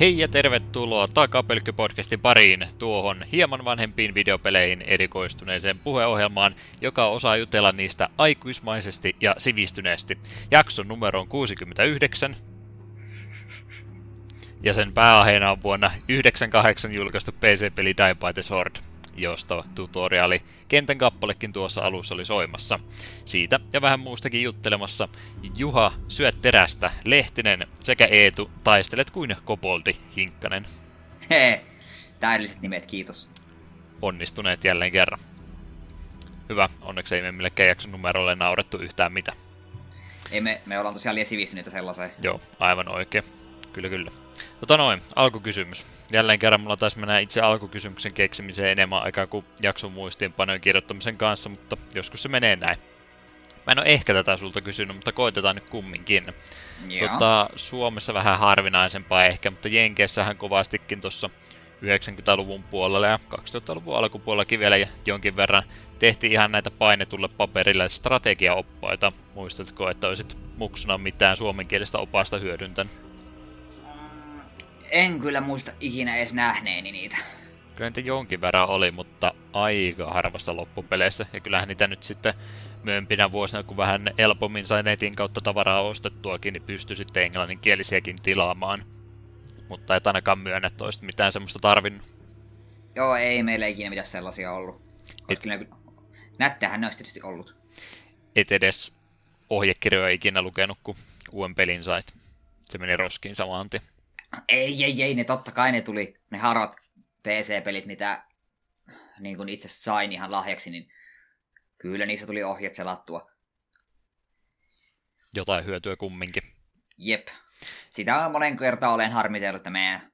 Hei ja tervetuloa Takapelkky-podcastin pariin, tuohon hieman vanhempiin videopeleihin erikoistuneeseen puheohjelmaan, joka osaa jutella niistä aikuismaisesti ja sivistyneesti. Jakson numero on 69, ja sen pääaiheena on vuonna 1998 julkaistu PC-peli Die by the Sword, josta tutoriaali kentän kappalekin tuossa alussa oli soimassa. Siitä ja vähän muustakin juttelemassa Juha, syöt terästä, Lehtinen sekä Eetu, taistelet kuin koboldi, Hinkkanen. Hee, täydelliset nimet, kiitos. Onnistuneet jälleen kerran. Hyvä, onneksi ei me millekään jakson numerolle naurettu yhtään mitä. Ei me ollaan tosiaan liian sivistyneitä sellaiseen. Joo, aivan oikein. Kyllä. Alkukysymys. Jälleen kerran mulla taisi mennä itse alkukysymyksen keksimiseen enemmän aikaa kuin jakson muistiinpanojen kirjoittamisen kanssa, mutta joskus se menee näin. Mä en oo ehkä tätä sulta kysynyt, mutta koitetaan nyt kumminkin. Yeah. Suomessa vähän harvinaisempaa ehkä, mutta Jenkeissähän kovastikin tossa 90-luvun puolella ja 2000-luvun alkupuolellakin vielä jonkin verran tehtiin ihan näitä painetulle paperille strategiaoppaita. Muistatko, että olisit muksuna mitään suomenkielistä opasta hyödyntänyt? En kyllä muista ikinä edes nähneeni niitä. Kyllä niitä jonkin verran oli, mutta aika harvasta loppupeleissä. Ja kyllähän niitä nyt sitten myöhempinä vuosina, kun vähän helpommin sai netin kautta tavaraa ostettuakin, niin pystyi sitten englanninkielisiäkin tilaamaan. Mutta et ainakaan myönnettä olisi mitään semmoista tarvinnut. Joo, ei meillä ikinä mitään sellaisia ollut. Nättähän ne olisi tietysti ollut. Et edes ohjekirjoja ikinä lukenut, kun uuden pelin sait. Se meni roskiin samaan tien. Ei, ne totta kai ne tuli, ne harvat PC-pelit, mitä niin kun itse sain ihan lahjaksi, niin kyllä niissä tuli ohjeet selattua. Jotain hyötyä kumminkin. Jep. Sitä on monen kertaa olen harmitellut, että meidän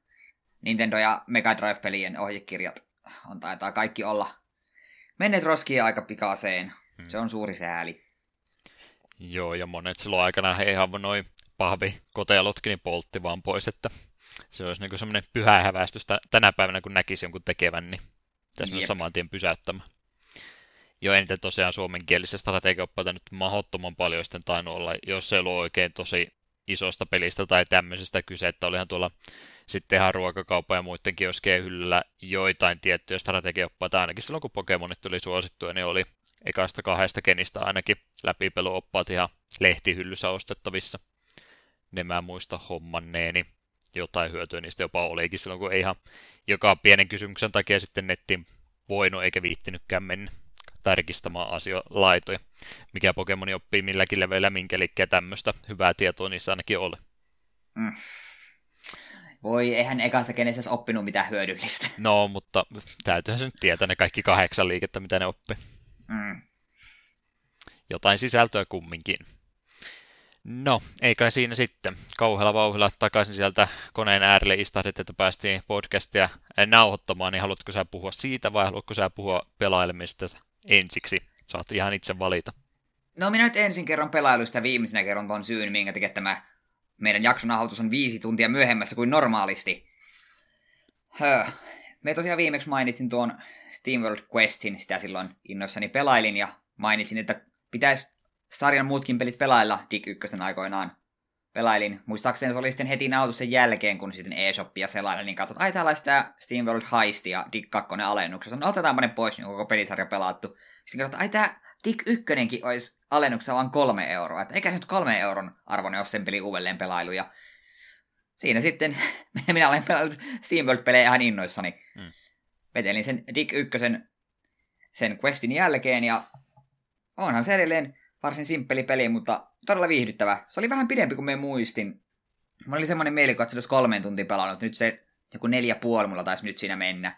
Nintendo- ja Mega Drive-pelien ohjekirjat on taitaa kaikki olla menneet roskiin aika pikaseen. Hmm. Se on suuri sääli. Joo, ja monet silloin aikana he ihan noin pahvikotelotkin niin poltti vaan pois, että se olisi niinku semmoinen pyhä häväistys tänä päivänä, kun näkisi jonkun tekevän, niin pitäisi mennä saman tien pysäyttämään. Jo eniten tosiaan suomenkielisiä strategiaoppaita nyt mahdottoman paljon sitten tainnut olla, jos ei ollut oikein tosi isosta pelistä tai tämmöisestä kyse, että olihan tuolla sitten ihan ruokakaupan ja muiden kioskien hyllyllä joitain tiettyjä strategiaoppaita, ainakin silloin kun Pokemonit tuli suosittua, niin oli ekasta kahdesta kenistä ainakin läpipeluoppaat ihan lehtihyllyssä ostettavissa. Ne mä muista hommanneeni. Jotain hyötyä niistä jopa olikin silloin, kun ei ihan joka pienen kysymyksen takia sitten nettiin voinut eikä viittinytkään mennä tarkistamaan asialaitoja. Mikä Pokemoni oppii milläkin leveillä minkä liikkeen tämmöistä hyvää tietoa niissä ainakin oli. Mm. Voi, eihän ekassa kenessä oppinut mitään hyödyllistä. No, mutta täytyyhän se nyt tietää ne kaikki 8 liikettä, mitä ne oppii. Mm. Jotain sisältöä kumminkin. No, ei kai siinä sitten. Kauhealla vauhdilla takaisin sieltä koneen äärelle istahdit, että päästiin podcastia nauhoittamaan, niin haluatko sä puhua siitä vai haluatko sä puhua pelailemista ensiksi? Saat ihan itse valita. No minä nyt ensin kerron pelailusta viimeisenä kerron ton syyn, minkä takia tämä meidän jakson nauhoitus on 5 tuntia myöhemmässä kuin normaalisti. Me tosiaan viimeksi mainitsin tuon SteamWorld Questin, sitä silloin innoissani pelailin ja mainitsin, että pitäisi sarjan muutkin pelit pelailla Dig 1 aikoinaan. Pelailin. Muistaakseni se oli sitten heti nautusten jälkeen, kun sitten eShoppia selailin, niin katsoin, ai täällä on sitä SteamWorld Heist ja Dig 2 alennuksessa. No otetaanpa ne pois, niin koko pelisarja pelattu. Sitten katsoin, ai tää Dig 1:kin olisi alennuksessa vaan 3 euroa. Et eikä se nyt 3 euron arvoinen ole sen peli uudelleen pelailu. Ja siinä sitten minä olen pelannut SteamWorld-pelejä ihan innoissani. Mm. Vetelin sen Dig 1 sen questin jälkeen ja onhan se edelleen varsin simppeli peli, mutta todella viihdyttävä. Se oli vähän pidempi kuin me muistin. Mulla oli semmoinen mieli, kun se olisi 3 tuntia pelannut. Nyt se joku 4,5 mulla taisi nyt siinä mennä.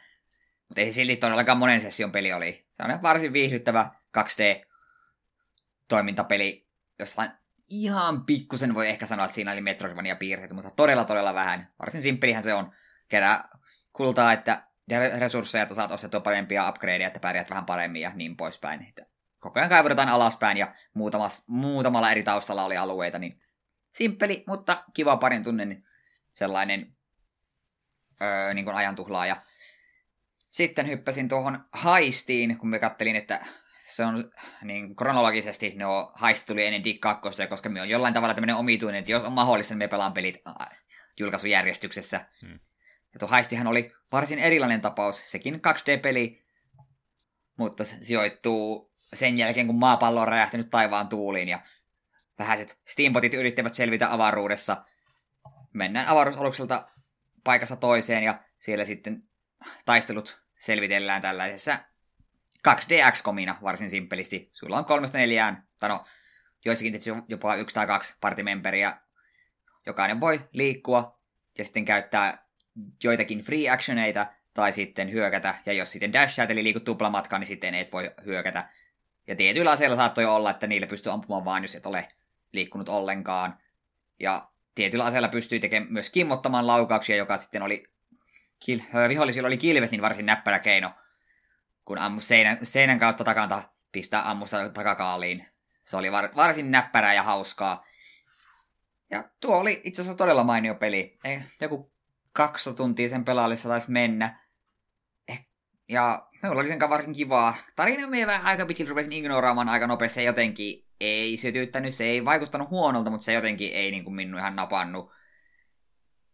Mutta ei se silti todellakaan monen session peli oli. Se on varsin viihdyttävä 2D-toimintapeli, jossa ihan pikkusen voi ehkä sanoa, että siinä oli Metroidvania piirteitä, mutta todella vähän. Varsin simppelihän se on. Kerää kultaa ja resursseja, että saat ostettua parempia upgradeja, että pärjät vähän paremmin ja niin poispäin. Koko ajan kaivudetaan alaspäin ja muutamalla eri taustalla oli alueita, niin simppeli, mutta kiva parin tunnin sellainen niin kuin ajantuhlaaja. Sitten hyppäsin tuohon haistiin, kun me kattelin, että se on niin kronologisesti, no haist tuli ennen Dig 2, koska me on jollain tavalla tämmöinen omituinen, että jos on mahdollista, niin me pelaan pelit julkaisujärjestyksessä. Ja tuo Heistihan oli varsin erilainen tapaus, sekin 2D-peli, mutta se sijoittuu sen jälkeen, kun maapallo on räjähtänyt taivaan tuuliin ja vähäiset steambotit yrittävät selvitä avaruudessa. Mennään avaruusalukselta paikasta toiseen ja siellä sitten taistelut selvitellään tällaisessa 2DX-komina varsin simppelisti. Sulla on 3-4, tai no, joissakin tietysti jopa 1 tai 2 partimemberiä. Jokainen voi liikkua ja sitten käyttää joitakin free actioneita tai sitten hyökätä. Ja jos sitten dashaat, eli liikut tuplamatkaan, niin sitten et voi hyökätä. Ja tietyillä aseilla saattoi olla, että niillä pystyy ampumaan vaan, jos et ole liikkunut ollenkaan. Ja tietyillä aseilla pystyy tekemään myös kimmottamaan laukauksia, joka sitten oli vihollisilla oli kilvet, niin varsin näppärä keino. Kun ammu seinän kautta takanta pistää ammusta takakaaliin. Se oli varsin näppärää ja hauskaa. Ja tuo oli itse asiassa todella mainio peli. Joku 2 tuntia sen pelaillessa taisi mennä. Ja minulla oli senkaan varsin kivaa. Tarina me aika pitkin rupesin ignoraamaan aika nopeasti. Jotenkin ei sytyttänyt, se ei vaikuttanut huonolta, mutta se jotenkin ei niin kuin minun ihan napannut.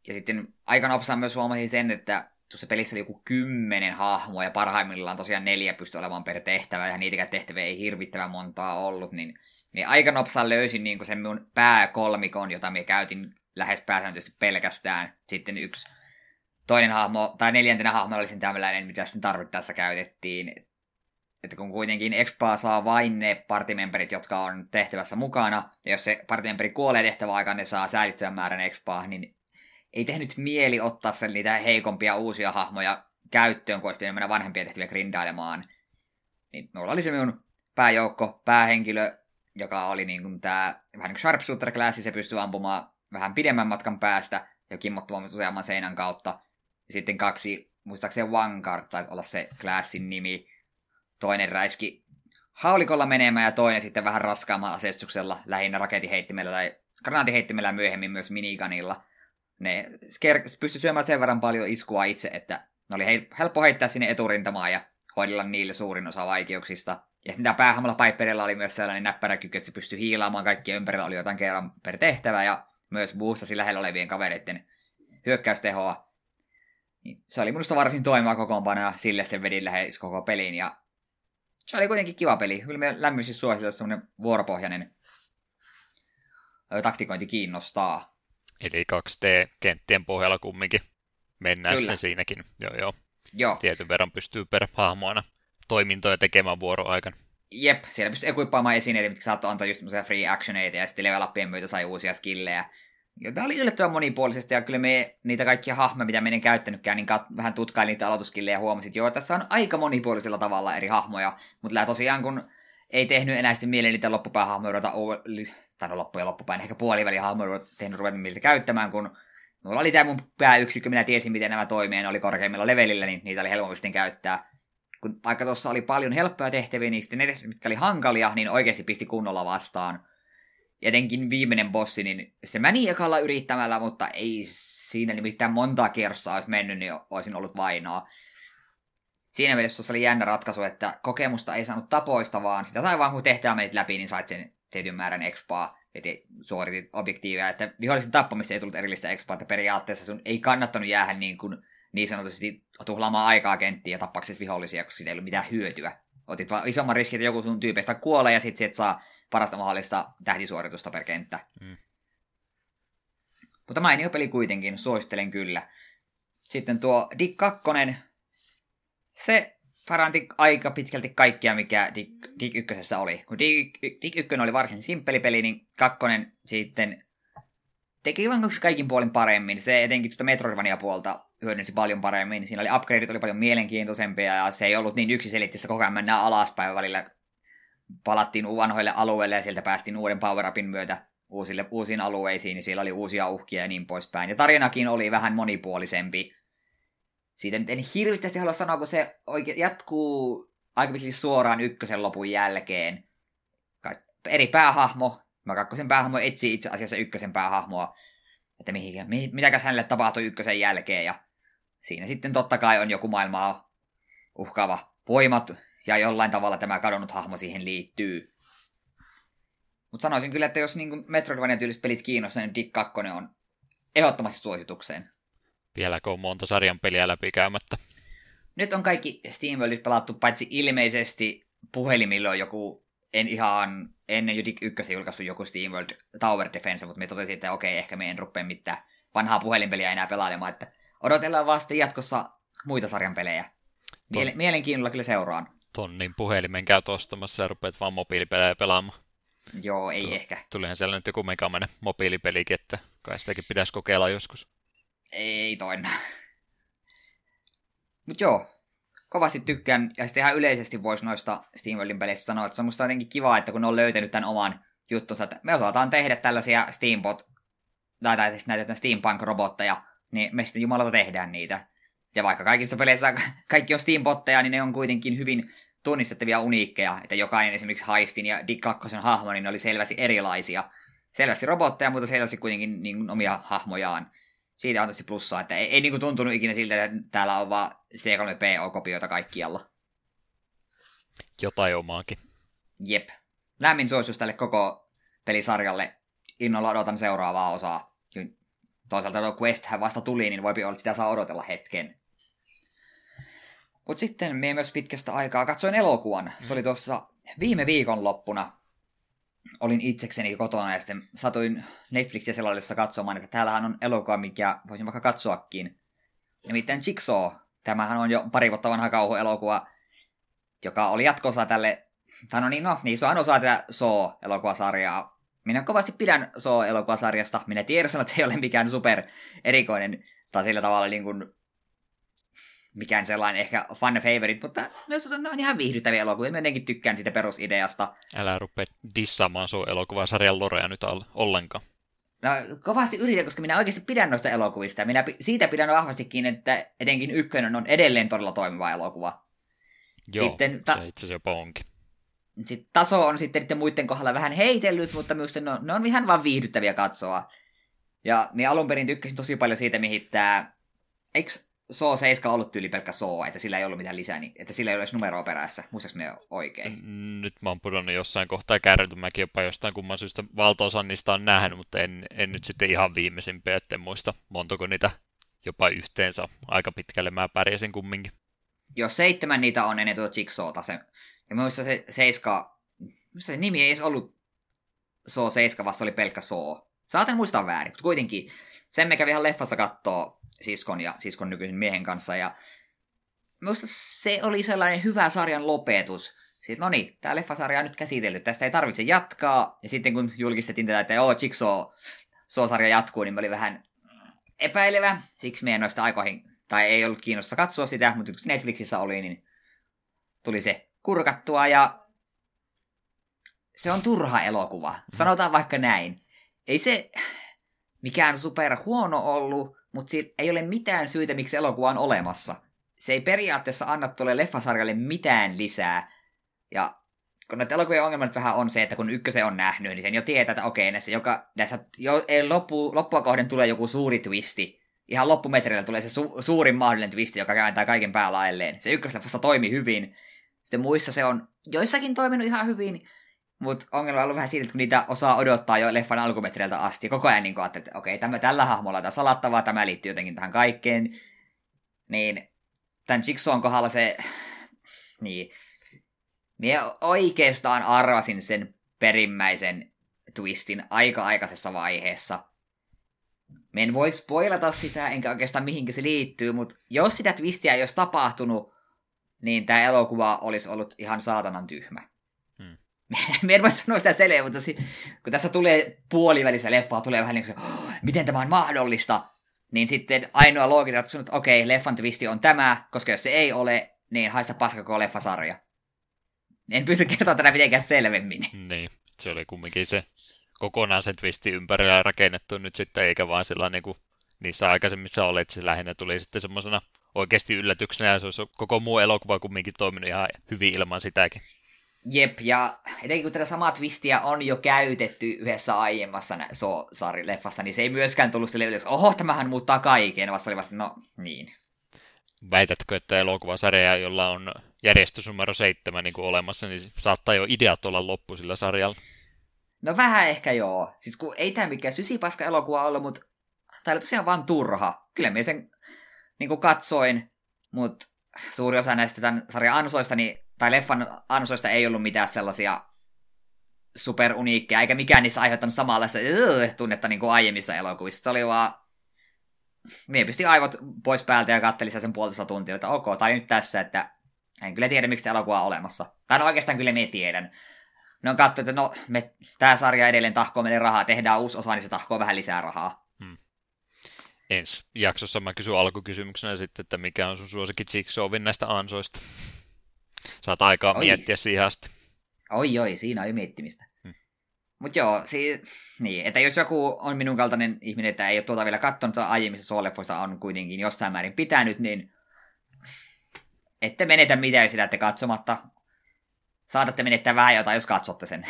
Ja sitten aika nopsaan myös huomasin sen, että tuossa pelissä oli joku 10 hahmoa ja parhaimmillaan tosiaan 4 pystyi olemaan per tehtävä ja niitäkään tehtäviä ei hirvittävän montaa ollut, niin minä aika nopsaan löysin niin sen minun pääkolmikon, jota minä käytin lähes pääsääntöisesti pelkästään. Sitten yksi toinen hahmo, tai 4. hahmo oli sen tämmöinen, mitä sitten tarvittaessa käytettiin. Että kun kuitenkin expaa saa vain ne partimemberit, jotka on tehtävässä mukana, ja jos se partimemberi kuolee tehtävän aikaan, ne saa säälittävän määrän expaa, niin ei tehnyt mieli ottaa sen niitä heikompia uusia hahmoja käyttöön, kun olisi pitänyt mennä vanhempia tehtäviä grindailemaan. Niin minulla oli se minun pääjoukko, päähenkilö, joka oli niin kuin tämä vähän niin kuin sharpshooter-klassi, se pystyi ampumaan vähän pidemmän matkan päästä ja kimmottamaan useamman seinän kautta. Ja sitten 2, muistaakseni Vanguard taisi olla se klassin nimi, toinen räiski haulikolla menemään ja toinen sitten vähän raskaamman aseistuksella, lähinnä raketiheittimellä tai granaatiheittimellä myöhemmin myös miniganilla. Ne pystyi syömään sen verran paljon iskua itse, että ne oli helppo heittää sinne eturintamaan ja hoidella niille suurin osa vaikeuksista. Ja sitten tämä päähahmolla Piperilla oli myös sellainen näppärä kyky, että se pystyi hiilaamaan kaikkia ympärillä oli jotain kerran per tehtävä ja myös boostasi lähellä olevien kavereiden hyökkäystehoa. Se oli minusta varsin toimiva kokoonpanoja, sille sen vedin lähes koko pelin ja se oli kuitenkin kiva peli. Kyllä me lämmöisesti suositella sellainen vuoropohjainen taktikointi kiinnostaa. Eli 2D-kenttien pohjalla kumminkin mennään kyllä. Sitten siinäkin. Joo. Tietyn verran pystyy per hahmoana toimintoja tekemään vuoroaikana. Jep, siellä pystyy ekuippaamaan esineitä, mitkä saattoi antaa just tämmöisiä free actioneita ja sitten level-appien myötä sai uusia skillejä. Tämä oli yllättävän monipuolisesti ja kyllä me niitä kaikkia hahmoja, mitä me en käyttänytkään, niin vähän tutkailin niitä aloituskillejä ja huomasin, että joo, tässä on aika monipuolisella tavalla eri hahmoja, mutta tosiaan kun ei tehnyt enää sitten mieleen niitä loppupään hahmoja loppupäin, ehkä puolivälin hahmoja tehnyt ruveta miltä käyttämään, kun mulla oli tämä mun pääyksikkö, minä tiesin miten nämä toimii, ne oli korkeimmilla levelillä, niin niitä oli helpompi sitten käyttää. Kun vaikka tuossa oli paljon helppoja tehtäviä, niin sitten ne tehtäviä, mitkä oli hankalia, niin oikeasti pisti kunnolla vastaan. Jotenkin viimeinen bossi, niin se meni ekalla yrittämällä, mutta ei siinä nimittäin montaa kierrosta olisi mennyt, niin olisin ollut vainoa. Siinä mielessä oli jännä ratkaisu, että kokemusta ei saanut tapoista, vaan sitä tai vaan kun tehtävä menit läpi, niin sait sen tietyn määrän expaa ja suoritit objektiiveja. Että vihollisen tappamista ei tullut erillistä expaa, että periaatteessa sun ei kannattanut jäädä niin sanotusti tuhlaamaan aikaa kenttiin ja tappaaksesi vihollisia, koska siitä ei ollut mitään hyötyä. Otit vaan isomman riskin, että joku sun tyypeistä kuolee ja sitten se et saa parasta mahdollista tähtisuoritusta per kenttä. Mutta mainio peli kuitenkin, suosittelen kyllä. Sitten tuo Dig 2. Se paranti aika pitkälti kaikkia, mikä Dig 1 oli. Kun Dig 1 oli varsin simppeli peli, niin 2 sitten teki vain kaikin puolin paremmin. Se etenkin tuota Metroidvania-puolta hyödynsi paljon paremmin. Siinä oli upgradeit oli paljon mielenkiintoisempia ja se ei ollut niin yksiselitteistä, koko ajan mennään alaspäin välillä. Palattiin vanhoille alueille ja sieltä päästiin uuden power-upin myötä uusiin alueisiin. Niin siellä oli uusia uhkia ja niin poispäin. Ja tarinakin oli vähän monipuolisempi. Siitä nyt en hirveästi halua sanoa, kun se jatkuu aika pitkälti suoraan 1 lopun jälkeen. Eri päähahmo, mä 2 päähahmo etsii itse asiassa 1 päähahmoa, että mitäkäs hänelle tapahtui 1 jälkeen. Ja siinä sitten totta kai on joku maailmaa uhkaava voima, ja jollain tavalla tämä kadonnut hahmo siihen liittyy. Mutta sanoisin kyllä, että jos niin Metroidvania-tyyliset pelit kiinnostaa, niin Dig 2 on ehdottomasti suositukseen. Vieläkö on monta sarjan peliä läpikäymättä? Nyt on kaikki SteamWorldit pelattu, paitsi ilmeisesti puhelimilla on joku, en ihan ennen jo Dig 1 julkaistu joku SteamWorld Tower Defense, mutta me totesin, että okei, ehkä me en rupea mitään vanhaa puhelinpeliä enää pelailemaan, että odotellaan vasta jatkossa muita sarjan pelejä. Mielenkiinnolla kyllä seuraan. Tonnin puhelimen käyt ostamassa ja rupeat vaan mobiilipelejä pelaamaan. Joo, ei ehkä. Tulihan siellä nyt joku Megaman mobiilipelikin, että kai sitäkin pitäisi kokeilla joskus. Ei toina. Mut joo, kovasti tykkään, ja sitten ihan yleisesti voisi noista SteamWorldin peleistä sanoa, että se on musta jotenkin kiva, että kun ne on löytänyt tämän oman juttunsa, että me osataan tehdä tällaisia näitä steampunk-robotteja, niin me sitten jumalata tehdään niitä. Ja vaikka kaikissa peleissä kaikki on steampotteja, niin ne on kuitenkin hyvin tunnistettavia uniikkeja, että jokainen esimerkiksi Heistin ja Dig 2 hahmo, niin ne oli selvästi erilaisia. Selvästi robotteja, mutta selvästi kuitenkin niin omia hahmojaan. Siitä on tietysti plussaa, että ei niin kuin tuntunut ikinä siltä, että täällä on vaan C3PO-kopioita kaikkialla. Jotain omaakin. Jep. Lämmin suositus tälle koko pelisarjalle. Innolla odotan seuraavaa osaa. Toisaalta tuo Questhän vasta tuli, niin voipi olla, että sitä saa odotella hetken. Mutta sitten me myös pitkästä aikaa katsoin elokuvan. Se oli tuossa viime viikonloppuna. Olin itsekseni kotona ja sitten satuin Netflixiä sellaisessa katsomaan, että täällähän on elokuva, mikä voisin vaikka katsoakin. Nimittäin Jigsaw. Tämähän on jo pari vuotta vanha kauhuelokuva, joka oli jatko-osa tälle... isohan osa tätä Saw-elokuvasarjaa. Minä kovasti pidän Saw-elokuvasarjasta. Minä tiedostan, että ei ole mikään super erikoinen tai sillä tavalla niin kuin... mikään sellainen ehkä fan favorite, mutta myös ne on ihan viihdyttäviä elokuvia. Mä jotenkin tykkään siitä perusideasta. Älä rupea dissaamaan sun elokuvasarjan lorea nyt ollenkaan. No kovasti yritän, koska minä oikeasti pidän noista elokuvista. Minä siitä pidän vahvastikin, että etenkin ykkönen on edelleen todella toimiva elokuva. Joo, sitten se itse asiassa jopa onkin. Sitten taso on sitten muiden kohdalla vähän heitellyt, mutta myös ne on ihan vaan viihdyttäviä katsoa. Ja minä alun perin tykkäsin tosi paljon siitä, mihin tämä... Saw 7 on ollut tyyli pelkkä Saw, että sillä ei ollut mitään lisää, niin, että sillä ei ole edes numeroa perässä. Muistaaks me oikein? Nyt mä oon pudonnut jossain kohtaa kärrytty, mäkin jopa jostain kumman syystä valtaosan niistä on nähnyt, mutta en nyt sitten ihan viimeisimpiä, etten muista montako niitä jopa yhteensä. Aika pitkälle mä pärjäsin kumminkin. Joo, 7 niitä on ennen tuota Jigsawta. Ja mä muistan se 7, se nimi ei edes ollut Saw 7, vaan se oli pelkkä Saw. Saatan muistaa väärin, mutta kuitenkin sen me kävi ihan leffassa kattoo siskon ja siskon nykyisen miehen kanssa, ja minusta se oli sellainen hyvä sarjan lopetus. Sitten, tämä leffasarja on nyt käsitelty, tästä ei tarvitse jatkaa, ja sitten kun julkistettiin tätä, että Jigsaw-sarja jatkuu, niin mä olin vähän epäilevä, siksi me en noista aikoihin, tai ei ollut kiinnosta katsoa sitä, mutta kun Netflixissä oli, niin tuli se kurkattua, ja se on turha elokuva, sanotaan vaikka näin. Ei se mikään superhuono ollut, mutta ei ole mitään syytä, miksi elokuva on olemassa. Se ei periaatteessa anna tuolle leffasarjalle mitään lisää. Ja kun näitä elokuvien ongelmat vähän on se, että kun ykkösen on nähnyt, niin sen jo tietää, että okei, loppua kohden tulee joku suuri twisti. Ihan loppumetrillä tulee se suurin mahdollinen twisti, joka kääntää kaiken päälaelleen. Se ykkösleffassa toimi hyvin. Sitten muissa se on joissakin toiminut ihan hyvin, mutta ongelma on ollut vähän siitä, että kun niitä osaa odottaa jo leffan alkumetreiltä asti. Koko ajan niin ajattelee, että okei, tällä hahmolla on tämä salattavaa, tämä liittyy jotenkin tähän kaikkeen. Niin, tämän Jigsawn kohdalla se... Niin. Minä oikeastaan arvasin sen perimmäisen twistin aika aikaisessa vaiheessa. Minä en voi spoilata sitä, enkä oikeastaan mihinkä se liittyy, mutta jos sitä twistiä ei olisi tapahtunut, niin tämä elokuva olisi ollut ihan saatanan tyhmä. Mä en voi sanoa sitä selvää, mutta kun tässä tulee puolivälissä leffaa, tulee vähän niin kuin se, miten tämä on mahdollista, niin sitten ainoa looginen ratkaisu on, että okei, leffan twisti on tämä, koska jos se ei ole, niin haista paska koko leffasarja. En pysty kertomaan tätä mitenkään selvemmin. Niin, se oli kumminkin se kokonaan sen twisti ympärillä rakennettu nyt sitten, eikä vaan sillä niin kuin niissä aikaisemmissa olet, se lähinnä tuli sitten semmoisena oikeasti yllätyksenä, ja se olisi koko muu elokuva kumminkin toiminut ihan hyvin ilman sitäkin. Jep, ja etenkin kun tätä samaa twistiä on jo käytetty yhdessä aiemmassa Saw-leffassa, niin se ei myöskään tullut sille yleensä, oho, tämähän muuttaa kaiken, vaan se oli vasta, no niin. Väitätkö, että elokuvasarja, jolla on järjestys numero 7 niin kuin olemassa, niin saattaa jo ideat olla loppu sillä sarjalla? No vähän ehkä joo. Siis kun ei tämä mikään sysipaska elokuva ollut, mutta Tämä oli tosiaan vaan turha. Kyllä minä sen niin katsoin, mutta suuri osa näistä tämän sarjan ansoista, tai leffan ansoista ei ollut mitään sellaisia superuniikkeja, eikä mikään niissä aiheuttanut samanlaista tunnetta niin kuin aiemmissa elokuvissa. Se oli vaan... Minä pistin aivot pois päältä ja katselin sen 1,5 tuntia, että ok, tai nyt tässä, että en kyllä tiedä, miksi tämä elokuva on olemassa. Tai no oikeastaan kyllä minä tiedän. Ne on katsottu, että no, tämä sarja edelleen tahkoo meille rahaa, tehdään uusi osa, niin se tahkoo vähän lisää rahaa. Ensi jaksossa mä kysyn alkukysymyksenä sitten, että mikä on sun suosikki Chicksawin näistä ansoista. Saat aikaa miettiä siihen asti. Oi, siinä on jo miettimistä. Mutta joo, niin, että jos joku on minun kaltainen ihminen, että ei ole tuota vielä katsonut, aiemmissa Soul-leffoista on kuitenkin jossain määrin pitänyt, niin ette menetä mitään, jos jätätte katsomatta. Saatatte menettää vähän jotain, jos katsotte sen.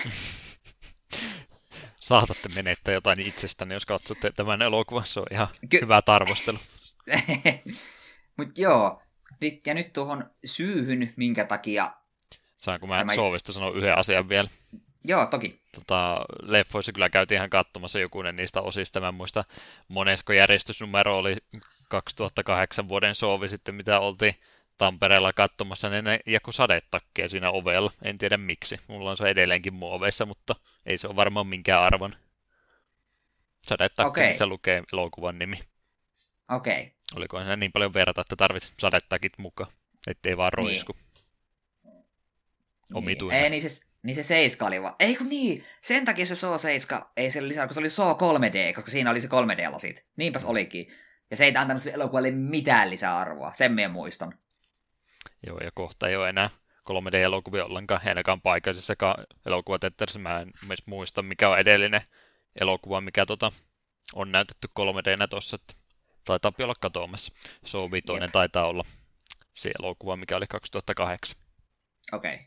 Saatatte menettää jotain itsestänne, jos katsotte tämän elokuvan. Se on ihan hyvä tarvostelu. Mutta joo, ja nyt tuohon syyhyn, minkä takia... Saanko mä Soovista sanoa yhden asian vielä? Joo, toki. Leffoissa kyllä käytiin ihan katsomassa jokunen niistä osista. Mä en muista, monesko järjestysnumero oli 2008 vuoden Soovi sitten, mitä oltiin Tampereella katsomassa, niin ne joku sadetakkeja siinä ovella. En tiedä miksi. Mulla on se edelleenkin muoveissa, mutta ei se ole varmaan minkään arvon. Sadetakki, missä lukee elokuvan nimi. Okei. Oliko siinä niin paljon verta, että tarvitset sadetakit mukaan, ettei vaan roisku. Omituinen. Ei, niin se 7 oli vaan. Ei kun niin, sen takia se Saw 7 ei siellä lisää, kun se oli Saw 3D, koska siinä oli se 3D-lasit. Niinpäs olikin. Ja se ei antanut sille elokuvalle mitään lisäarvoa, sen minä muistan. Joo, ja kohta ei ole enää 3D-elokuvia ollenkaan, ainakaan paikallisessakaan elokuvateatterissa. Mä en myös muista, mikä on edellinen elokuva, mikä on näytetty 3D-nä tossa. Taitaa olla katoamassa. Saw 5 taitaa olla se elokuva, mikä oli 2008. Okei.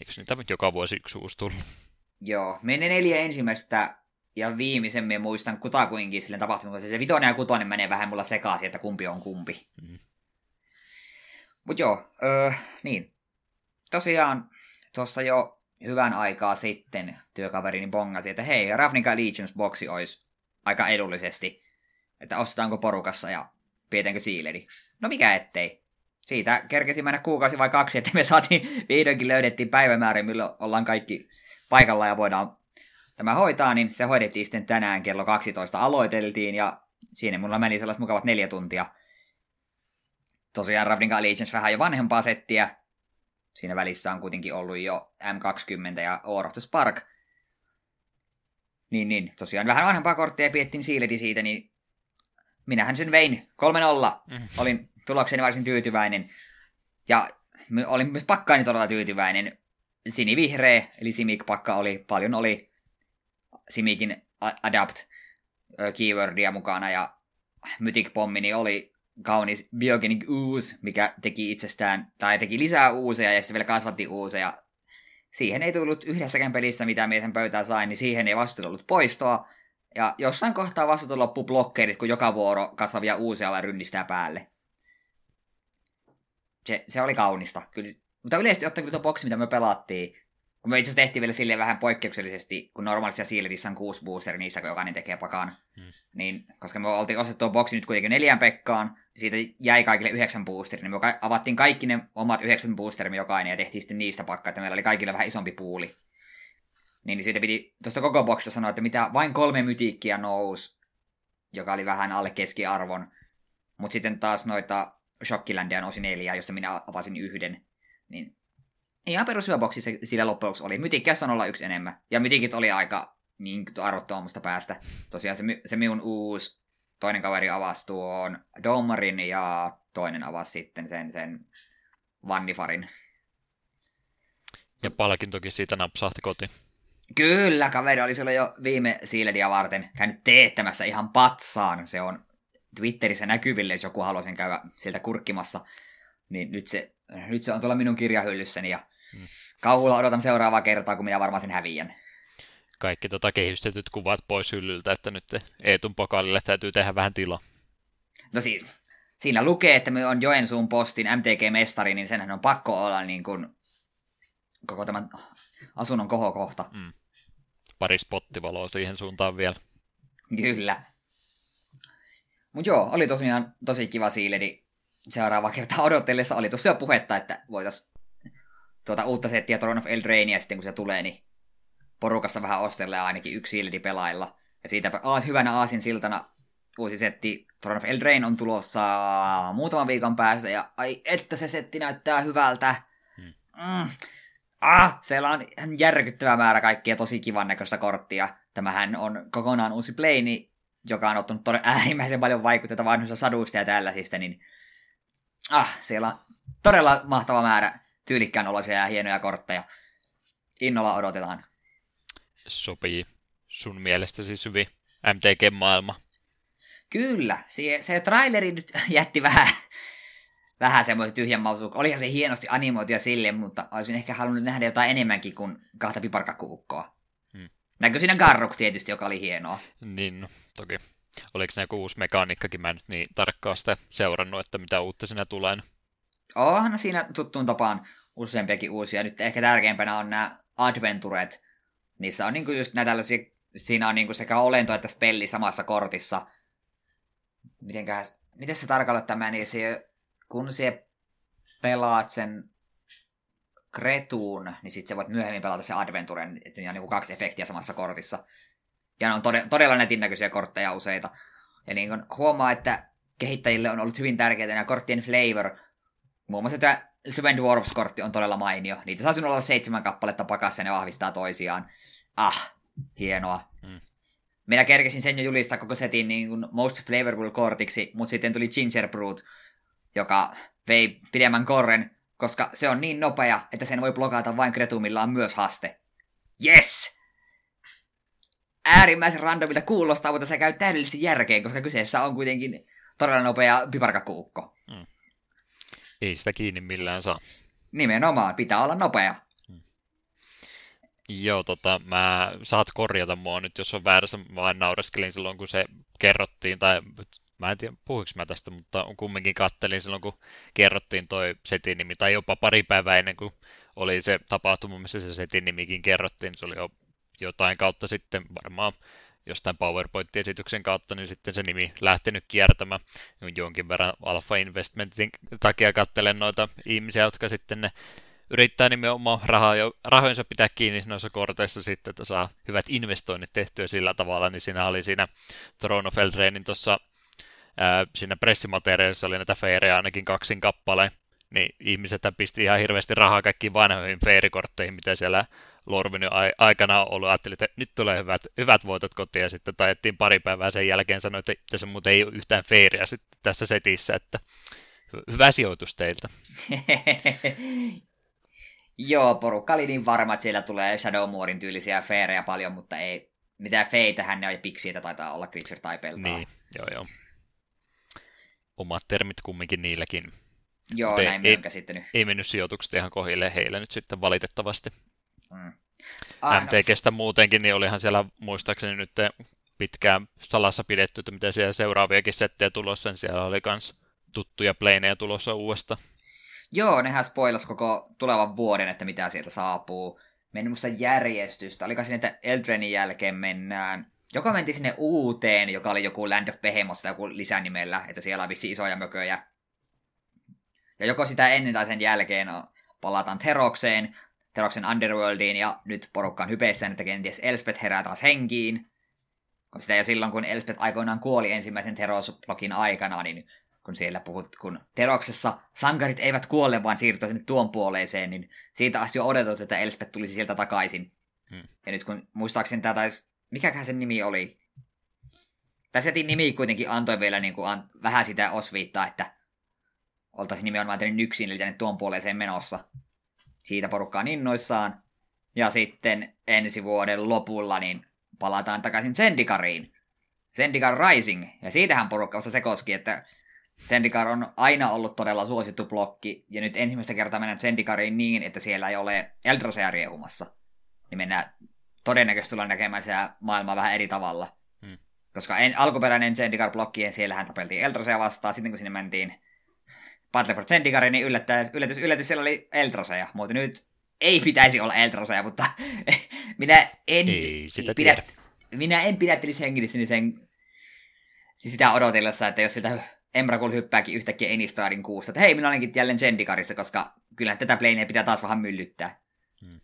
Eikö niitä joka vuosi yksi uusi tullut? Joo, menee 4 ensimmäistä ja viimeisen me muistan kutakuinkin silleen tapahtunut, se 5. ja 6. menee vähän mulla sekaisin, että kumpi on kumpi. Mm. Mut joo, niin. Tosiaan, tuossa jo hyvän aikaa sitten työkaverini bongasi, että hei, Ravnica Allegiance-boksi olisi aika edullisesti, että ostetaanko porukassa ja pidetäänkö siileri. No mikä ettei. Siitä kerkesi mennä 1-2 kuukautta, että me saatiin, vihdoinkin löydettiin päivämäärä, milloin ollaan kaikki paikalla ja voidaan tämä hoitaa, niin se hoidettiin sitten tänään kello 12 aloiteltiin, ja siinä mulla meni sellaiset mukavat 4 tuntia. Tosiaan Ravnica Allegiance vähän jo vanhempaa settiä. Siinä välissä on kuitenkin ollut jo M20 ja War of the Spark. Niin, tosiaan vähän vanhempaa korttia ja piettiin siiledi siitä, niin minähän sen vein 3-0. Olin tulokseni varsin tyytyväinen. Ja olin myös pakkaani todella tyytyväinen. Sinivihreä, eli Simic-pakka oli Simicin Adapt-keywordia mukana, ja Mythic-pommini oli kaunis Biogenic Ooze, mikä teki lisää uuseja, ja sitten vielä kasvatti uuseja. Siihen ei tullut yhdessäkään pelissä, mitä mie sen pöytään sain, niin siihen ei vastu tullut poistoa. Ja jossain kohtaa vastu loppu blokkeerit, kun joka vuoro kasvavia uusia vaan rynnistää päälle. Se oli kaunista. Kyllä, mutta yleisesti ottaen tuo boksi, mitä me pelattiin, kun me itse asiassa tehtiin vielä silleen vähän poikkeuksellisesti, kun normaalissa Sealedissä on 6 boosteri, niissä kun jokainen tekee pakan. Niin, koska me oltiin ostettu tuo boksi nyt kuitenkin 4 Pekkaan, siitä jäi kaikille 9 boosteri, niin me avattiin kaikki ne omat 9 boosterimme jokainen ja tehtiin sitten niistä pakkaa, että meillä oli kaikilla vähän isompi puuli. Niin siitä piti tuosta koko boksista sanoa, että mitä vain 3 mytiikkiä nousi, joka oli vähän alle keskiarvon, mutta sitten taas noita Shockiländiä nousi 4, josta minä avasin 1. Niin ihan perushyvä boksi se sillä loppujen lopuksi oli. Mytikkiässä on 1 enemmän. Ja mytikit oli aika niin arvottomasta päästä. Tosiaan se minun uusi toinen kaveri avasi tuon Domarin ja toinen avasi sitten sen Vannifarin. Ja palkintokin siitä napsahti kotiin. Kyllä, kaveri oli silloin jo viime Sealedia varten käynyt teettämässä ihan patsaan. Se on Twitterissä näkyville, jos joku haluaa sen käydä sieltä kurkkimassa, niin nyt se on tuolla minun kirjahyllyssäni ja kauhulla odotan seuraavaa kertaa, kun minä varmaan sen häviän. Kaikki kehystetyt kuvat pois hyllyltä, että nyt Eetun pokalille täytyy tehdä vähän tilaa. No siis, siinä lukee, että me on Joensuun postin MTG-mestari, niin senhän on pakko olla niin kuin koko tämän asunnon kohokohta. Pari spottivaloa siihen suuntaan vielä. Kyllä. Mut joo, oli tosiaan tosi kiva siiledi. Seuraava kertaa odotellessa oli tuossa jo puhetta, että voitais tuota uutta settiä Throne of Eldrainea sitten kun se tulee, niin porukassa vähän ostella ja ainakin yksi siiledi pelailla. Ja siitäpä hyvänä aasinsiltana uusi setti Throne of Eldraine on tulossa muutaman viikon päästä ja ai että se setti näyttää hyvältä. Siellä on järkyttävä määrä kaikkia tosi kivan näköistä korttia. Tämähän on kokonaan uusi pleini, joka on ottanut äärimmäisen paljon vaikutteita vanhoista saduista ja tällaisista, niin siellä on todella mahtava määrä tyylikkään oloisia ja hienoja kortteja. Innolla odotetaan. Sopii sun mielestä siis hyvin MTG-maailma. Kyllä, se traileri nyt jätti vähän semmoista tyhjän mausuukkoa. Olihan se hienosti animoitua sille, mutta olisin ehkä halunnut nähdä jotain enemmänkin kuin kahta piparkakkuukkoa. Näkö siinä Garruk tietysti, joka oli hienoa. Niin, no, toki. Oliko siinä joku uusi mekaniikkakin? Mä en nyt niin tarkkaan sitä seurannut, että mitä uutta siinä tulee. Onhan siinä tuttuun tapaan useampiakin uusia. Nyt ehkä tärkeimpänä on nämä adventuret. Niissä on niinku just näitä tällaisia, siinä on niinku sekä olento että spelli samassa kortissa. Miten se tarkalleen tämä, niin se, kun se pelaat sen kretuun, niin sitten sä voit myöhemmin pelata se adventuren, että siinä on niinku kaksi efektiä samassa kortissa. Ja ne on todella netin näköisiä kortteja useita. Ja niin kun huomaa, että kehittäjille on ollut hyvin tärkeää nämä korttien flavor. Muun muassa tämä Seven Dwarfs-kortti on todella mainio. Niitä saa sinulla olla 7 kappaletta pakassa ja ne vahvistaa toisiaan. Hienoa. Minä kerkesin sen jo julistaa koko setin niin kun most flavorful kortiksi, mutta sitten tuli Gingerbrut, joka vei pidemmän korren, koska se on niin nopea, että sen voi blokata vain kretu, millä on myös haste. Yes! Äärimmäisen randomilta kuulostaa, mutta se käy täydellisesti järkeen, koska kyseessä on kuitenkin todella nopea piparkakuukko. Ei sitä kiinni millään saa. Nimenomaan, pitää olla nopea. Joo, mä saat korjata mua nyt, jos on väärässä. Mä vain naureskelin silloin, kun se kerrottiin, tai mä en tiedä, puhuinko mä tästä, mutta kumminkin kattelin silloin, kun kerrottiin toi setin nimi, tai jopa pari päivää ennen kuin oli se tapahtuma, missä se setin nimikin kerrottiin, se oli jotain kautta sitten, varmaan jostain PowerPoint-esityksen kautta, niin sitten se nimi lähtenyt kiertämään. Jonkin verran Alpha Investmentin takia katselen noita ihmisiä, jotka sitten ne yrittää nimenomaan rahojensa pitää kiinni noissa korteissa sitten, että saa hyvät investoinnit tehtyä sillä tavalla, niin siinä oli siinä Throne of Eldrainen tuossa siinä pressimateriaalissa oli näitä feirejä ainakin 2 kappaleen, niin ihmisethän pisti ihan hirveästi rahaa kaikkiin vanhoihin feirikortteihin, mitä siellä Lorvinin aikana on ollut. Ajattelin, että nyt tulee hyvät voitot kotiin, ja sitten tajettiin pari päivää sen jälkeen sanoa, että tässä muuten ei ole yhtään feiriä sitten tässä setissä, että hyvä sijoitus teiltä. Joo, porukka oli niin varma, että siellä tulee Shadowmoorin tyylisiä feirejä paljon, mutta ei mitään feitähän ne on, ja piksiitä taitaa olla creature tai peltaa. Niin, joo. Omat termit kumminkin niilläkin. Joo, mutta näin minä on käsittänyt. Ei mennyt sijoitukset ihan kohille heillä nyt sitten valitettavasti. MTG:stä muutenkin, niin olihan siellä muistaakseni nyt pitkään salassa pidetty, että mitä siellä seuraaviakin settejä tulossa, niin siellä oli myös tuttuja planeja tulossa uudesta. Joo, nehän spoilasi koko tulevan vuoden, että mitä sieltä saapuu. Meni musta järjestystä. Oliko siinä, että Eldrainin jälkeen mennään? Joka menti sinne uuteen, joka oli joku Land of Behemoth tai joku lisänimellä, että siellä on vissiin isoja mököjä. Ja joko sitä ennen tai sen jälkeen palataan Therokseen, Theroksen Underworldiin, ja nyt porukka on hypeissään, että kenties Elspeth herää taas henkiin. Kun sitä jo silloin, kun Elspeth aikoinaan kuoli ensimmäisen Theros-blogin aikana, niin kun Theroksessa sankarit eivät kuole, vaan siirtyä sinne tuon puoleiseen, niin siitä asti on odotettu, että Elspeth tulisi sieltä takaisin. Ja nyt kun muistaakseni tämä taisi... Mikäköhän sen nimi oli? Tämä setin nimi kuitenkin antoi vielä niin kuin vähän sitä osviittaa, että oltaisiin nimenomaan tehnyt yksin, eli tänne tuon puoleiseen menossa. Siitä porukka on innoissaan. Ja sitten ensi vuoden lopulla niin palataan takaisin Zendikariin. Zendikar Rising. Ja siitähän porukka vasta se koski, että Zendikar on aina ollut todella suosittu blokki. Ja nyt ensimmäistä kertaa mennään Zendikariin niin, että siellä ei ole Eldrasea riehumassa. Niin mennään... Todennäköisesti tullaan näkemään siellä maailmaa vähän eri tavalla. Koska alkuperäinen Zendikar-blokki, siellähän tapeltiin Eldrasea vastaan. Sitten kun sinne mentiin Battle for Zendikariin, niin yllätys, siellä oli Eldrasea. Mutta nyt ei pitäisi olla Eldrasea, mutta minä en pidättelisi henkisesti sen Niin sitä odotellessa, että jos siltä Emrakul hyppääkin yhtäkkiä Enistradin kuusta, että hei, minä olenkin jälleen Zendikarissa, koska kyllähän tätä planeä pitää taas vähän myllyttää. Hmm.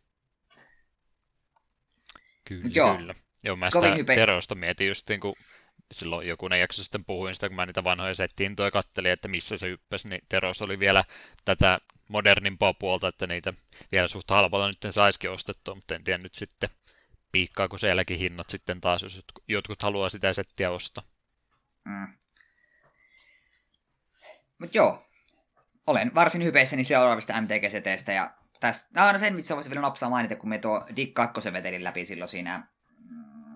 Kyllä, joo. Kyllä. Joo, mä sitä Therosta mietin just niin kuin silloin jokunen jakso sitten puhuin sitä, kun mä niitä vanhoja settintoja kattelin, että missä se hyppäsi, niin Theros oli vielä tätä modernimpaa puolta, että niitä vielä suht halvalla nyt saisikin ostettua, mutta en tiedä nyt sitten piikkaako sielläkin hinnat sitten taas, jos jotkut haluaa sitä settiä ostaa. Mm. Mut joo, olen varsin hypeissäni seuraavista MTG-seteistä ja tässä, no sen mitä voisin vielä napsaa mainita, kun me tuo Dig 2 vetelin läpi silloin siinä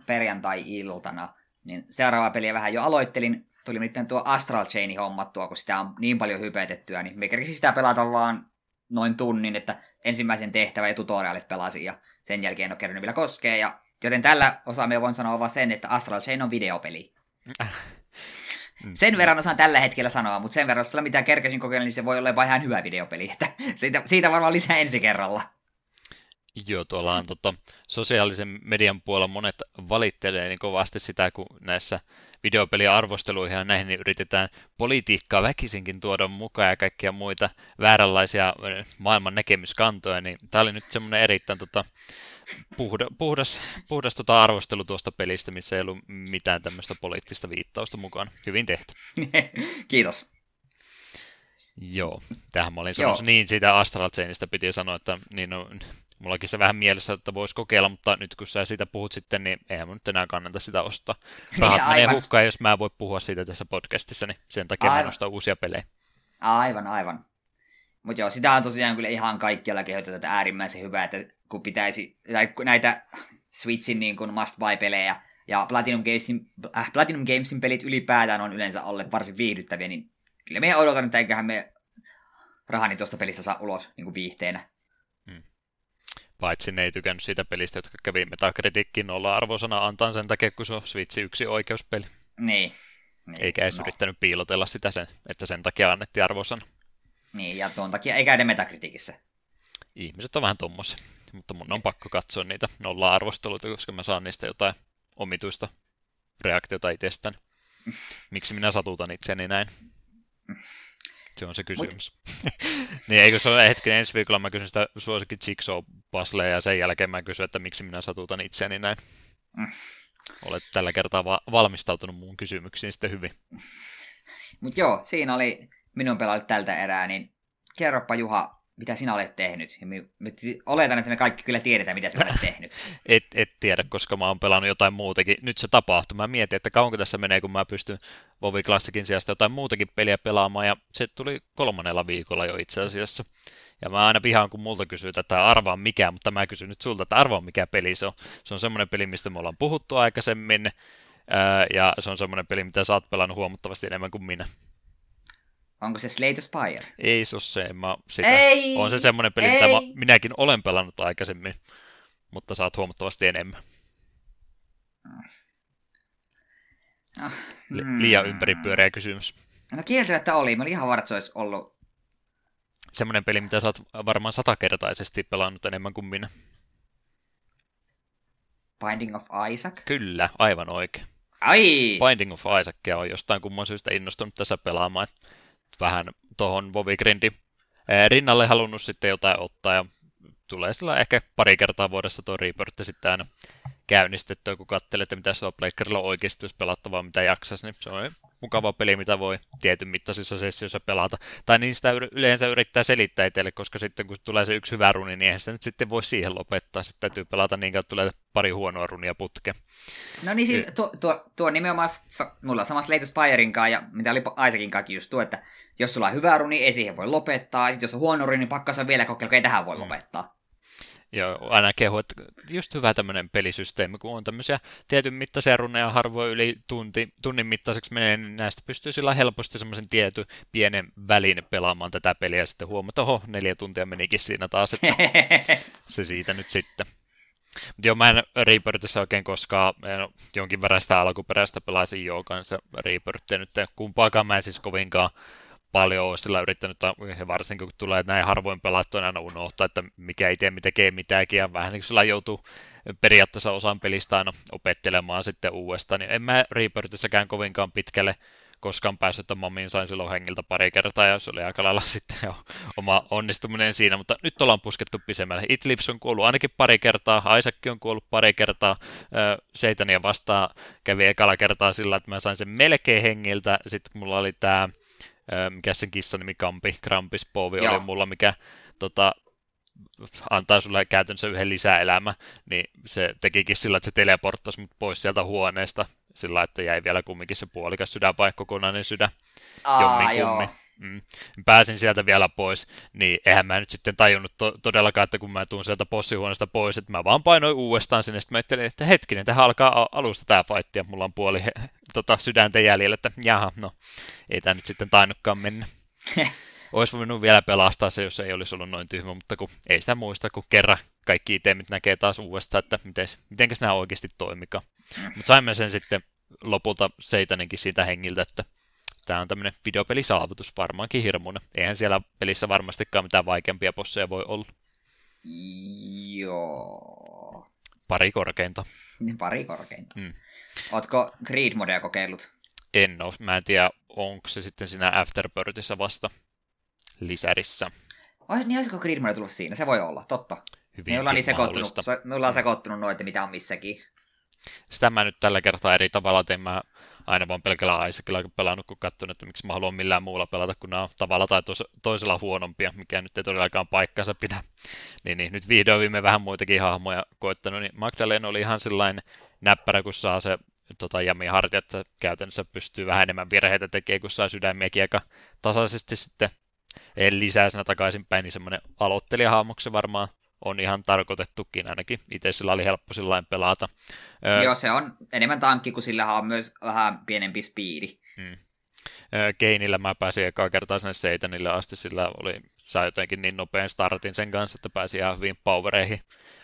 perjantai-iltana, niin seuraavaa peliä vähän jo aloittelin. Tuli nyt tuo Astral Chain hommattua, kun sitä on niin paljon hypetettyä, niin me kerkisi sitä pelata vaan noin tunnin, että ensimmäisen tehtävän ja tutoriaalit pelasin, ja sen jälkeen en ole kerännyt vielä koskea, ja joten tällä osaa me voin sanoa vaan sen, että Astral Chain on videopeli. Sen verran osaan tällä hetkellä sanoa, mutta sen verran, jos sillä mitä kerkesin kokeilla, niin se voi olla ihan hyvä videopeli, että siitä varmaan lisää ensi kerralla. Joo, tuolla on sosiaalisen median puolella monet valittelee niin kovasti sitä, kun näissä videopeliarvosteluihin ja näihin niin yritetään politiikkaa väkisinkin tuoda mukaan ja kaikkia muita vääränlaisia maailman näkemyskantoja, niin tämä oli nyt semmoinen erittäin puhdas arvostelu tuosta pelistä, missä ei ollut mitään tämmöistä poliittista viittausta mukaan. Hyvin tehty. Kiitos. Joo, tähän mä olin sanonut niin siitä Astral Chainista piti sanoa, että niin on... Mullakin se vähän mielessä, että voisi kokeilla, mutta nyt kun sä siitä puhut sitten, niin eihän mun nyt enää kannata sitä ostaa. Rahat menee hukkaan, jos mä en voi puhua siitä tässä podcastissa, niin sen takia aivan. Mä en ostaa uusia pelejä. Aivan. Mutta joo, sitä on tosiaan kyllä ihan kaikkialla kehotettu, että äärimmäisen hyvä, että kun pitäisi näitä Switchin niin kuin must-buy-pelejä ja Platinum Gamesin pelit ylipäätään on yleensä olleet varsin viihdyttäviä, niin kyllä me odotan, että eiköhän me rahani tuosta pelistä saa ulos niin kuin viihteenä. Paitsi ne ei tykännyt siitä pelistä, jotka kävi Metacriticin nolla-arvosana antaan sen takia, kun se on Switch 1 oikeuspeli. Niin. Eikä edes yrittänyt piilotella sitä, että sen takia annettiin arvosana. Niin, ja tuon takia ei käydä Metacriticissä. Ihmiset on vähän tommosia, mutta mun on pakko katsoa niitä nolla-arvosteluita, koska mä saan niistä jotain omituista reaktiota itsestäni. Miksi minä satutan itseäni näin? Se on se kysymys. Niin eikö se ole hetken ensi viikolla, mä kysyn sitä suosikin Jigsaw-puzzleja ja sen jälkeen mä kysyn, että miksi minä satutan itseäni näin. Olet tällä kertaa valmistautunut mun kysymyksiin sitten hyvin. Mut joo, siinä oli minun pelaillut tältä erää, niin kerropa Juha, mitä sinä olet tehnyt. Oletan, että me kaikki kyllä tiedetään, mitä sinä olet tehnyt. Et tiedä, koska mä oon pelannut jotain muutakin. Nyt se tapahtui. Mä mietin, että kauanko tässä menee, kun mä pystyn Vovi Classicin sijasta jotain muutakin peliä pelaamaan. Ja se tuli 3. viikolla jo itse asiassa. Ja mä aina vihaan, kun multa kysyy tätä arvaa mikä, mutta mä kysyn nyt sulta, että arvaa mikä peli se on. Se on semmoinen peli, mistä me ollaan puhuttu aikaisemmin. Ja se on semmoinen peli, mitä sä oot pelannut huomattavasti enemmän kuin minä. Onko se Slay the Spire? Ei se ole se, on se semmoinen peli, mitä minäkin olen pelannut aikaisemmin, mutta saat huomattavasti enemmän. Liian ympäripyöreä kysymys. No kieltämättä oli, mä olin ihan varma, että se olisi ollut. Semmoinen peli, mitä sä oot varmaan 100-kertaisesti pelannut enemmän kuin minä. Binding of Isaac? Kyllä, aivan oikein. Ai! Binding of Isaacia on jostain kumman syystä innostunut tässä pelaamaan. Vähän tuohon Vovigrindin rinnalle halunnut sitten jotain ottaa ja tulee sillä ehkä pari kertaa vuodessa tuo Rebirth sitten aina käynnistettyä, kun katselee, että mitä sulla pleikkarilla on oikeasti, jos pelattavaa mitä jaksaisi, niin se on mukava peli, mitä voi tietyn mittaisissa sessioissa pelata. Tai niin sitä yleensä yrittää selittää itselle, koska sitten kun tulee se yksi hyvä runi, niin eihän sitä nyt sitten voi siihen lopettaa. Sitten täytyy pelata niin, että tulee pari huonoa runia putke. No niin siis tuo nimenomaan, mulla on sama Slay the Spiren kanssa ja mitä oli Isaacin kanssa just tuo, että jos sulla on hyvä runi, ei siihen voi lopettaa. Ja sitten jos on huono runi, niin pakkaus vielä kokeilla, kun ei tähän voi lopettaa. Ja aina kehu, että just hyvä tämmöinen pelisysteemi, kun on tämmöisiä tietyn mittaisia runeja harvoin yli tunnin mittaiseksi menee, niin näistä pystyy sillä helposti semmoisen tietyn pienen välin pelaamaan tätä peliä ja sitten huomata, että 4 tuntia menikin siinä taas, että se siitä nyt sitten. Mutta joo, mä en Rebirthissa oikein koskaan, jonkin verran sitä alkuperäistä pelaisin joo kanssa Rebirthia nyt, kumpaakaan mä en siis kovinkaan paljon ole sillä yrittänyt, varsinkin kun tulee näin harvoin pelattua, aina unohtaa, että mikä itse tekee mitäkin, ja vähän niin kuin sillä joutuu periaatteessa osan pelistä aina opettelemaan sitten uudestaan, niin en mä Rebirthissäkään kovinkaan pitkälle koskaan päässyt, että mamiin sain silloin hengiltä pari kertaa, ja se oli aika lailla sitten jo oma onnistuminen siinä, mutta nyt ollaan puskettu pisemmälle. Itlips on kuollut ainakin pari kertaa, Isaac on kuollut pari kertaa, Seitania vastaan kävi ekalla kertaa sillä, että mä sain sen melkein hengiltä, sitten mulla oli tämä, mikä sen kissan nimi, Krampis Poovi oli mulla, mikä antaa sulle käytännössä yhden lisäelämä, niin se tekikin sillä, että se teleporttasi mut pois sieltä huoneesta, sillä että jäi vielä kumminkin se puolikas sydän vai kokonainen sydän jomminkummin. Pääsin sieltä vielä pois, niin eihän mä nyt sitten tajunnut todellakaan, että kun mä tuun sieltä bossihuoneesta pois, että mä vaan painoin uudestaan sinne, sitten mä ajattelin, että hetkinen, tähän alkaa alusta tää fight, ja mulla on puoli sydäntä jäljellä, että jaha, no, ei tää nyt sitten tainnutkaan mennä. Ois voinut vielä pelastaa se, jos ei olisi ollut noin tyhmä, mutta kun ei sitä muista, kun kerran kaikki itemit näkee taas uudestaan, että mitenkäs nämä oikeasti toimikaan. Mutta saimme sen sitten lopulta Seitaninkin siitä hengiltä, että tämä on tämmöinen videopelisaavutus, varmaankin hirmuinen. Eihän siellä pelissä varmastikaan mitään vaikeampia bosseja voi olla. Joo. Pari korkeinta. Pari korkeinta. Ootko Creed-modea kokeillut? En ole. Mä en tiedä, onko se sitten siinä Afterbirdissä vasta lisärissä. Niin olisiko Creed-modea tullut siinä? Se voi olla, totta. Me ollaan sekoittunut noita, mitä on missäkin. Sitä mä nyt tällä kertaa eri tavalla tein. Mä aina vaan pelkällä Isaacilla pelannut, kun katson, että miksi mä haluan millään muulla pelata, kun nämä on tavalla tai toisella huonompia, mikä nyt ei todellakaan paikkaansa pidä. Niin, nyt vihdoin viime vähän muitakin hahmoja koittanut, niin Magdalena oli ihan sellainen näppärä, kun saa se jami hartia, että käytännössä pystyy vähän enemmän virheitä tekemään, kun saa sydämiäkin aika tasaisesti sitten lisäisenä takaisinpäin, niin semmoinen aloittelijahahmoksi varmaan on ihan tarkoitettukin ainakin. Itse sillä oli helppo sillain pelata. Joo, se on enemmän tankki, kun sillä on myös vähän pienempi speedi. Keinillä mä pääsin ekaa kertaa sinne Seitanille asti, sillä sai jotenkin niin nopean startin sen kanssa, että pääsi ihan hyvin powereihin.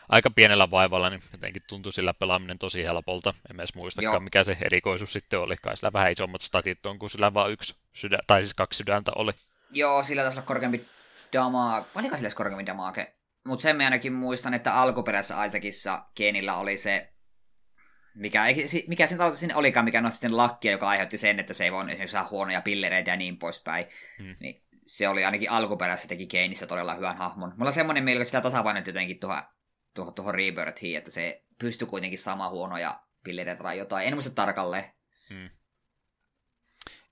Aika pienellä vaivalla, niin jotenkin tuntui sillä pelaaminen tosi helpolta. En edes muistakaan, mikä se erikoisuus sitten oli. Kai sillä vähän isommat statit on, kun sillä vaan kaksi sydäntä oli. Joo, sillä taisi olla korkeampi damage. Oliko sillä korkeampi damage? Mutta sen mä ainakin muistan, että alkuperäisessä Isaacissa Kenillä oli se, mikä sen tauti sinne olikaan, mikä nosti sen lakkia, joka aiheutti sen, että se ei voi esimerkiksi saa huonoja pillereitä ja niin poispäin. Niin se oli ainakin alkuperäisessä, teki Kenistä todella hyvän hahmon. Mulla on semmoinen mieli, että sitä tasapainotti jotenkin tuohon Rebirthiin, että se pystyi kuitenkin saamaan huonoja pillereitä tai jotain. En muista tarkalleen.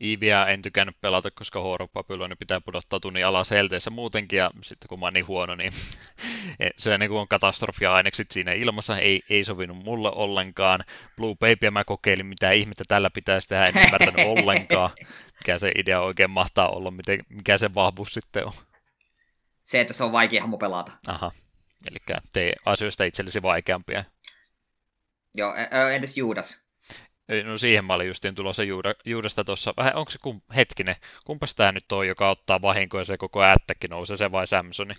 Iiviä en tykännyt pelata, koska Horopapyloinen pitää pudottaa tunnin alas helteessä muutenkin, ja sitten kun mä oon niin huono, niin se niin on katastrofia-ainekset siinä ilmassa, ei sovinut mulle ollenkaan. Blue Babyä mä kokeilin, mitä ihmettä tällä pitäisi tehdä, en ymmärtänyt ollenkaan. Mikä se idea oikein mahtaa olla, mikä se vahvuus sitten on? Se, että se on vaikea hahmo pelata. Aha, eli tee asioista itsellesi vaikeampia. Joo, entäs Judas? No siihen mä olin justiin tulossa Juudasta tuossa. Onko se hetkinen? Kumpas tää nyt on, joka ottaa vahinkoja, se koko ättäkki nousee, se vai Samsoni?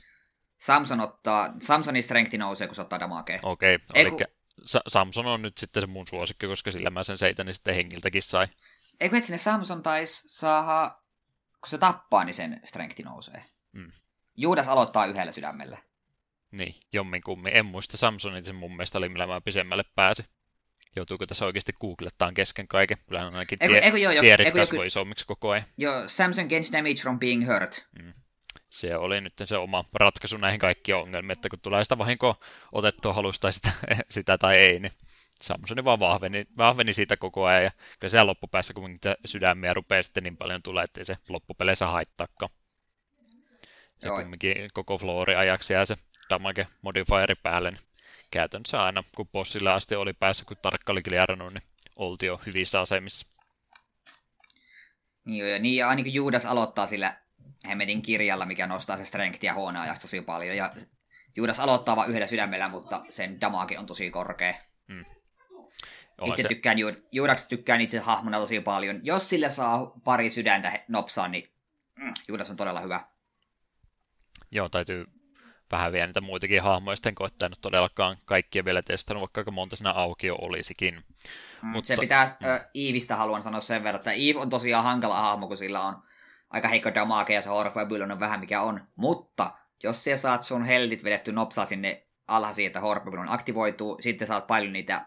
Samsonin strengthi nousee, kun se ottaa damakea. Okei, eli Samson on nyt sitten se mun suosikki, koska sillä mä sen Seitanin sitten hengiltäkin sai. Eikö hetkinen, Samson taisi saada, kun se tappaa, niin sen strengthi nousee. Juudas aloittaa yhdellä sydämellä. Niin, jomminkummin. En muista Samsonin, sen mun mielestä oli, millä mä pisemmälle pääsin. Joutuuko tässä oikeasti googlettaan kesken kaiken? Kyllä ainakin tierit kasvoi isommiksi koko ajan. Joo, Samson gains damage from being hurt. Se oli nyt se oma ratkaisu näihin kaikkiin ongelmiin, että kun tulee sitä vahinkoa otettua, halusta sitä tai ei, niin Samsoni vaan vahveni siitä koko ajan. Ja kyllä siellä loppupäässä, kun niitä sydämiä rupeaa sitten niin paljon tulee, ettei se loppupeleissä haittaakaan. Se kumminkin koko floori ajaksi jää se damage modifieri päälle. Niin käytännössä aina, kun bossille asti oli päässä, kun tarkka oli kliarannut, niin oltiin jo hyvissä asemissa. Niin, ja ainakin Juudas aloittaa sillä hemmetin kirjalla, mikä nostaa se strength ja huonoa ajaksi tosi paljon. Ja Juudas aloittaa vain yhdellä sydämellä, mutta sen damage on tosi korkea. Juudaksesta tykkään itse hahmona tosi paljon. Jos sillä saa pari sydäntä nopsaa, niin Juudas on todella hyvä. Joo, täytyy vähän vielä niitä muitakin hahmoja, sitten koettaa en ole todellakaan kaikkia vielä testannut, vaikka aika monta siinä auki jo olisikin. Mutta se pitää Eevistä haluan sanoa sen verran, että Eve on tosiaan hankala hahmo, kun sillä on aika heikko damage ja se Horde of Babylon on vähän mikä on. Mutta jos sä saat sun heldit vedetty nopsaa sinne alhaisiin, että Horde of Babylon aktivoituu, sitten saat paljon niitä,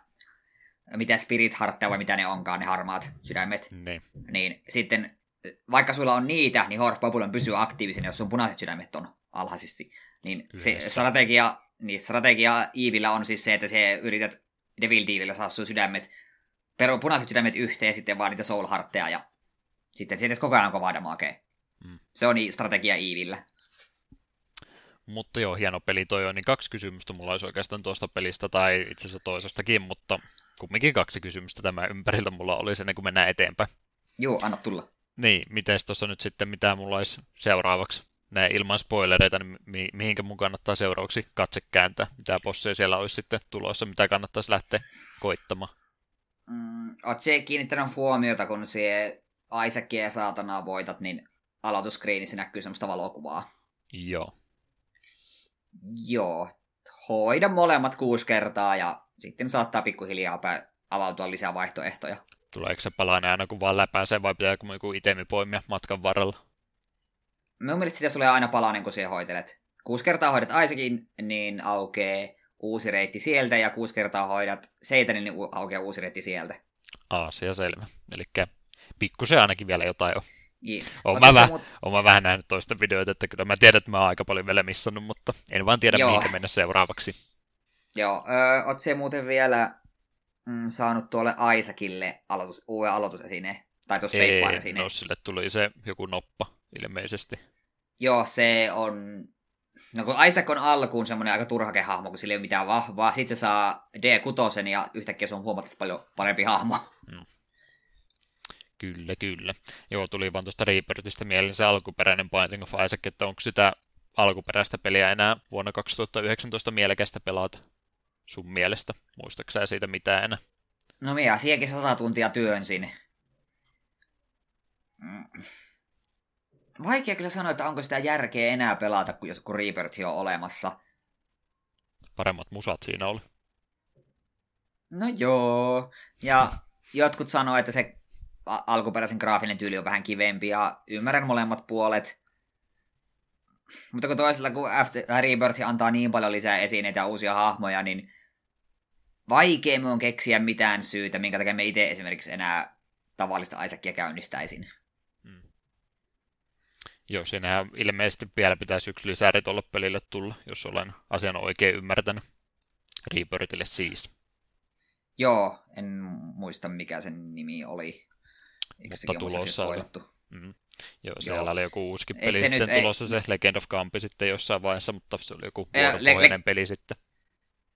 mitä Spirit Heartteja vai mitä ne onkaan, ne harmaat sydämet. Ne. Niin sitten, vaikka sulla on niitä, niin Horde of Babylon pysyy aktiivisena, jos sun punaiset sydämet on alhaisesti. Niin se strategia Eevillä on siis se, että sä yrität Devil Dealillä saa sun sydämet, punaiset sydämet yhteen ja sitten vaan niitä Soul Heartteja ja sitten se edes koko ajan kovaa damagea. Se on strategia Eevillä. Mutta joo, hieno peli toi on, niin kaksi kysymystä mulla olisi oikeastaan tuosta pelistä tai itse asiassa toisestakin, mutta kumminkin kaksi kysymystä tämän ympäriltä mulla olisi ennen kuin mennään eteenpäin. Joo, anna tulla. Niin, mites tuossa nyt sitten, mitä mulla olisi seuraavaksi? Näin ilman spoilereita, niin mihinkä mun kannattaa seuraavaksi katse kääntää? Mitä bosseja siellä olisi sitten tulossa, mitä kannattaisi lähteä koittamaan? Oot se kiinnittänyt huomiota, kun se Isaacia ja saatanaa voitat, niin aloituskriinissä näkyy semmoista valokuvaa. Joo. Joo, hoida molemmat 6 kertaa ja sitten saattaa pikkuhiljaa avautua lisää vaihtoehtoja. Tuleeko se palainen aina kun vaan läpäisee vai pitääkö joku itemi poimia matkan varrella? Minun mielestä sitä tulee aina palainen kun siihen hoitelet. 6 kertaa hoidat Isaacin, niin aukeaa uusi reitti sieltä ja 6 kertaa hoidat Seitanin, niin aukeaa uusi reitti sieltä. Asia selvä. Elikkä pikkusen ainakin vielä jotain on. Olen vähän nähnyt toista videoita, että kyllä mä tiedän, että mä oon aika paljon vielä missannut, mutta en vaan tiedä, mihinkä mennä seuraavaksi. Joo, oot se muuten vielä saanut tuolle Isaacille uuden aloitusesineen, tai tuossa Spacebar-esineen. No, sille tuli se joku noppa ilmeisesti. Joo, se on... No kun Isaac on alkuun semmoinen aika turhake hahmo, kun sillä ei ole mitään vahvaa, sit se saa D6 ja yhtäkkiä se on huomattavasti paljon parempi hahmo. Kyllä. Joo, tuli vaan tuosta Rebirthistä mieleen se alkuperäinen Binding of Isaac, että onko sitä alkuperäistä peliä enää vuonna 2019 mielekästä pelata sun mielestä? Muistatko sä siitä mitään enää? No minä siihenkin 100 tuntia työn sinne. Vaikea kyllä sanoa, että onko sitä järkeä enää pelata, kun jos Rebirth on olemassa. Paremmat musat siinä oli. No joo. Ja jotkut sanoo, että se alkuperäisen graafinen tyyli on vähän kivempi ja ymmärrän molemmat puolet. Mutta kun toisella, kun Rebirth antaa niin paljon lisää esineitä ja uusia hahmoja, niin vaikea me on keksiä mitään syytä, minkä takia me itse esimerkiksi enää tavallista Isaacia käynnistäisin. Joo, siinähän ilmeisesti vielä pitäisi yksi lisääri tuolle pelille tulla, jos olen asian oikein ymmärtänyt. Rebirthille siis. Joo, en muista mikä sen nimi oli. Eikö mutta tulossa oli. Joo, siellä oli joku uusikin peli sitten nyt, tulossa, se Legend of Gambi sitten jossain vaiheessa, mutta se oli joku vuoropohjainen peli sitten.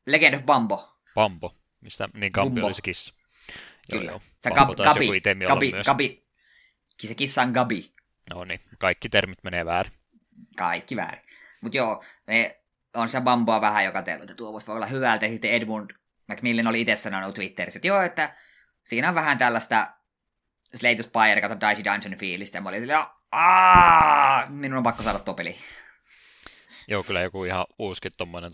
Legend of Bambo. Bambo, mistä niin Gambi oli se kissa. Joo. Bambo taisi joku itemi olla myös. Se kissa on Gabi. No niin, kaikki termit menee väärin. Kaikki väärin. Mutta joo, on se Bamboa vähän joka teillä, että tuo voisi voi olla hyvältä, ja sitten Edmund McMillan oli itse sanonut Twitterissä, että joo, että siinä on vähän tällaista Slay the Spire kautta Dicey Dungeon fiilistä, ja mä olin silleen, minun on pakko saada tuo peli. Joo, kyllä joku ihan uuskin tommonen,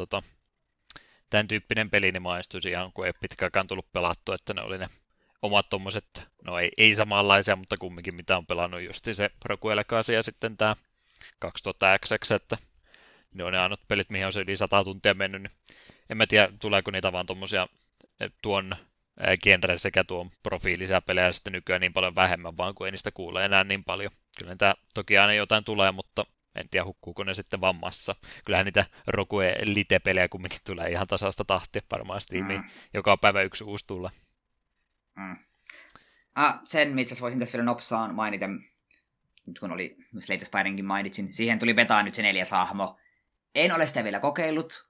tämän tyyppinen peli, niin maistuisi ihan, kun ei pitkäänkaan tullut pelattua, että ne oli ne omat tommoset, no ei samanlaisia, mutta kumminkin mitä on pelannut justi se Roguelekasi ja sitten tää 2000XX, että ne on ne ainut pelit, mihin on se yli 100 tuntia mennyt, niin en mä tiedä, tuleeko niitä vaan tommosia tuon genren sekä tuon profiilisia pelejä sitten nykyään niin paljon vähemmän, vaan kun ei niistä kuule enää niin paljon. Kyllä niitä toki aina jotain tulee, mutta en tiedä hukkuuko ne sitten vaan massa. Kyllähän niitä Rogue Lite-pelejä kumminkin tulee ihan tasaista tahtia varmaan Steamiin. Joka päivä yksi uusi tulee. Sen itse asiassa voisin tässä vielä nopsaan mainita, nyt kun oli Slay the Spirenkin mainitsin, siihen tuli betaan nyt se 4. hahmo. En ole sitä vielä kokeillut.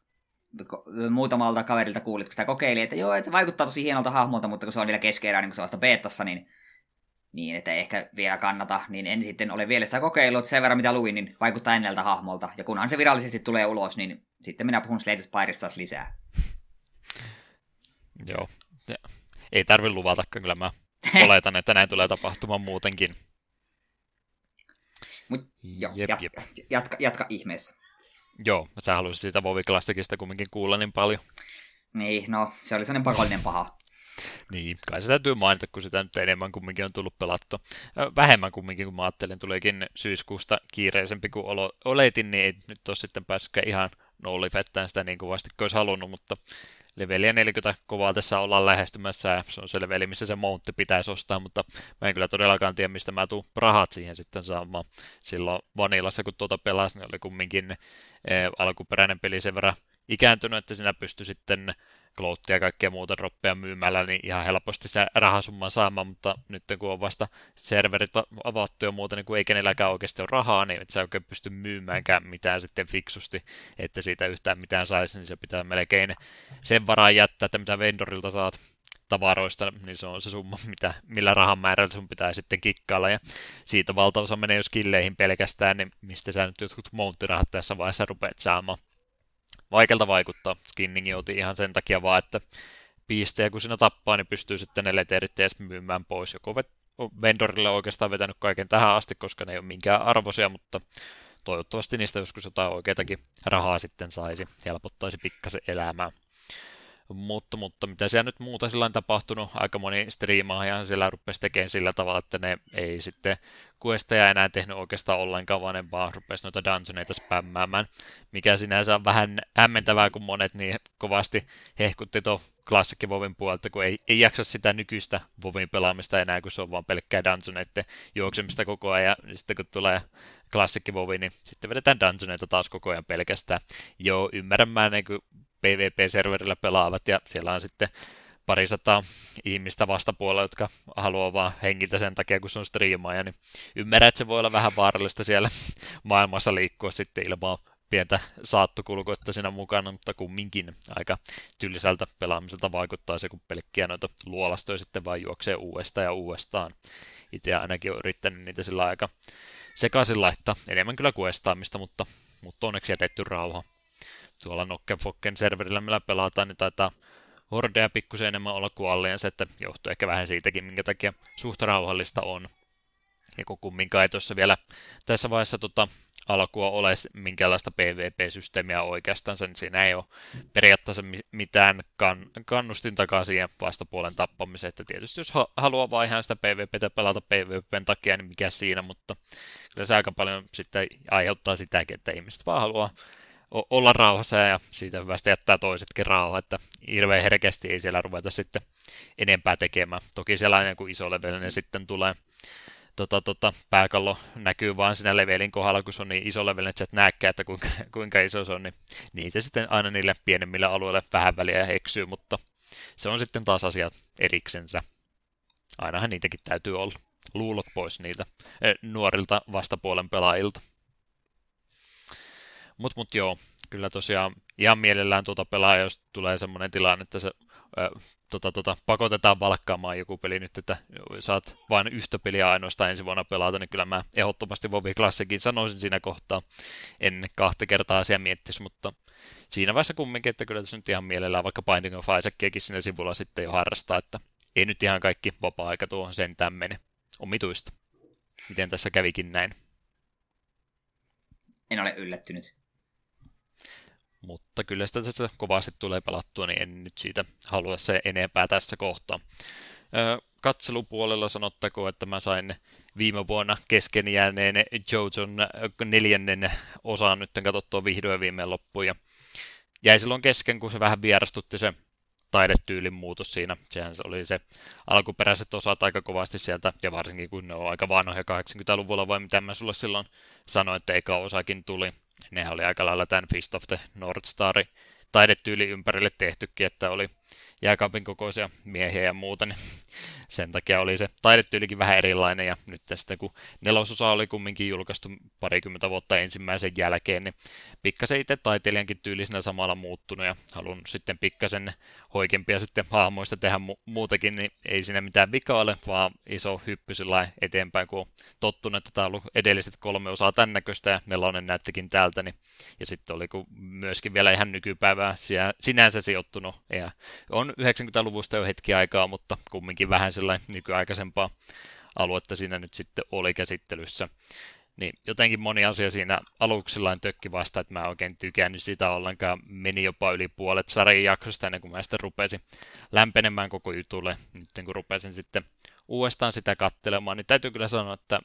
Muutamalta kaverilta kuulit, kun sitä kokeili, että joo, että se vaikuttaa tosi hienolta hahmolta, mutta kun se on vielä keskeeräinen, kun se on vasta beetassa, niin että ehkä vielä kannata, niin en sitten ole vielä sitä kokeillut. Sen verran mitä luin, niin vaikuttaa enneltä hahmolta. Ja kunhan se virallisesti tulee ulos, niin sitten minä puhun Slay the Spiresta taas lisää. Joo. Ei tarvi luvatakaan, kyllä mä oletan, että näin tulee tapahtumaan muutenkin. Mut joo, jatka ihmeessä. Joo, sä haluaisit siitä Vovi Classicista kumminkin kuulla niin paljon. Niin, no, se oli sellainen pakollinen paha. Niin, kai se täytyy mainita, kun sitä nyt enemmän kumminkin on tullut pelattua. Vähemmän kumminkin, kun mä ajattelin, tulikin syyskuusta kiireisempi kuin oletin, niin ei nyt ole sitten päässytkään ihan nollifettään sitä niin kovasti kuin olisi halunnut, mutta leveliä 40 kovaa tässä ollaan lähestymässä ja se on se leveli, missä se mountti pitäisi ostaa, mutta mä en kyllä todellakaan tiedä, mistä mä tuun rahat siihen sitten saamaan. Silloin Vanilassa, kun tuota pelasi, niin oli kumminkin alkuperäinen peli sen verran ikääntynyt, että sinä pystyi sitten klouttia ja kaikkea muuta droppeja myymällä, niin ihan helposti se rahasumman saamaan, mutta nyt kun on vasta serverit avattu ja muuta, niin kun ei kenelläkään oikeasti ole rahaa, niin et sä oikein pysty myymäänkään mitään sitten fiksusti, että siitä yhtään mitään saisi, niin se pitää melkein sen varaan jättää, että mitä vendorilta saat tavaroista, niin se on se summa, millä rahan määrällä sun pitää sitten kikkailla, ja siitä valtaosa menee jo skilleihin pelkästään, niin mistä sä nyt jotkut mounttirahat tässä vaiheessa rupeat saamaan. Vaikealta vaikuttaa. Skinningin otin ihan sen takia vaan, että piistejä kun siinä tappaa, niin pystyy sitten ne leterit edes myymään pois. Joko vendorille oikeastaan vetänyt kaiken tähän asti, koska ne ei ole minkään arvoisia, mutta toivottavasti niistä joskus jotain oikeatakin rahaa sitten saisi. Helpottaisi pikkasen elämää. Mutta mitä siellä nyt muuta sillä on tapahtunut, aika moni striimaahan siellä rupesi tekemään sillä tavalla, että ne ei sitten questeja enää tehnyt oikeastaan ollenkaan, vaan ne vaan rupesi noita dungeoneita spämmäämään, mikä sinänsä on vähän hämmentävää, kun monet niin kovasti hehkutti tuon klassikki Vovin puolelta, kun ei jaksa sitä nykyistä Vovin pelaamista enää, kun se on vaan pelkkää dungeoneiden juoksemista koko ajan, ja sitten kun tulee klassikki Vovi, niin sitten vedetään dungeoneita taas koko ajan pelkästään. Joo, ymmärrän mä niin kuin PvP-serverillä pelaavat, ja siellä on sitten parisataa ihmistä vastapuolella, jotka haluaa vaan hengiltä sen takia, kun se on striimaaja, niin ymmärrän, että se voi olla vähän vaarallista siellä maailmassa liikkua sitten ilman pientä saattokulkuetta siinä mukana, mutta kumminkin aika tylsältä pelaamiselta vaikuttaa se, kun pelkkiä noita luolastoja sitten vaan juoksee uudestaan ja uudestaan. Itse ainakin olen yrittänyt niitä sillä aika sekaisin laittaa, enemmän kyllä kuestaamista, mutta onneksi jätetty rauha. Tuolla Nokkenfokken serverillä, millä pelataan, niin taitaa hordeja pikkusen enemmän olla kuin alliansa, että johtuu ehkä vähän siitäkin, minkä takia suht rauhallista on. Ja kun kumminkaan ei tuossa vielä tässä vaiheessa alkua ole minkäänlaista PvP-systeemiä oikeastaan, niin siinä ei ole periaatteessa mitään kannustintakaan siihen vastapuolen tappamiseen, että tietysti jos haluaa vaan ihan sitä PvPtä pelata PvPn takia, niin mikä siinä, mutta kyllä se aika paljon sitten aiheuttaa sitäkin, että ihmiset vaan haluaa olla rauhassa ja siitä hyvästä jättää toisetkin rauhaa, että hirveän herkästi ei siellä ruveta sitten enempää tekemään. Toki siellä aina kun iso levelinen sitten tulee, pääkallo näkyy vaan siinä levelin kohdalla, kun se on niin iso levelinen, että sä et näekään, että kuinka iso se on, niin niitä sitten aina niille pienemmille alueille vähän väliä ja eksyy, mutta se on sitten taas asia eriksensä. Ainahan niitäkin täytyy olla. Luulot pois niiltä nuorilta vastapuolen pelaajilta. Mut joo, kyllä tosiaan ihan mielellään pelaa, jos tulee semmoinen tilanne, että se pakotetaan valkkaamaan joku peli nyt, että saat vain yhtä peliä ainoastaan ensi vuonna pelata, niin kyllä mä ehdottomasti Vovi Classicin sanoisin siinä kohtaa. En kahta kertaa asiaa miettisi, mutta siinä vaiheessa kumminkin, että kyllä tässä nyt ihan mielellään vaikka Binding of Isaaciakin siinä sivulla sitten jo harrastaa, että ei nyt ihan kaikki vapaa-aika tuohon sentään mene. Omituista. Miten tässä kävikin näin? En ole yllättynyt. Mutta kyllä sitä tässä kovasti tulee pelattua, niin en nyt siitä halua se enempää tässä kohtaa. Katselupuolella sanottakoon, että mä sain viime vuonna kesken jääneen JoJon 4. osan nyt katsottua vihdoin viimein loppuun. Ja jäi silloin kesken, kun se vähän vierastutti se taidetyylin muutos siinä. Sehän oli se alkuperäiset osat aika kovasti sieltä, ja varsinkin kun ne on aika vanhoja 80-luvulla, vai mitä mä sulle silloin sanoin, että eka osakin tuli. Nehän oli aika lailla tämän Fist of the North Starin taidetyyli ympärille tehtykin, että oli jääkaapin kokoisia miehiä ja muuta, niin sen takia oli se taidetyylikin vähän erilainen, ja nyt sitten kun nelososa oli kumminkin julkaistu parikymmentä vuotta ensimmäisen jälkeen, niin pikkasen itse taiteilijankin tyyli siinä samalla muuttunut, ja haluan sitten pikkasen hoikempia sitten hahmoista tehdä muutakin, niin ei siinä mitään vikaa ole, vaan iso hyppy sillä eteenpäin, kun on tottunut, että tämä on ollut edelliset 3 osaa tämän näköistä, ja nelonen näyttikin täältä, niin ja sitten oli myöskin vielä ihan nykypäivää sinänsä sijoittunut, ja on 90-luvusta jo hetki aikaa, mutta kumminkin vähän sellainen nykyaikaisempaa aluetta siinä nyt sitten oli käsittelyssä. Niin, jotenkin moni asia siinä aluksillaan tökki vasta, että mä en oikein tykännyt sitä ollenkaan. Meni jopa yli puolet sarjan jaksosta ennen kuin mä sitten rupesin lämpenemään koko jutulle. Nyt kun rupesin sitten uudestaan sitä katselemaan, niin täytyy kyllä sanoa, että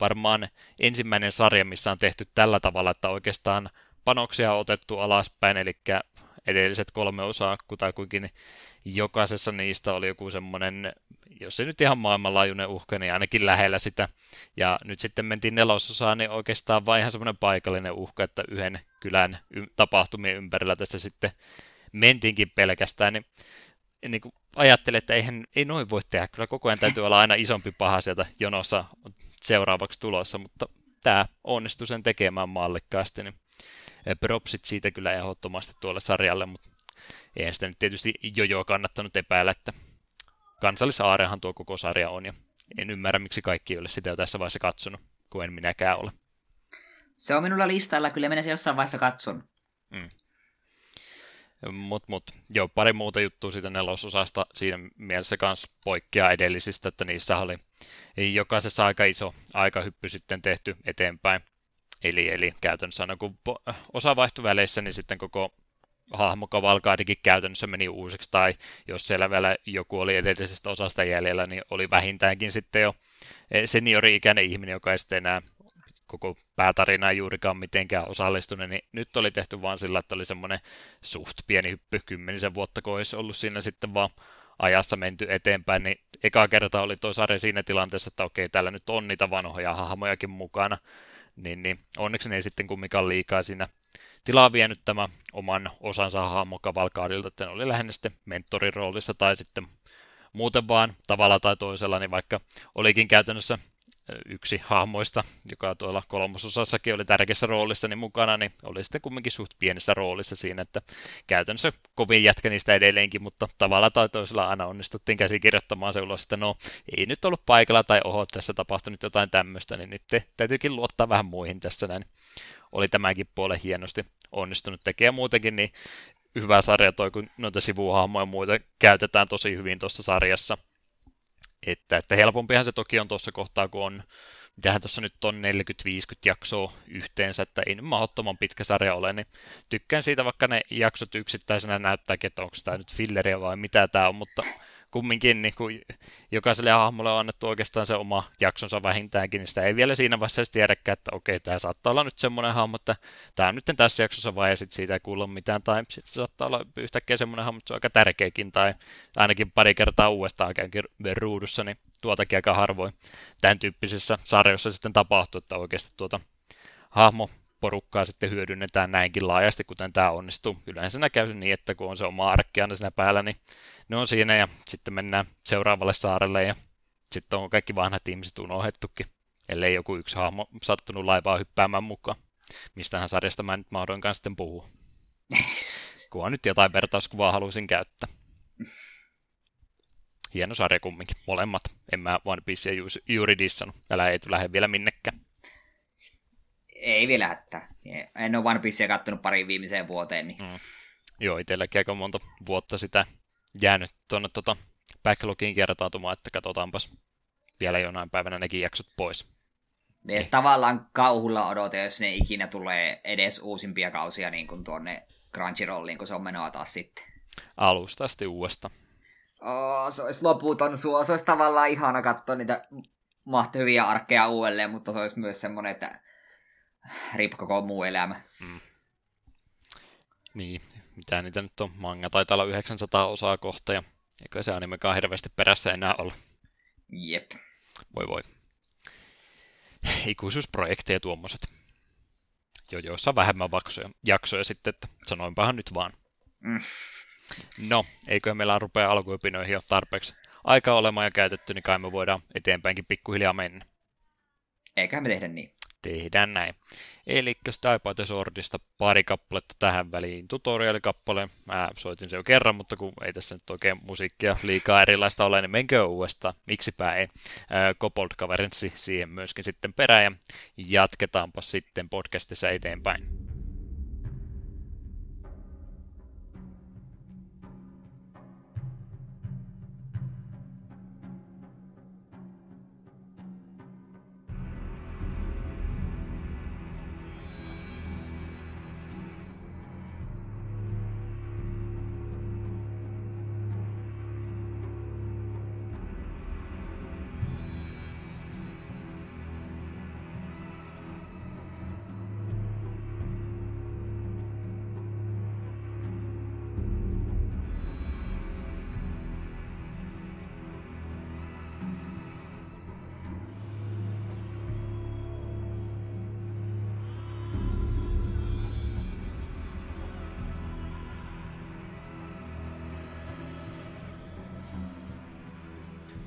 varmaan ensimmäinen sarja, missä on tehty tällä tavalla, että oikeastaan panoksia on otettu alaspäin, eli edelliset 3 osaa kutakuinkin jokaisessa niistä oli joku semmoinen, jos ei nyt ihan maailmanlaajuinen uhka, niin ainakin lähellä sitä. Ja nyt sitten mentiin 4. osaan, niin oikeastaan vain ihan semmoinen paikallinen uhka, että yhden kylän tapahtumien ympärillä tästä sitten mentiinkin pelkästään. Niin kuin ajattelin, että ei noin voi tehdä, kyllä koko ajan täytyy olla aina isompi paha sieltä jonossa seuraavaksi tulossa, mutta tämä onnistui sen tekemään mallikkaasti, niin propsit siitä kyllä ehdottomasti tuolle sarjalle, mutta eihän sitä nyt tietysti kannattanut epäillä, että kansallisaarehan tuo koko sarja on, ja en ymmärrä, miksi kaikki ei ole sitä jo tässä vaiheessa katsonut, kun en minäkään ole. Se on minulla listalla, kyllä minä se jossain vaiheessa katson. Joo, pari muuta juttua siitä 4. osasta siinä mielessä kanssa poikkeaa edellisistä, että niissä oli jokaisessa aika iso aikahyppy sitten tehty eteenpäin. Eli käytännössä aina kun osa vaihtui väleissä, niin sitten koko hahmokavalkaadikin käytännössä meni uusiksi, tai jos siellä vielä joku oli edellisestä osasta jäljellä, niin oli vähintäänkin sitten jo seniori-ikäinen ihminen, joka ei sitten enää koko päätarinaa juurikaan mitenkään osallistunut, niin nyt oli tehty vaan sillä, että oli semmoinen suht pieni hyppy 10 vuotta, kun olisi ollut siinä sitten vaan ajassa menty eteenpäin, niin eka kerta oli tuo sarja siinä tilanteessa, että okei, täällä nyt on niitä vanhoja hahmojakin mukana, niin onneksi ne ei sitten kumminkaan liikaa siinä tilaa vienyt tämä oman osansa hahmokavalkaadilta, että ne oli lähinnä sitten mentorin roolissa tai sitten muuten vaan tavalla tai toisella, niin vaikka olikin käytännössä yksi hahmoista, joka tuolla 3. osassakin oli tärkeässä roolissa niin mukana, niin oli sitten kumminkin suht pienessä roolissa siinä, että käytännössä kovin jätkä niistä edelleenkin, mutta tavalla tai toisella aina onnistuttiin käsikirjoittamaan se ulos, että no ei nyt ollut paikalla tai oho, tässä tapahtunut jotain tämmöistä, niin nyt täytyykin luottaa vähän muihin tässä näin. Oli tämänkin puolen hienosti onnistunut tekemään muutenkin, niin hyvä sarja toi, kun noita sivuhahmoja ja muita käytetään tosi hyvin tuossa sarjassa. Että helpompihan se toki on tuossa kohtaa, kun on, mitähän tuossa nyt on 40-50 jaksoa yhteensä, että ei nyt mahdottoman pitkä sarja ole, niin tykkään siitä, vaikka ne jaksot yksittäisenä näyttääkin, että onko tämä nyt filleriä vai mitä tämä on, mutta kumminkin niin kun jokaiselle hahmolle on annettu oikeastaan se oma jaksonsa vähintäänkin, niin sitä ei vielä siinä vaiheessa edes tiedäkään, että okei, tämä saattaa olla nyt semmoinen hahmo, että tämä on nyt tässä jaksossa vai, ja sitten siitä ei kuulla mitään, tai sitten saattaa olla yhtäkkiä semmoinen hahmo, että se on aika tärkeäkin, tai ainakin pari kertaa uudestaan käynkin ruudussa, niin tuotakin aika harvoin tämän tyyppisessä sarjossa sitten tapahtuu, että oikeasti tuota hahmoporukkaa sitten hyödynnetään näinkin laajasti, kuten tämä onnistuu. Yleensä näkyy niin, että kun on se oma arkki aina siinä päällä, niin ne on siinä ja sitten mennään seuraavalle saarelle ja sitten on kaikki vanhat ihmiset unohdettukin, ellei joku yksi hahmo sattunut laivaa hyppäämään mukaan. Mistähän sarjasta mä nyt mahdoinkaan sitten puhua. Kunhan nyt jotain vertauskuvaa halusin käyttää. Hieno sarja kumminkin, molemmat. En mä One Piece ja juuri dissannut. Älä ei lähde vielä minnekään. Ei vielä hättää. En ole One Piecea kattonut pariin viimeiseen vuoteen. Niin. Joo, itselläkin aika monta vuotta sitä jäänyt tuonne backlogiin kertautumaan, että katsotaanpas vielä jonain päivänä nekin jaksot pois. Tavallaan kauhulla odotan, jos ne ikinä tulee edes uusimpia kausia niin kuin tuonne Crunchyrolliin, kun se on menoa taas sitten. Alusta asti uudestaan. Se olisi loputon suo. Se olisi tavallaan ihana katsoa niitä mahtavia arkkeja uudelleen, mutta se olisi myös semmoinen, että rip koko muu elämä. Niin, mitä niitä nyt on? Manga taitaa olla 900 osaa kohta, ja eikö se animekaan hirveästi perässä enää ole. Jep. Voi. Ikuisuusprojekteja tuommoiset. Joissa on vähemmän jaksoja sitten, että sanoinpahan nyt vaan. No, eikö meillä rupea alkuopinnoihin jo tarpeeksi aikaa olemaan ja käytetty, niin kai me voidaan eteenpäinkin pikkuhiljaa mennä. Eiköhän me tehdä niin. Tehdään näin. Elikkä Die by the Swordista pari kappaletta tähän väliin. Tutorial-kappale. Mä soitin se jo kerran, mutta kun ei tässä nyt oikein musiikkia liikaa erilaista ole, niin menkö uudestaan. Miksipä ei. Kobold Cavernssi siihen myöskin sitten perään ja jatketaanpa sitten podcastissa eteenpäin.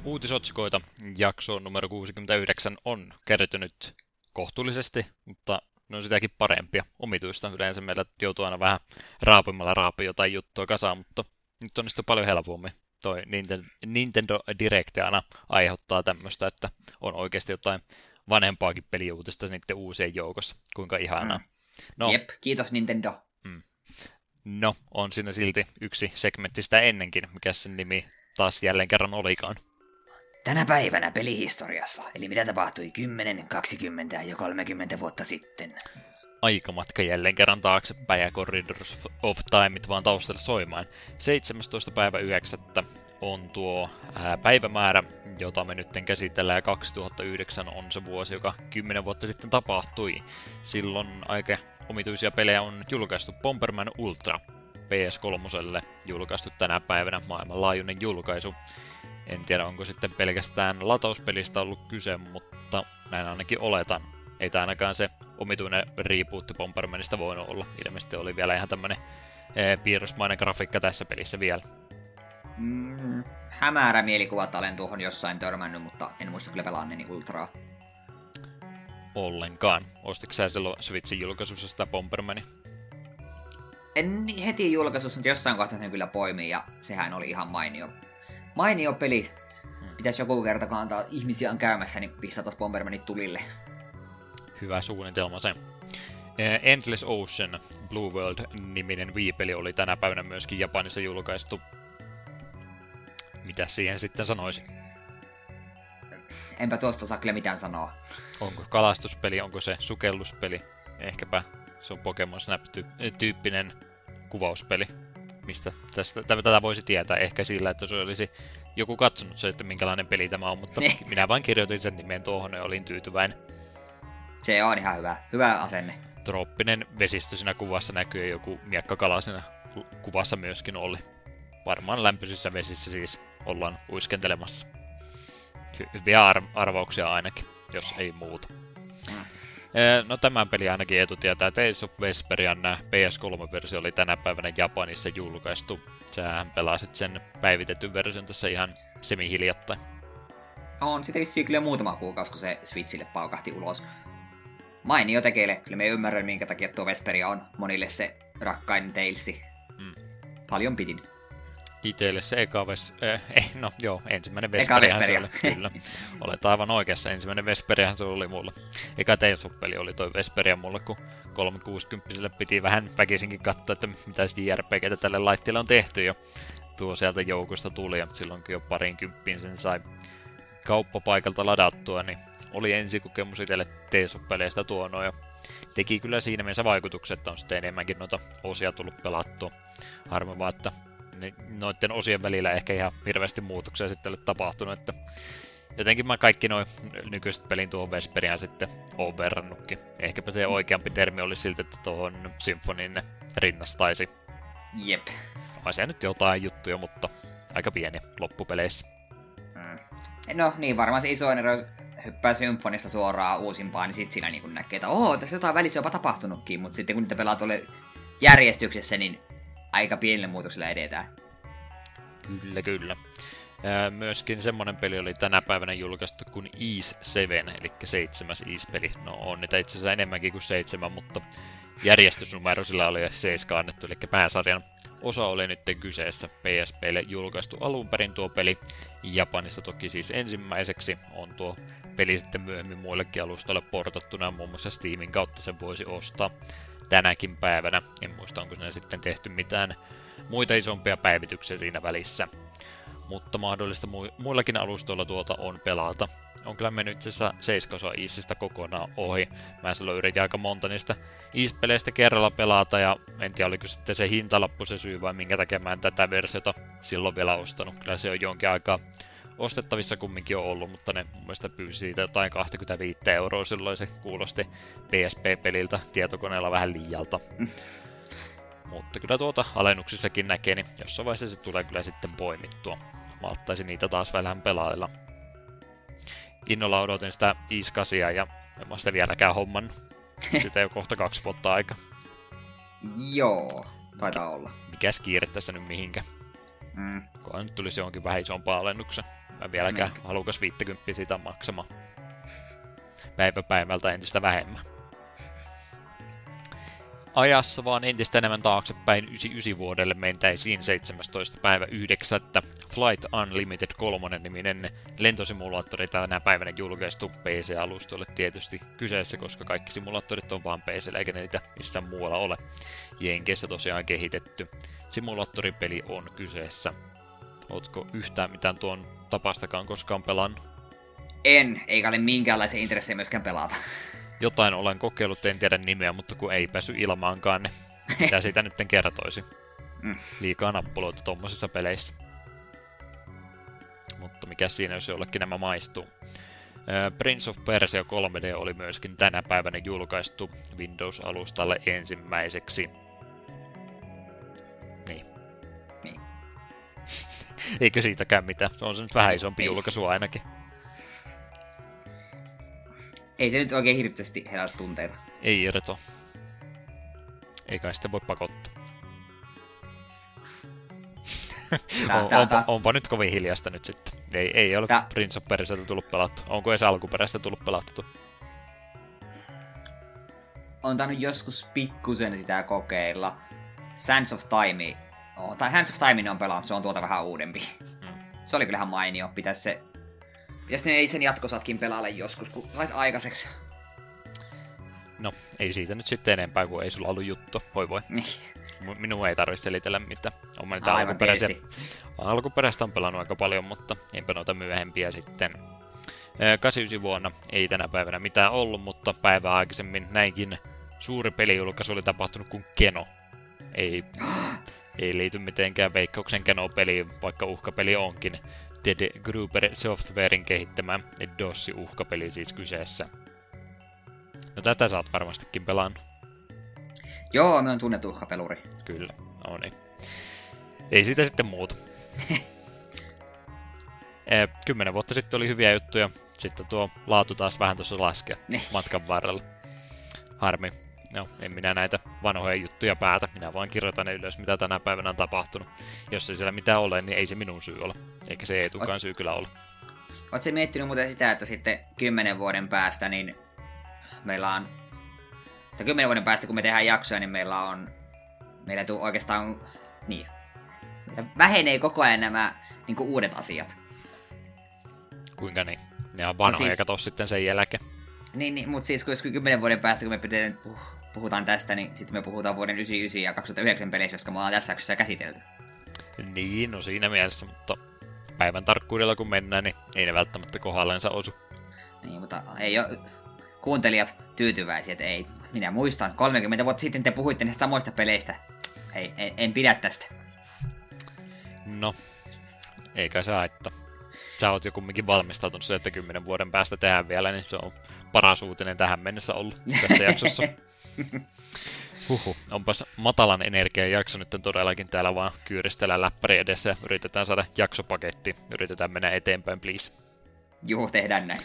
Uutisotsikoita. Jakso numero 69 on kertynyt kohtuullisesti, mutta ne on sitäkin parempia. Omituista yleensä meillä joutuu aina vähän raapimalla raapia jotain juttua kasaan, mutta nyt onnistuu paljon helpommin. Toi Nintendo Direct aina aiheuttaa tämmöistä, että on oikeasti jotain vanhempaakin peliuutista niiden uusien joukossa. Kuinka ihanaa. No, jep, kiitos Nintendo. No, on siinä silti yksi segmentti sitä ennenkin, mikä sen nimi taas jälleen kerran olikaan. Tänä päivänä pelihistoriassa, eli mitä tapahtui 10, 20 ja 30 vuotta sitten. Aikamatka jälleen kerran taaksepäin ja Corridors of Timeit vaan taustalla soimaan. 17.9. on tuo päivämäärä, jota me nytten käsitellään. 2009 on se vuosi, joka 10 vuotta sitten tapahtui. Silloin aika omituisia pelejä on julkaistu. Bomberman Ultra PS3:lle julkaistu tänä päivänä, maailmanlaajuinen julkaisu. En tiedä, onko sitten pelkästään latauspelistä ollut kyse, mutta näin ainakin oletan. Ei tämä ainakaan se omituinen reboot Bombermanista voinut olla. Ilmeisesti oli vielä ihan tämmönen piirrosmainen grafiikka tässä pelissä vielä. Hämärä mielikuvat olen tuohon jossain törmännyt, mutta en muista kyllä pelaanneeni Ultraa. Ollenkaan. Ostitko sä silloin Switchin julkaisussa sitä Bombermania? En heti julkaisussa, mutta jossain kohtaa sen kyllä poimin, ja sehän oli ihan mainio. Mainio peli. Pitäisi joku kerta kantaa ihmisiä on käymässä, niin pistää taas Bombermanit tulille. Hyvä suunnitelma se. Endless Ocean Blue World-niminen Wii-peli oli tänä päivänä myöskin Japanissa julkaistu. Mitä siihen sitten sanoisin? Enpä tuosta osaa kyllä mitään sanoa. Onko kalastuspeli, onko se sukelluspeli? Ehkäpä se on Pokemon Snap-tyyppinen kuvauspeli. Mistä tätä voisi tietää? Ehkä sillä, että se olisi joku katsonut se, että minkälainen peli tämä on, mutta minä vain kirjoitin sen nimen tuohon ja olin tyytyväinen. Se on ihan hyvä. Hyvä asenne. Trooppinen vesistö siinä kuvassa näkyy ja joku miekkakala siinä kuvassa myöskin oli. Varmaan lämpöisissä vesissä siis ollaan uiskentelemassa. Hyviä arvauksia ainakin, jos ei muuta. No tämän pelin ainakin Eetu tietää. Tales of Vesperian PS3-versio oli tänä päivänä Japanissa julkaistu. Sähän pelasit sen päivitetyn version tässä ihan semihiljattain. On sitä vissiin kyllä muutama kuukausi, kun se Switchille paukahti ulos. Mainio tekele. Kyllä me ymmärrän, minkä takia tuo Vesperia on monille se rakkain Talesi. Paljon pidin. Itelle se ensimmäinen Vesperiahan se oli, kyllä. Olet aivan oikeassa, ensimmäinen Vesperiahan se oli mulla. Eka Tales-peli oli toi Vesperia mulla, kun 360-sille piti vähän väkisinkin katsoa, että mitä JRPGtä tälle laitteelle on tehty. Ja tuo sieltä joukosta tuli, ja silloinkin jo parin kymppiin sen sai kauppapaikalta ladattua, niin oli ensikokemus itelle Tales-peleistä tuonoa. Ja teki kyllä siinä mielessä vaikutukset, että on sitten enemmänkin noita osia tullut pelattua. Harmi vaan, että noiden osien välillä ehkä ihan hirveästi muutoksia sitten ole tapahtunut, että jotenkin mä kaikki noi nykyiset pelin tuohon Vesperiaan sitten oon verrannutkin. Ehkäpä se oikeampi termi olisi siltä, että tuohon Symfonin rinnastaisi. Jep. On se nyt jotain juttuja, mutta aika pieni loppupeleissä. No niin, varmaan se isoin ero hyppää Symfonista suoraan uusimpaan, niin sit siinä niin kun näkee, että tässä jotain välissä jopa tapahtunutkin, mutta sitten kun niitä pelaa tuolle järjestyksessä, niin aika pienellä muutoksella edetään. Kyllä. Myöskin semmonen peli oli tänä päivänä julkaistu kuin Ease 7, eli 7. Ease-peli. No on niitä itse asiassa enemmänkin kuin 7, mutta järjestysnumero sillä oli 7 annettu, eli pääsarjan osa oli nyt kyseessä. PSP:lle julkaistu alun perin tuo peli. Japanissa toki siis ensimmäiseksi on tuo peli sitten myöhemmin muillekin alustoille portattuna, muun muassa Steamin kautta sen voisi ostaa. Tänäkin päivänä. En muista, onko siinä sitten tehty mitään muita isompia päivityksiä siinä välissä. Mutta mahdollista muillakin alustoilla tuota on pelata. On kyllä mennyt itse asiassa 7 Easestä kokonaan ohi. Mä silloin yritin aika monta niistä Ease-peleistä kerralla pelata, ja en tiedä oliko sitten se hintalappu se syy vai minkä takia mä en tätä versiota silloin vielä ostanut. Kyllä se on jonkin aikaa ostettavissa kumminkin on ollut, mutta ne mun mielestä pyysi siitä jotain 25 €, silloin se kuulosti PSP-peliltä tietokoneella vähän liialta. Mutta kyllä tuota alennuksissakin näkee, niin jossain vaiheessa se tulee kyllä sitten poimittua. Malttaisi niitä taas vähän pelailla. Innolla odotin sitä Ease 8:aa ja en mä sitä vieläkään homman. Sitä jo kohta 2 vuotta aika. Joo, taitaa olla. Mikäs kiire tässä nyt mihinkä? Kohan nyt tulisi johonkin vähän isompaan alennukseen. Mä vieläkään halukas 50 sitä maksamaan. Päivä päivältä entistä vähemmän. Ajassa vaan entistä enemmän taaksepäin 99 vuodelle mentäisiin 17.9. Flight Unlimited 3-niminen lentosimulaattori tänä päivänä julkaistu PC-alustoille tietysti kyseessä, koska kaikki simulaattorit on vaan PC:llä eikä niitä missään muualla ole. Jenkeissä tosiaan kehitetty simulaattoripeli on kyseessä. Ootko yhtään mitään tuon tapaistakaan koskaan pelannut? En, eikä ole minkäänlaisia intressejä myöskään pelata. Jotain olen kokeillut, en tiedä nimeä, mutta kun ei pääsy ilmaankaan, niin mitä siitä nyt kertoisi. Liikaa nappuloita tommosissa peleissä. Mutta mikä siinä, jos jollekin nämä maistuu. Prince of Persia 3D oli myöskin tänä päivänä julkaistu Windows-alustalle ensimmäiseksi. Niin. Eikö siitäkään mitään? On se nyt vähän isompi julkaisu ainakin. Ei se nyt oikein hirveästi herätä tunteita. Ei irto. Ei kai sitä voi pakottaa. Onpa nyt kovin hiljaista nyt sitten. Ei ole Prince of Persialta tullut pelattu. Onko edes alkuperäistä tullut pelattu? On tainnut joskus pikkusen sitä kokeilla. Sands of Time. Tai Hands of Time on pelannut, se on tuolta vähän uudempi. Se oli kyllähän mainio, pitäisi se... Ja sitten ei sen jatkosatkin pelaalle joskus, kun sais aikaiseksi. No, ei siitä nyt sitten enempää, kun ei sulla ollut juttu. Voi voi. Minun ei tarvitse selitellä mitään. Olen niitä alkuperäistä on pelannut aika paljon, mutta enpä noita myöhempiä sitten. 89 vuonna ei tänä päivänä mitään ollut, mutta päivää aikaisemmin näinkin suuri pelijulkaisu oli tapahtunut kuin Keno. Ei liity mitenkään Veikkauksen Keno-peliin, vaikka uhkapeli onkin. Ted Gruber Softwaren kehittämä DOS-uhkapeli siis kyseessä. No tätä sä oot varmastikin pelannut. Joo, mä oon tunnettu uhkapeluri. Kyllä, no niin. Ei siitä sitten muuta. 10 vuotta sitten oli hyviä juttuja, sitten tuo laatu taas vähän tuossa laskee matkan varrella. Harmi. No, en minä näitä vanhoja juttuja päätä. Minä vaan kirjoitan ne ylös, mitä tänä päivänä on tapahtunut. Jos ei siellä mitään ole, niin ei se minun syy ole. Eikä se Eetukaan syy kyllä ole. Ootko sä miettinyt muuten sitä, että sitten 10 vuoden päästä, niin meillä on... Tai 10 vuoden päästä, kun me tehdään jaksoja, niin meillä on... Meillä tuu oikeastaan... Niin. Vähenee koko ajan nämä niin kuin uudet asiat. Kuinka niin? Ne on vanhoja, siis... kato sitten sen jälkeen. Niin, mutta siis kun 10 vuoden päästä, kun me puhutaan tästä, niin sitten me puhutaan vuoden 1999 ja 2009 peleistä, jotka me ollaan tässä jaksossa käsitelty. Niin, no siinä mielessä, mutta päivän tarkkuudella kun mennään, niin ei ne välttämättä kohdallensa osu. Niin, mutta ei ole kuuntelijat tyytyväisiä, että ei. Minä muistan, 30 vuotta sitten te puhuitte niistä samoista peleistä. Ei, en pidä tästä. No, eikä se haittaa. Sä oot jo kumminkin valmistautunut se, että 10 vuoden päästä tehdään vielä, niin se on paras uutinen tähän mennessä ollut tässä jaksossa. Onpas matalan energian jakso nyt todellakin täällä vaan kyyristellään läppäri edessä ja yritetään saada jaksopaketti. Yritetään mennä eteenpäin, please. Joo, tehdään näin.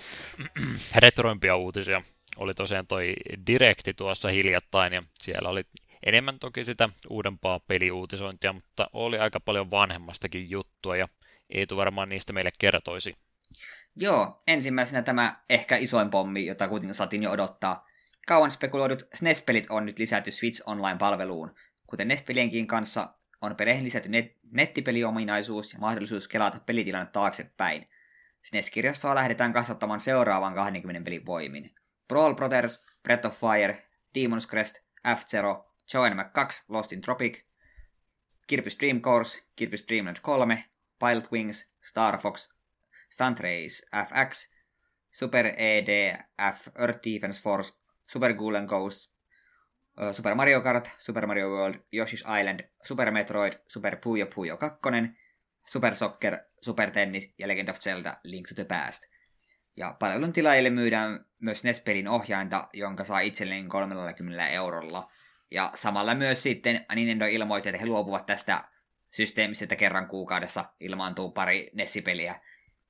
Retroimpia uutisia. Oli tosiaan toi Direkti tuossa hiljattain ja siellä oli enemmän toki sitä uudempaa peliuutisointia, mutta oli aika paljon vanhemmastakin juttua ja Eetu varmaan niistä meille kertoisi. Joo, ensimmäisenä tämä ehkä isoin pommi, jota kuitenkin saatiin jo odottaa. Kauan spekuloidut SNES-pelit on nyt lisätty Switch Online-palveluun. Kuten NES-pelienkin kanssa on peleihin lisätty nettipeliominaisuus ja mahdollisuus kelata pelitilanne taaksepäin. SNES-kirjastoa lähdetään kasvattamaan seuraavan 20 pelin voimin. Brawl Brothers, Breath of Fire, Demon's Crest, F-Zero, Joe & Mac 2, Lost in Tropic, Kirby's Dream Course, Kirby's Dreamland 3, Pilot Wings, Star Fox, Stunt Race FX, Super EDF Earth Defense Force, Super Ghoul & Ghosts, Super Mario Kart, Super Mario World, Yoshi's Island, Super Metroid, Super Puyo Puyo 2, Super Soccer, Super Tennis ja Legend of Zelda Link to the Past. Ja palvelun tilaajille myydään myös NES-pelin ohjainta, jonka saa itselleen 30 €. Ja samalla myös sitten Nintendo ilmoitti, että he luopuvat tästä systeemistä, että kerran kuukaudessa ilmaantuu pari NES-peliä.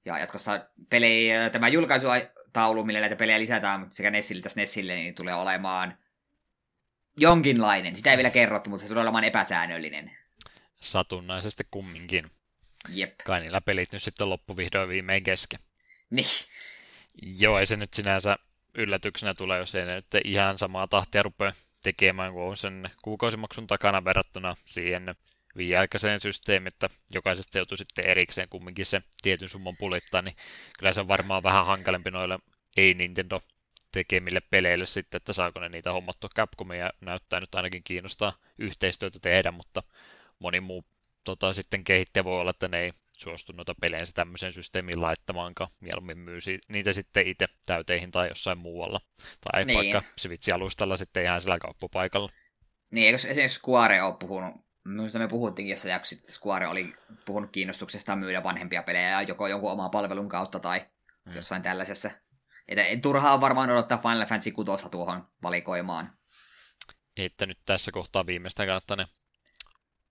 Ja jatkossa pelejä, tämä julkaisutaulu, millä näitä pelejä lisätään sekä Nessille että Nessille, niin tulee olemaan jonkinlainen. Sitä ei vielä kerrottu, mutta se tulee olemaan epäsäännöllinen. Satunnaisesti kumminkin. Jep. Kai niillä pelit nyt sitten loppuvihdoin viimein kesken. Niin. Joo, ei se nyt sinänsä yllätyksenä tule, jos ei ne nyt ihan samaa tahtia rupea tekemään, kun on sen kuukausimaksun takana verrattuna siihen viimeaikaiseen systeemiin, että jokaisesta joutuu sitten erikseen kumminkin se tietyn summan pulittaa, niin kyllä se on varmaan vähän hankalempi noille ei-Nintendo tekemille peleille sitten, että saako ne niitä hommattua. Capcomia näyttää nyt ainakin kiinnostaa yhteistyötä tehdä, mutta moni muu sitten kehittäjä voi olla, että ne ei suostu noita peleensä tämmöiseen systeemiin laittamaankaan. Mieluummin myy niitä sitten itse täyteihin tai jossain muualla. Tai niin. Vaikka Switch-alustalla sitten ihan sillä kauppapaikalla. Niin, eikö esimerkiksi Square ole puhunut, minusta me puhuttiinkin jossain jaksossa sitten, Square oli puhunut kiinnostuksesta myydä vanhempia pelejä joko jonkun oman palvelun kautta tai jossain tällaisessa. Että turhaa on varmaan odottaa Final Fantasy 6 tuohon valikoimaan. Että nyt tässä kohtaa viimeistään kannattaa ne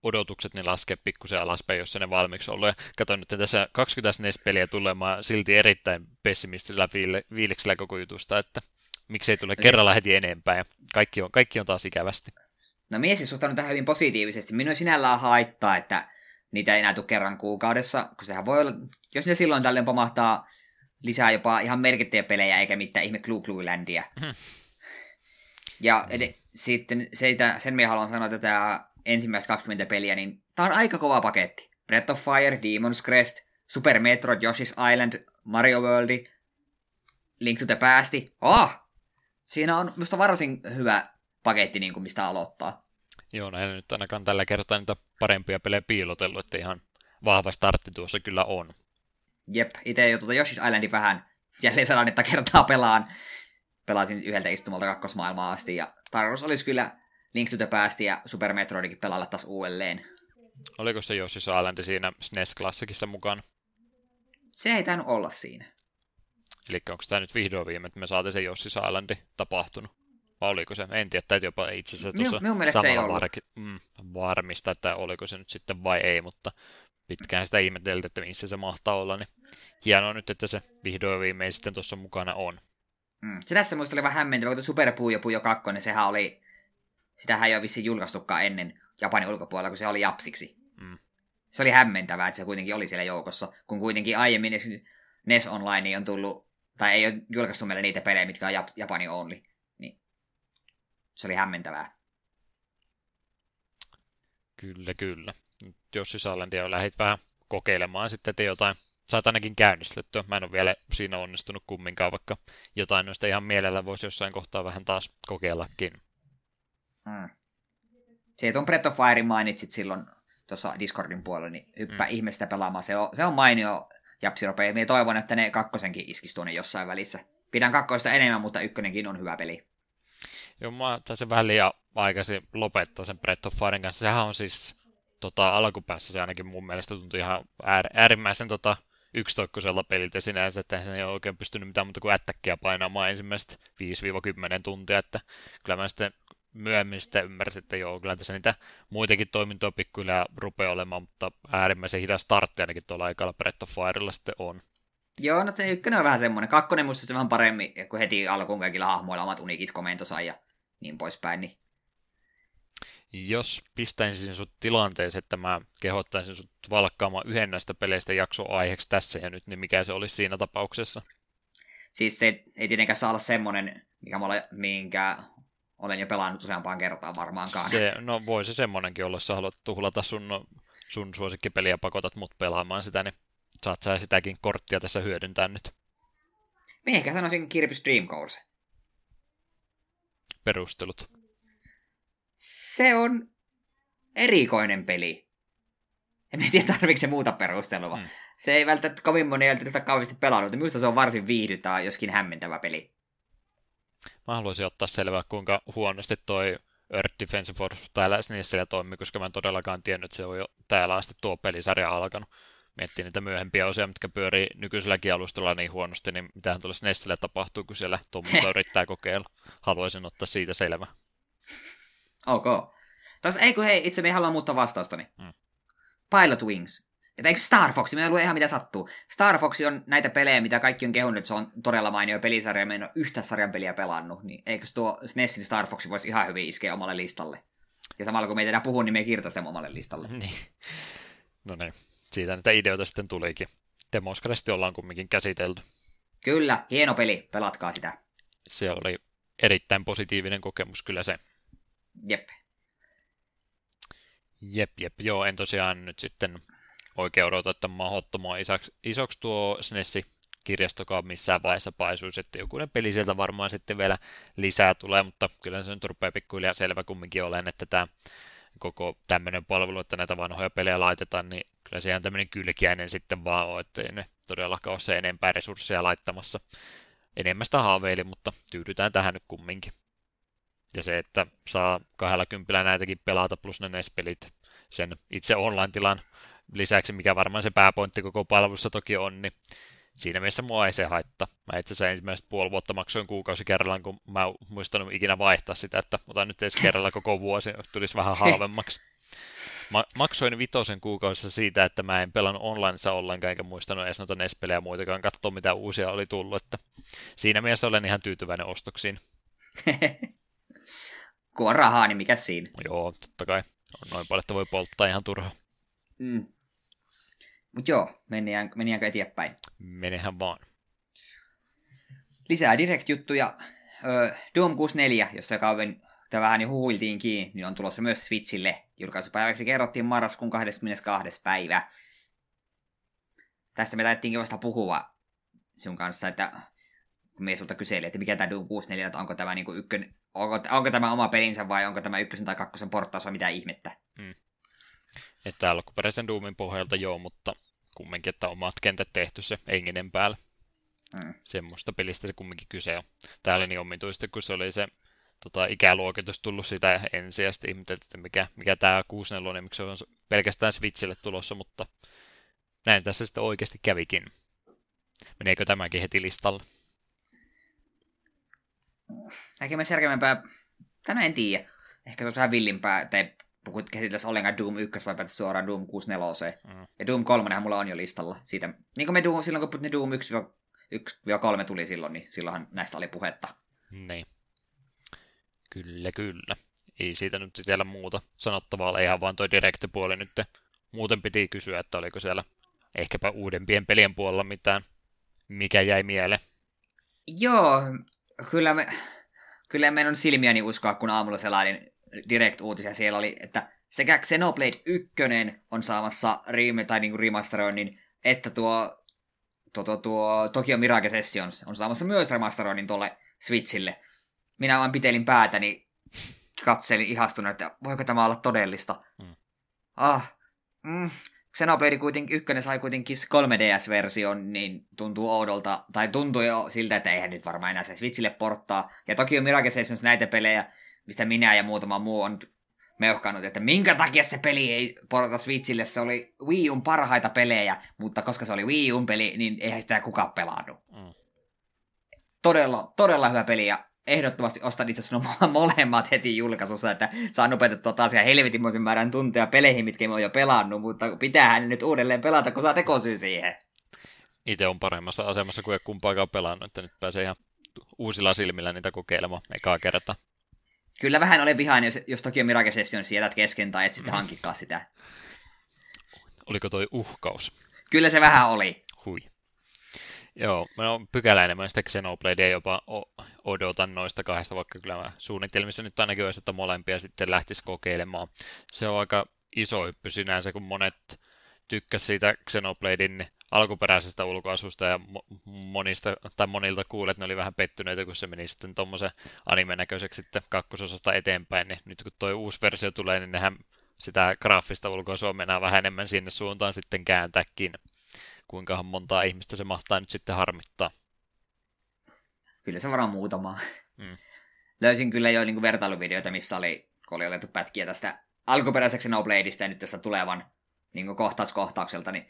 odotukset ne laskee pikkusen alaspäin, jos se ne valmiiksi ollut. Ja katsoin, että tässä 24 peliä tulemaan silti erittäin pessimistillä fiiliksellä koko jutusta, että miksei tule kerralla heti enempää. Ja kaikki on taas ikävästi. No mies siis suhtaudun tähän hyvin positiivisesti. Minun sinällään haittaa, että niitä ei enää tule kerran kuukaudessa, kun sehän voi olla, jos ne silloin tälleen pamahtaa lisää jopa ihan merkittäviä pelejä, eikä mitään ihme Glu-Glu-ländiä. Ja sitten sen minä haluan sanoa, että tämä ensimmäiset 20 peliä, niin tämä on aika kova paketti. Breath of Fire, Demon's Crest, Super Metroid, Yoshi's Island, Mario World, Link to the Past. Siinä on minusta varsin hyvä paketti, niin kuin mistä aloittaa. Joo, no en nyt ainakaan tällä kertaa niitä parempia pelejä piilotellut, että ihan vahva startti tuossa kyllä on. Jep, itse jo Yoshi's Islandin vähän jälleen 100 kertaa pelasin yhdeltä istumalta kakkosmaailmaa asti, ja tarkoitus olisi kyllä Link to the Past ja Super Metroidikin pelailla taas uudelleen. Oliko se Yoshi's Island siinä SNES Classicissa mukana? Se ei tainnut olla siinä. Eli onko tämä nyt vihdoin viime, että me saatiin se Yoshi's Island tapahtunut? Vai oliko se? En tiedä, täytyy jopa itse asiassa tuossa samalla varmistaa, että oliko se nyt sitten vai ei, mutta pitkään sitä ihmeteltiin, että missä se mahtaa olla, niin hienoa nyt, että se vihdoin viimein sitten tuossa mukana on. Se tässä muista oli vähän hämmentävä, kun Super Puyo Puyo 2, niin sehän oli, sitähän ei ole vissiin julkaistukaan ennen Japanin ulkopuolella, kun se oli japsiksi. Se oli hämmentävää, että se kuitenkin oli siellä joukossa, kun kuitenkin aiemmin NES Online on tullut, tai ei ole julkaistu meille niitä pelejä, mitkä on Japanin only. Niin. Se oli hämmentävää. Kyllä, kyllä. Jos Islandia lähdit vähän kokeilemaan sitten, että jotain saat ainakin käynnistettyä. Mä en ole vielä siinä onnistunut kumminkaan, vaikka jotain noista ihan mielellä voisi jossain kohtaa vähän taas kokeillakin. Se tuon Breath of Fire mainitsit silloin tuossa Discordin puolella, niin hyppää ihmeestä pelaamaan. Se on mainio japsirope. Minä toivon, että ne kakkosenkin iskisi tuonne jossain välissä. Pidän kakkoista enemmän, mutta ykkönenkin on hyvä peli. Joo, mä taisin vähän liian aikaisin lopettaa sen Breath of Firen kanssa. Sehän on siis alkupäässä se ainakin mun mielestä tuntui ihan äärimmäisen yksitoikkoisella peliltä sinänsä, että hän ei ole oikein pystynyt mitään muuta kuin ättäkkiä painaamaan ensimmäistä 5-10 tuntia, että kyllä mä sitten myöhemmin sitä ymmärsin, että joo, kyllä tässä niitä muitakin toimintoja pikkuhiljaa rupeaa olemaan, mutta äärimmäisen hidas startti ainakin tuolla aikalla Breath of Firella sitten on. Joo, no se ykkönen on vähän semmoinen, kakkonen musta se vähän paremmin, kun heti alkuun kaikilla hahmoilla omat uniikit komentosa ja niin poispäin, niin jos pistäisin sut tilanteeseen, että mä kehottaisin sut valkkaamaan yhden näistä peleistä jaksoaiheeksi tässä ja nyt, niin mikä se olisi siinä tapauksessa? Siis se ei tietenkään saa olla semmoinen, minkä olen jo pelannut useampaan kertaan varmaankaan. No voi se semmoinenkin olla, jos sä haluat tuhlata sun suosikkipeliä ja pakotat mut pelaamaan sitä, niin saat sä sitäkin korttia tässä hyödyntää nyt. Minä ehkä sanoisin Kirby's Dream Course. Perustelut. Se on erikoinen peli. En tiedä, tarviiko se muuta perustelua. Se ei välttämättä kovin moni, ei tästä kauheasti pelannut, mutta minusta se on varsin viihdyttävä, joskin hämmentävä peli. Mä haluaisin ottaa selvää, kuinka huonosti toi Earth Defense Force täällä SNESillä toimii, koska mä en todellakaan tiennyt, että se on jo täällä asti tuo pelisarja alkanut. Miettii niitä myöhempiä osia, mitkä pyörii nykyiselläkin alustalla niin huonosti, niin mitähän tuolla SNESillä tapahtuu, kun siellä tuommoista yrittää kokeilla. Haluaisin ottaa siitä selvää. Ok. Tuossa, itse me ei halua muuttaa vastaustani. Pilot Wings. Että eikö Star Fox? Me ei ollut ihan mitä sattuu. Star Fox on näitä pelejä, mitä kaikki on kehunut, että se on todella mainio pelisarja. Me en ole yhtä sarjan peliä pelannut. Niin eikö tuo SNESin Star Fox voisi ihan hyvin iskeä omalle listalle? Ja samalla kun me ei tehdä puhua, niin me ei kirjoita sitä omalle listalle. Niin. No niin. siitä niitä ideoita sitten tulikin. Demon's Crest ollaan kumminkin käsitelty. Kyllä, hieno peli, pelatkaa sitä. Se oli erittäin positiivinen kokemus kyllä se. Jep. Jep, joo, en tosiaan nyt sitten oikein odota, että mahdottoman isoksi tuo SNES-kirjastokaan missään vaiheessa paisuisi, että jokunen peli sieltä varmaan sitten vielä lisää tulee, mutta kyllä se nyt rupeaa pikkuhiljaa selvä kumminkin olemaan, että tämä koko tämmöinen palvelu, että näitä vanhoja pelejä laitetaan, niin kyllä se ihan tämmöinen kylkiäinen sitten vaan on, että ei ne todellakaan ole se enempää resursseja laittamassa. Enemmän sitä haaveili, mutta tyydytään tähän nyt kumminkin. Ja se, että saa 20 näitäkin pelata plus ne NES-pelit sen itse online-tilan lisäksi, mikä varmaan se pääpointti koko palvelussa toki on, niin siinä mielessä mua ei se haittaa. Mä itse asiassa ensimmäistä puoli vuotta maksoin kuukausi kerrallaan, kun mä en muistanut ikinä vaihtaa sitä, että otan nyt edes kerralla koko vuosi, tulisi vähän halvemmaksi. Maksoin 5 kuukausissa siitä, että mä en pelannut onlineissa ollenkaan, enkä muistanut edes noita NES-pelejä ja muitakaan katsoa, mitä uusia oli tullut. Että siinä mielessä olen ihan tyytyväinen ostoksiin. Kun on rahaa, niin mikä siinä? Joo, totta kai. On noin paljon, että voi polttaa ihan turhaa. Mm. Mut joo, meniäänkö eteenpäin? Menehän vaan. Lisää direct-juttuja. Doom 64, josta vähän niin huhuiltiinkin, niin on tulossa myös Switchille. Julkaisupäiväksi kerrottiin marraskuun 22. päivä. Tästä me taidettiinkin vasta puhua sinun kanssa, että kun me sulta kyselin, että mikä tämä Doom 64, että onko tämä niinku ykkönen, onko tämä oma pelinsä vai onko tämä ykkösen tai kakkosen porttaus vai mitä ihmettä? Mm. Että alkuperäisen Doomin pohjalta joo, mutta kumminkin, että omat kentät tehty se enginen päällä. Mm. Semmoista pelistä se kumminkin kyse on. Tää oli niin omituista, kun se oli se ikäluokitus tullut sitä ensin ja sitten ihmeteltiin, että mikä tämä 64 on, niin miksi se on pelkästään Switchille tulossa, mutta näin tässä sitten oikeasti kävikin. Meneekö tämäkin heti listalle? Näkemässä järkevämpää, tänään en tiedä. Ehkä se on vähän villimpää, ettei käsiteltäisi ollenkaan Doom 1, vai päätä suoraan Doom 64. Mm. Ja Doom 3 mulla on jo listalla. Siitä, niin kuin silloin kun ne Doom 1-3 tuli silloin, niin silloinhan näistä oli puhetta. Niin. Kyllä. Ei siitä nyt siellä muuta sanottavaa ole, ihan vaan toi direktipuoli nyt. Muuten piti kysyä, että oliko siellä ehkäpä uudempien pelien puolella mitään, mikä jäi mieleen. Joo, kyllä meidän on silmiäni uskoa, kun aamulla selailin direct-uutisia. Siellä oli, että sekä Xenoblade 1 on saamassa remasteroinnin, että tuo Tokyo Mirage Sessions on saamassa myös remasteroinnin tuolle Switchille. Minä vaan pitelin päätäni, katselin ihastunut, että voiko tämä olla todellista. Mm. Xenoblade kuitenkin 1 sai kuitenkin 3DS-version, niin tuntuu oudolta, tai tuntuu jo siltä, että eihän nyt varmaan enää se Switchille porttaa. Ja toki on Mirage Sessions näitä pelejä, mistä minä ja muutama muu on meuhkannut, että minkä takia se peli ei portata Switchille. Se oli Wii U:n parhaita pelejä, mutta koska se oli Wii U:n peli, niin eihän sitä kukaan pelannut. Mm. Todella hyvä peli, ja ehdottomasti ostan itse asiassa molemmat heti julkaisussa, että saan opetettua taas ihan helvetinmoisen määrän tunteja peleihin, mitkä mä oon jo pelannut, mutta pitäähän nyt uudelleen pelata, kun saa tekosyy siihen. Itse on paremmassa asemassa kuin kumpaakaan pelannut, että nyt pääsee ihan uusilla silmillä niitä kokeilemaan ekaa kertaa. Kyllä vähän olen vihainen, jos Tokyo Mirage Sessions jätät kesken tai et sitten hankkikaan sitä. Oliko toi uhkaus? Kyllä se vähän oli. Hui. Joo, mä oon pykälä enemmän sitä Xenobladea jopa odotan noista kahdesta, vaikka kyllä mä suunnitelmissa nyt ainakin olisi, että molempia sitten lähtisi kokeilemaan. Se on aika iso hyppy sinänsä, kun monet tykkäsivät siitä Xenobladen alkuperäisestä ulkoasusta ja monilta kuulet, että ne oli vähän pettyneitä, kun se meni sitten tommoisen anime-näköiseksi sitten kakkososasta eteenpäin, niin nyt kun toi uusi versio tulee, niin nehän sitä graafista ulkoasua mennään vähän enemmän sinne suuntaan sitten kääntääkin. Kuinkahan montaa ihmistä se mahtaa nyt sitten harmittaa? Kyllä se varmaan muutamaa. Mm. Löysin kyllä jo vertailuvideoita, missä oli otettu pätkiä tästä alkuperäiseksi Xenobladeista ja nyt tästä tulevan kohtauskohtaukselta, niin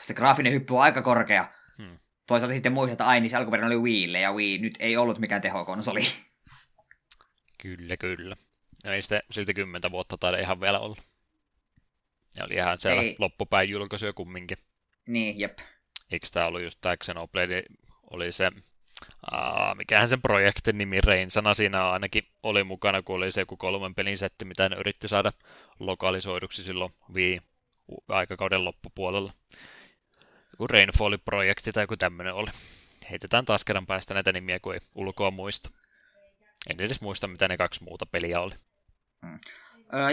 se graafinen hyppy on aika korkea. Mm. Toisaalta sitten muistaa, että se alkuperäinen oli Wiille ja Wii nyt ei ollut mikään tehokonsoli. Kyllä. No ei sitä silti 10 vuotta taida ihan vielä olla. Ja oli ihan siellä loppupäin julkaisuja kumminkin. Niin, jep. Eikö tämä ollut just tämä Xenoblade, oli se, mikähän sen projektin nimi, Rein-sana siinä ainakin oli mukana, kun oli se joku 3 pelin setti, mitä ne yritti saada lokalisoiduksi silloin Wii aikakauden loppupuolella. Joku Rainfall-projekti tai joku tämmöinen oli. Heitetään taas kerran päästä näitä nimiä, kun ei ulkoa muista. En edes muista, mitä ne kaksi muuta peliä oli.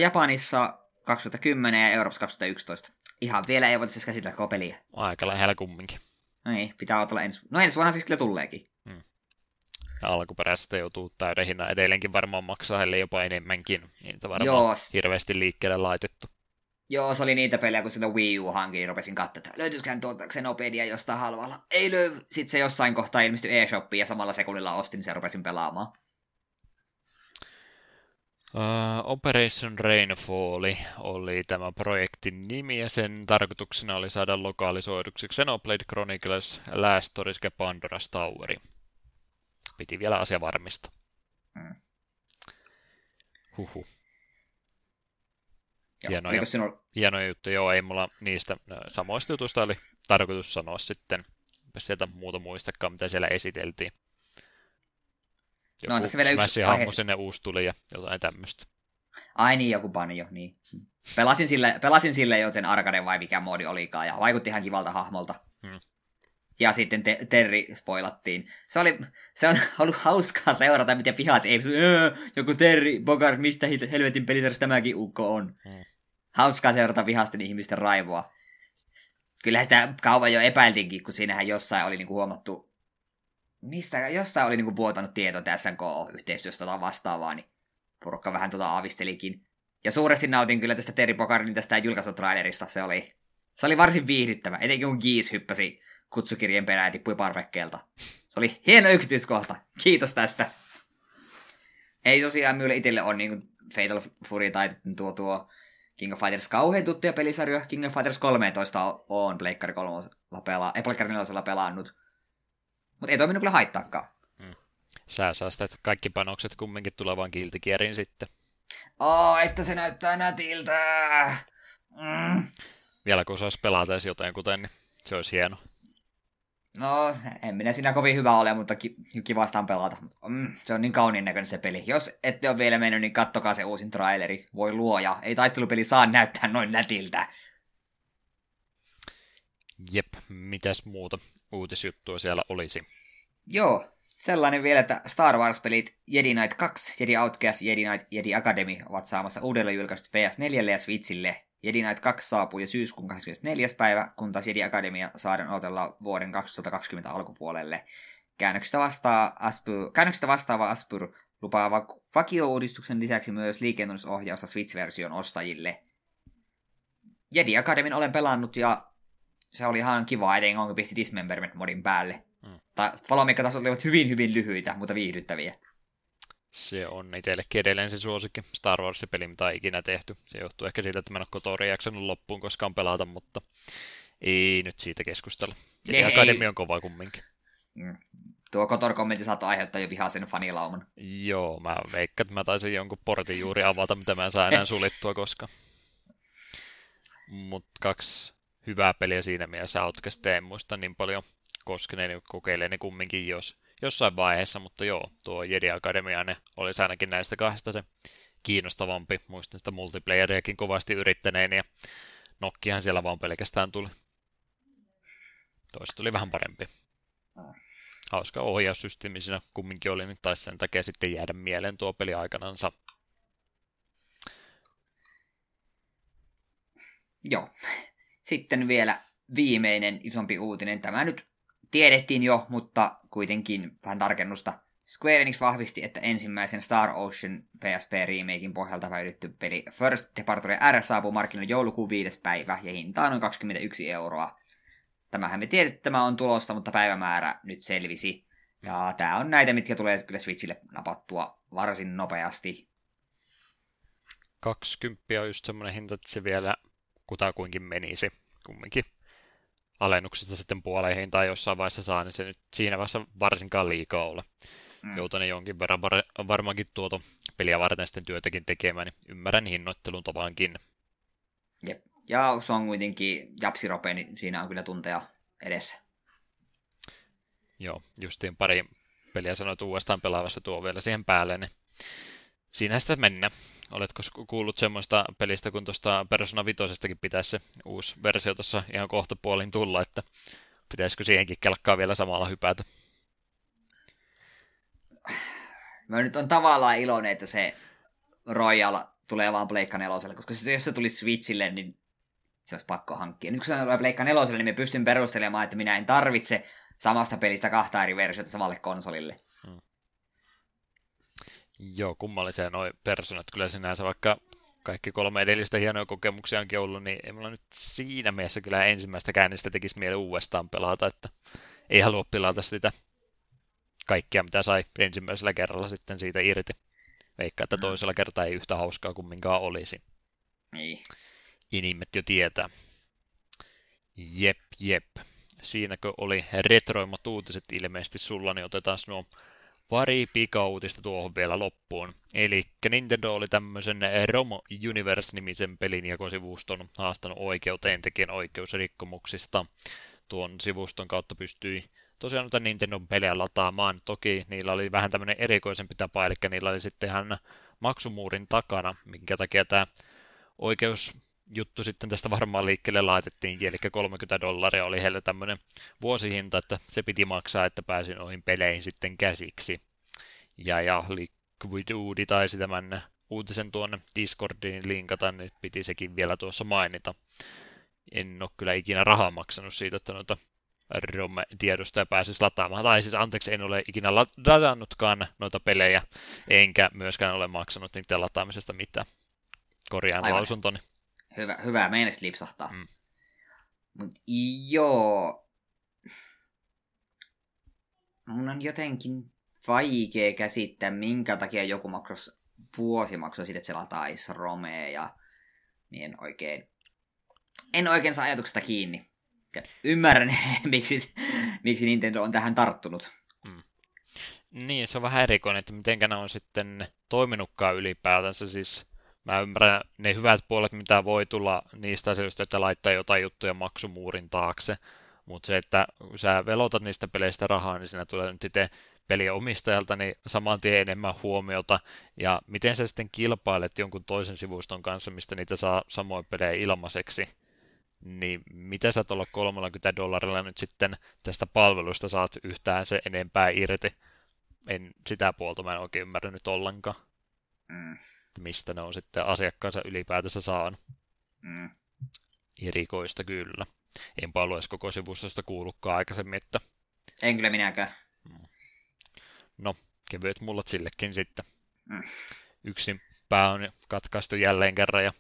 Japanissa 2010 ja Euroopassa 2011. Ihan vielä ei voitaisiin käsitellä koko peliä. Aika lähellä kumminkin. No ei, pitää otella ensi... No ensi vuonna siis kyllä tulleekin. Alkuperäistä joutuu täyden hinnan edelleenkin varmaan maksaa, ellei jopa enemmänkin. Niitä varmaan hirveästi liikkeelle laitettu. Joo, se oli niitä pelejä, kun sitä Wii U hankin, niin rupesin katsoa, että löytyisiköhän tuolta Xenopedia jostain halvalla. Ei löydy. Sitten se jossain kohtaa ilmestyi eShopiin ja samalla sekunnilla ostin sen ja rupesin pelaamaan. Operation Rainfall oli tämä projektin nimi ja sen tarkoituksena oli saada lokalisoiduksi Xenoblade Chronicles, Last Stories ja Pandora's Tower. Piti vielä asia varmistaa. Huhhuh. Hienoja, hienoja juttuja. Joo, ei mulla niistä samoista jutuista oli tarkoitus sanoa sitten. Sieltä muuta muistakaan, mitä siellä esiteltiin. Joku no, Smash-hahmo sinne uusi tuli ja jotain tämmöistä. Ai niin, joku banjo, niin. Pelasin sille jo sen arcade vai mikä moodi olikaan, ja vaikutti ihan kivalta hahmolta. Ja sitten Terri spoilattiin. Se on ollut hauskaa seurata, miten pihas ei... joku Terry Bogard, mistä helvetin pelisarjassa tämäkin ukko on. Hauskaa seurata vihasten ihmisten raivoa. Kyllähän sitä kauan jo epäiltiinkin, kun siinähän jossain oli niinku huomattu... Jossain oli niinku vuotanut tieto SNK-yhteistyöstä tai vastaavaa, niin porukka vähän tuota aavistelikin. Ja suuresti nautin kyllä tästä Terry Bogardin tästä julkaisutrailerista. Se oli varsin viihdyttävä, etenkin kun Geese hyppäsi kutsukirjeen perään ja tippui parvekkeelta. Se oli hieno yksityiskohta. Kiitos tästä. Ei tosiaan minulle itselle ole niin Fatal Fury tai tuo King of Fighters kauhean tuttuja pelisarjoja. King of Fighters 13 on Pleikkari 4:llä pelannut. Mutta ei toiminut kyllä haittaakaan. Sä säästät kaikki panokset kumminkin tulevaan kiltikieriin sitten. Että se näyttää nätiltä! Vielä kun saisi pelata edes jotain kuten, niin se olisi hieno. No, en minä siinä kovin hyvä ole, mutta kivastaan pelata. Se on niin kauniin näköinen se peli. Jos ette ole vielä mennyt, niin kattokaa se uusin traileri. Voi luoja, ei taistelupeli saa näyttää noin nätiltä. Jep, mitäs muuta uutisjuttua siellä olisi? Joo, sellainen vielä, että Star Wars-pelit Jedi Knight 2, Jedi Outcast, Jedi Knight, Jedi Academy ovat saamassa uudelleen julkaistu PS4 ja Switchille. Jedi Knight 2 saapuu jo syyskuun 24. päivä, kun taas Jedi Academia saadaan odotella vuoden 2020 alkupuolelle. Käännöksistä vastaava Aspyr lupaa vakio-uudistuksen lisäksi myös liikennusohjausta Switch-version ostajille. Jedi Academyn olen pelannut ja se oli ihan kiva, etenkin kun pisti Dismemberment-modin päälle. Valomikkatasot olivat hyvin, hyvin lyhyitä, mutta viihdyttäviä. Se on itsellekin edelleen se suosikki Star Wars-peli, mitä on ikinä tehty. Se johtuu ehkä siitä, että mä en ole kotoa jaksanut loppuun koskaan pelata, mutta ei nyt siitä keskustella. Ja Akademi on kova kumminkin. Tuo Kotor-kommentti saattoi aiheuttaa jo vihaisen fanilauman. Joo, mä veikkaan, että mä taisin jonkun portin juuri avata, mitä mä en saa enää sulittua koskaan. Mut 2 hyvää peliä siinä mielessä Outcastia en muista niin paljon koskeneeni kokeileeni kumminkin, jos... Jossain vaiheessa, mutta joo, tuo Jedi Academia ne olisi ainakin näistä 2 se kiinnostavampi. Muistan sitä multiplayeriakin kovasti yrittäneen ja nokkihan siellä vaan pelkästään tuli. Toista tuli vähän parempi. Hauska ohjaussysteemi siinä kumminkin oli, niin taisi sen takia sitten jäädä mieleen tuo peli aikanansa. Joo. Sitten vielä viimeinen isompi uutinen. Tämä nyt tiedettiin jo, mutta kuitenkin vähän tarkennusta. Square Enix vahvisti, että ensimmäisen Star Ocean PSP-remaken pohjalta väitetty peli First Departure R saapuu markkinoille joulukuun 5. päivä ja hinta on noin 21€. Tämähän me tiedettiin, että tämä on tulossa, mutta päivämäärä nyt selvisi. Ja tää on näitä, mitkä tulee kyllä Switchille napattua varsin nopeasti. 20€ on just semmoinen hinta, että se vielä kutakuinkin menisi kumminkin. Alennuksesta sitten puoleen hintaan jossain vaiheessa saa, niin se nyt siinä vaiheessa varsinkaan liikaa ole. Joutunen jonkin verran varmaankin tuota peliä varten sitten työtäkin tekemään, niin ymmärrän hinnoittelun tavankin. Jep. Ja se on kuitenkin japsirope, niin siinä on kyllä tunteja edessä. Joo, justiin pari peliä sanoit uudestaan pelaavassa tuo vielä siihen päälle, niin siinä sitä mennä. Oletko kuullut semmoista pelistä, kun tuosta Persona 5:stäkin pitäisi se uusi versio tuossa ihan kohta puolin tulla, että pitäisikö siihenkin kelkkaa vielä samalla hypätä? Mä nyt on tavallaan iloinen, että se Royal tulee vaan Pleikka 4:lle, koska jos se tuli Switchille, niin se olisi pakko hankkia. Nyt kun se tulee Pleikka 4:lle, niin mä pystyn perustelemaan, että minä en tarvitse samasta pelistä kahta eri versiota samalle konsolille. Joo, kummallisia noi personat kyllä sinänsä, vaikka kaikki kolme edellistä hienoja kokemuksia onkin ollut, niin ei mulla nyt siinä mielessä kyllä ensimmäistäkään niistä tekisi mieli uudestaan pelata, että ei halua pilata sitä kaikkia, mitä sai ensimmäisellä kerralla sitten siitä irti. Veikkaa, että toisella kertaa ei yhtä hauskaa kumminkaan olisi. Niin. Inimet jo tietää. Jep. Siinäkö oli retroimmat uutiset ilmeisesti sulla, niin otetaan nuo pari pikautista tuohon vielä loppuun. Eli Nintendo oli tämmöisen ROM Universe-nimisen pelinjakosivuston haastanut oikeuteen tekijän oikeusrikkomuksista. Tuon sivuston kautta pystyi tosiaan noita Nintendon pelejä lataamaan. Toki niillä oli vähän tämmöinen erikoisempi tapa, eli niillä oli sitten ihan maksumuurin takana, minkä takia tämä oikeusjuttu sitten tästä varmaan liikkeelle laitettiin, eli $30 oli heillä tämmöinen vuosihinta, että se piti maksaa, että pääsi noihin peleihin sitten käsiksi. Ja Liquiduudi taisi tämän uutisen tuonne Discordiin linkata, niin piti sekin vielä tuossa mainita. En ole kyllä ikinä rahaa maksanut siitä, että noita ROM-tiedostoja pääsisi lataamaan. Tai siis anteeksi, en ole ikinä ladannutkaan noita pelejä, enkä myöskään ole maksanut niiden lataamisesta mitään. Korjaan aivan lausuntoni. Hyvä, meinasi lipsahtaa. Mm. Mut joo. Mun on jotenkin vaikea käsittää, minkä takia joku vuosimaksoi siitä, että se lataisi romea ja niin en oikein saa ajatuksesta kiinni. Ymmärrän, miksi Nintendo on tähän tarttunut. Mm. Niin, se on vähän erikoinen, että miten nämä on sitten toiminutkaan ylipäätänsä. Siis mä ymmärrän ne hyvät puolet, mitä voi tulla niistä asioista, että laittaa jotain juttuja maksumuurin taakse. Mutta se, että kun sä velotat niistä peleistä rahaa, niin siinä tulee nyt itse pelien omistajalta niin saman tien enemmän huomiota. Ja miten sä sitten kilpailet jonkun toisen sivuston kanssa, mistä niitä saa samoin pelejä ilmaiseksi. Niin mitä sä tuolla $30 nyt sitten tästä palvelusta saat yhtään se enempää irti? En sitä puolta mä en oikein ymmärtänyt ollenkaan. Mm. Mistä ne on sitten asiakkaansa ylipäätänsä saanut. Mm. Erikoista kyllä. Enpä ollut edes koko sivustosta kuullutkaan aikaisemmin, että en kyllä minäkään. No, kevyet mullat sillekin sitten. Mm. Yksi pää on katkaistu jälleen kerran ja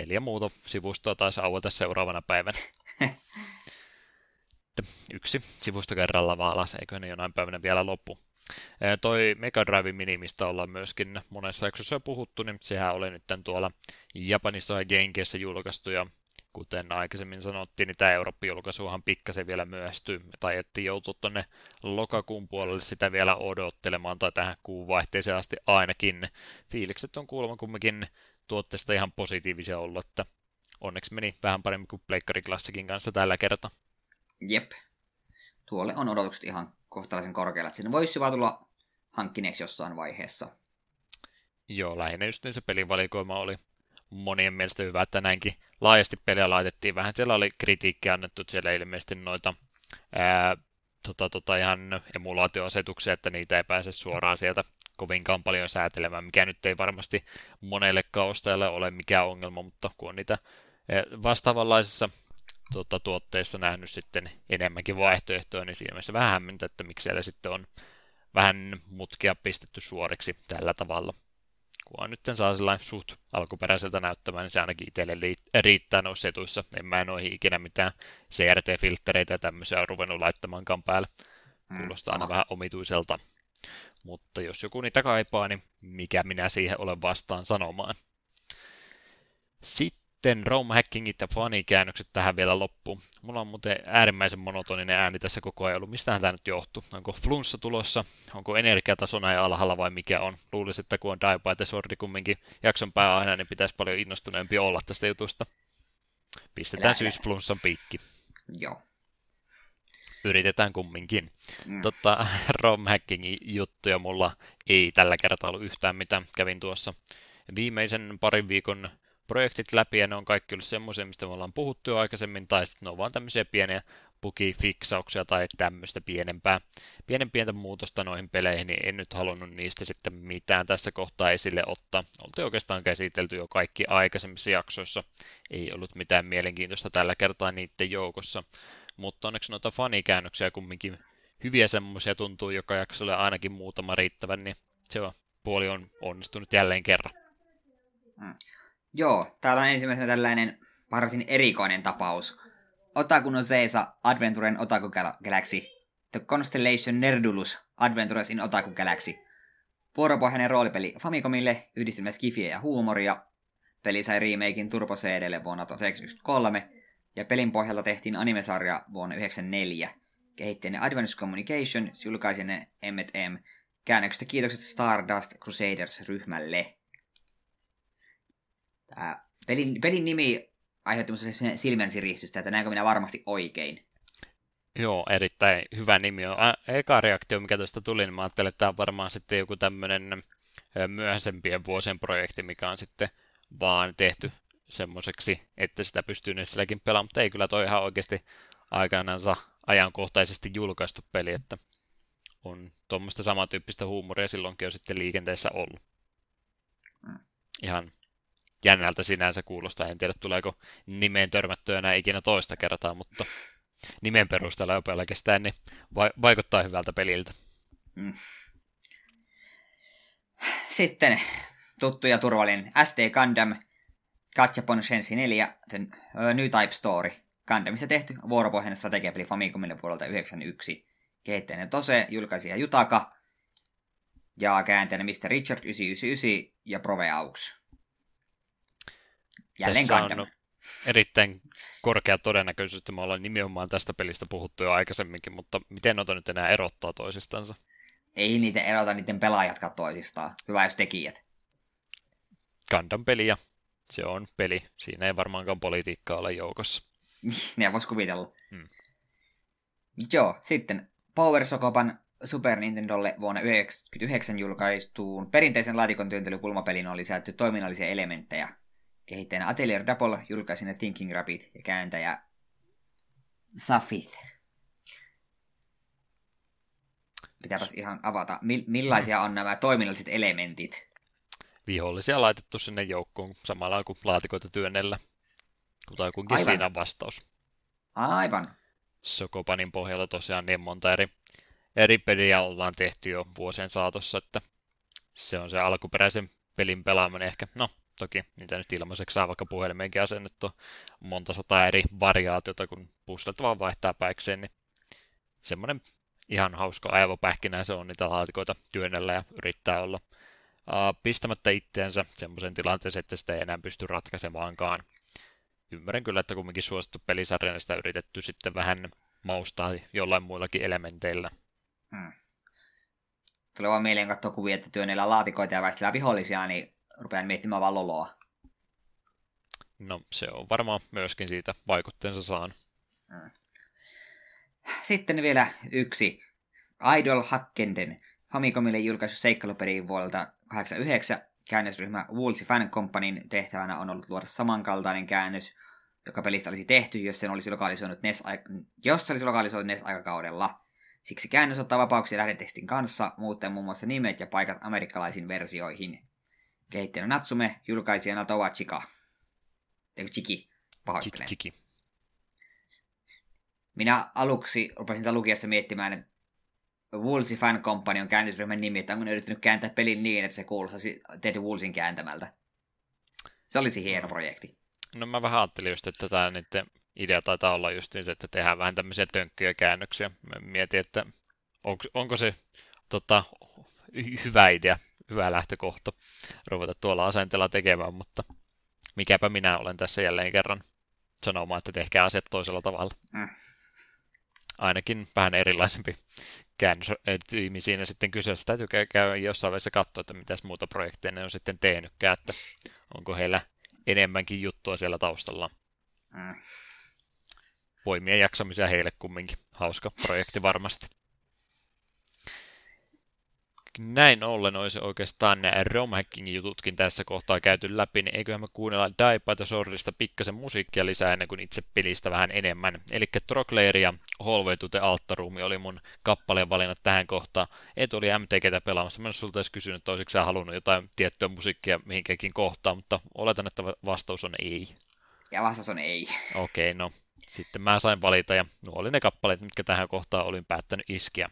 4 muuta sivustoa taisi aueta seuraavana päivänä. Yksi sivusto kerrallaan vaan alas, eiköhän ne jonain päivänä vielä loppu. Toi Mega Drive Mini, mistä ollaan myöskin monessa jaksossa puhuttu, niin sehän oli nyt tuolla Japanissa ja Jenkeissä julkaistu, ja kuten aikaisemmin sanottiin, niin tämä Eurooppa-julkaisuhan pikkasen vielä myöhästyi, tai että joutui tuonne lokakuun puolelle sitä vielä odottelemaan, tai tähän kuun vaihteeseen asti ainakin. Fiilikset on kuulemma kumminkin tuotteesta ihan positiivisia ollut, että onneksi meni vähän paremmin kuin Pleikkari Classicin kanssa tällä kertaa. Jep. Tuolle on odotukset ihan kohtalaisen korkealla, että sinne voisi vaan tulla hankkineeksi jossain vaiheessa. Joo, lähinnä just niin se pelivalikoima oli monien mielestä hyvä, että näinkin laajasti peliä laitettiin. Vähän siellä oli kritiikkiä annettu, että siellä ilmeisesti noita ihan emulaatioasetuksia, että niitä ei pääse suoraan sieltä kovinkaan paljon säätelemään, mikä nyt ei varmasti monellekaan ostajalle ole mikään ongelma, mutta kun on niitä vastaavanlaisissa tuotteissa nähnyt sitten enemmänkin vaihtoehtoja, niin siinä mielessä vähän hämmintä, että miksi siellä sitten on vähän mutkia pistetty suoriksi tällä tavalla. Kun nyt saa sellainen suht alkuperäiseltä näyttämään, niin se ainakin itselle riittää noissa setuissa. En mä noihin ikinä mitään CRT-filttereitä ja tämmöisiä on ruvennut laittamaankaan päälle. Kuulostaa aina vähän omituiselta. Mutta jos joku niitä kaipaa, niin mikä minä siihen olen vastaan sanomaan. Sitten ROM-hackingit ja fanikäännökset tähän vielä loppuun. Mulla on muuten äärimmäisen monotoninen ääni tässä koko ajan ollut. Mistähän tämä nyt johtuu? Onko flunssa tulossa? Onko energiataso näin alhaalla vai mikä on? Luulisin, että kun on Die by the Sword kumminkin jakson pää aina, niin pitäisi paljon innostuneempi olla tästä jutusta. Pistetään syysflunssan piikki. Joo. Yritetään kumminkin. Mm. ROM-hackingin juttuja mulla ei tällä kertaa ollut yhtään mitään. Kävin tuossa viimeisen parin viikon projektit läpi, ja ne on kaikki ollut semmoisia, mistä me ollaan puhuttu jo aikaisemmin, tai sitten ne on vaan tämmöisiä pieniä bugifiksauksia tai tämmöistä pienenpientä muutosta noihin peleihin, niin en nyt halunnut niistä sitten mitään tässä kohtaa esille ottaa. Oltiin oikeastaan käsitelty jo kaikki aikaisemmissa jaksoissa, ei ollut mitään mielenkiintoista tällä kertaa niiden joukossa, mutta onneksi noita fanikäännöksiä kumminkin hyviä semmoisia tuntuu joka jaksolle ainakin muutama riittävän, niin se puoli on onnistunut jälleen kerran. Joo, täällä on ensimmäisenä tällainen varsin erikoinen tapaus. Otaku no Seisa Adventuren Otaku Galaxy. The Constellation Nerdulus Adventures in Otaku Galaxy. Vuoropohjainen roolipeli Famicomille, yhdistelmä skifiä ja huumoria. Peli sai remakein Turbo CD:lle vuonna 1993, ja pelin pohjalta tehtiin animesarja vuonna 1994. Kehittäjänä Advance Communication, julkaisijana M&M. Käännöksestä kiitokset Stardust Crusaders-ryhmälle. Tää pelin nimi aiheutti minusta silmänsiristystä, että näinkö minä varmasti oikein. Joo, erittäin hyvä nimi on. Eka reaktio, mikä tuosta tuli, niin mä ajattelin, että tämä on varmaan sitten joku tämmöinen myöhäisempien vuosien projekti, mikä on sitten vaan tehty semmoiseksi, että sitä pystyy niissäkin pelaamaan, mutta ei kyllä toi ihan oikeasti aikanaansa ajankohtaisesti julkaistu peli, että on tuommoista samantyyppistä huumoria silloinkin on sitten liikenteessä ollut. Ihan jännältä sinänsä kuulostaa. En tiedä, tuleeko nimeen törmättyä enää ikinä toista kertaa, mutta nimen perusteella jo pelkästään niin vaikuttaa hyvältä peliltä. Sitten tuttu ja turvallinen SD Gundam Gachapon Shensi 4 The New Type Story. Gundamissa tehty vuoropohjainen strategiapeli Famicomille vuodelta 1991. Kehittäjänä Tose, julkaisija Jutaka ja kääntäjänä Mr. Richard 999 ja Proveaux. Jälleen tässä Gundam. On erittäin korkea todennäköisyys, että me ollaan nimenomaan tästä pelistä puhuttu jo aikaisemminkin, mutta miten noita nyt enää erottaa toisistansa? Ei niitä erota, niiden pelaajatkaan toisistaan. Hyvä, jos tekijät. Gundam-peli ja se on peli. Siinä ei varmaankaan politiikkaa ole joukossa. Ne vois kuvitella. Joo, sitten Power Sokoban Super Nintendolle vuonna 1999 julkaistuun perinteisen laatikon työntelykulmapelin on lisätty toiminnallisia elementtejä. Kehittäjänä Atelier Dapol, julkaisijana Thinking Rabbit ja kääntäjä Safith. Pitääpäs ihan avata, millaisia on nämä toiminnalliset elementit. Vihollisia laitettu sinne joukkoon samalla kuin laatikoita työnnellä. Kutakuinkin siinä on vastaus. Aivan. Sokopanin pohjalta tosiaan niin monta eri peliä ollaan tehty jo vuosien saatossa, että se on se alkuperäisen pelin pelaaminen ehkä, no toki niitä nyt ilmaiseksi saa vaikka puhelimeenkin asennettua monta sataa eri variaatiota, kun puslet vaan vaihtaa päikseen, niin semmoinen ihan hauska aivopähkinä se on niitä laatikoita työnnellä ja yrittää olla pistämättä itteensä semmoisen tilanteeseen, että sitä ei enää pysty ratkaisemaankaan. Ymmärrän kyllä, että kumminkin suosittu pelisarjana sitä yritetty sitten vähän maustaa jollain muillakin elementeillä. Tulee vaan mieleen katsoa kuvia, että työnnellä laatikoita ja väistellä vihollisia, niin rupean miettimään vaan loloa. No, se on varmaan myöskin siitä vaikutteensa saan. Sitten vielä yksi. Idol Hackenden. Famicomille julkaisu seikkailupeli vuodelta 1989. Käännösryhmä Woolsey Fan Companyn tehtävänä on ollut luoda samankaltainen käännös, joka pelistä olisi tehty, jos se olisi lokalisoinut NES-aikakaudella. Siksi käännös ottaa vapauksia lähdetekstin kanssa, muuttaen muun muassa nimet ja paikat amerikkalaisiin versioihin. Kehittäjänä Natsume, julkaisijana Towa Chika. Chiki, pahoittelen. Chiki. Minä aluksi rupesin tätä lukiessa miettimään, että Woolsey Fan Company on käännösryhmän nimi, että on yrittänyt kääntää pelin niin, että se kuulostaisi Ted Woolseyn kääntämältä. Se olisi hieno projekti. No mä vähän ajattelin just, että tämä niiden idea taitaa olla just se, että tehdään vähän tämmöisiä tönkkyjä käännöksiä. Mä mietin, että onko se hyvä idea, hyvä lähtökohta ruveta tuolla asenteella tekemään, mutta mikäpä minä olen tässä jälleen kerran sanomaan, että tehkää asiat toisella tavalla. Ainakin vähän erilaisempi käännöstyymi siinä sitten kyseessä. Täytyy käydä jossain vaiheessa katsoa, että mitäs muuta projekteja ne on sitten tehnytkään, että onko heillä enemmänkin juttua siellä taustalla. Voimia jaksamisia heille kumminkin. Hauska projekti varmasti. näin ollen olisi oikeastaan nämä romhackingin jututkin tässä kohtaa käyty läpi, niin eiköhän me kuunnella Die by the Swordista pikkasen musiikkia lisää ennen kuin itse pelistä vähän enemmän. Elikkä Trocleer ja Hallway to the Altar Room oli mun kappaleen valinnat tähän kohtaan. Eetu oli MTGtä pelaamassa, mä en sulta edes kysynyt, että olisitko sä halunnut jotain tiettyä musiikkia mihinkäkin kohtaan, mutta oletan, että vastaus on ei. Ja vastaus on ei. Okei, no sitten mä sain valita ja nuo oli ne kappaleet, mitkä tähän kohtaan olin päättänyt iskeä.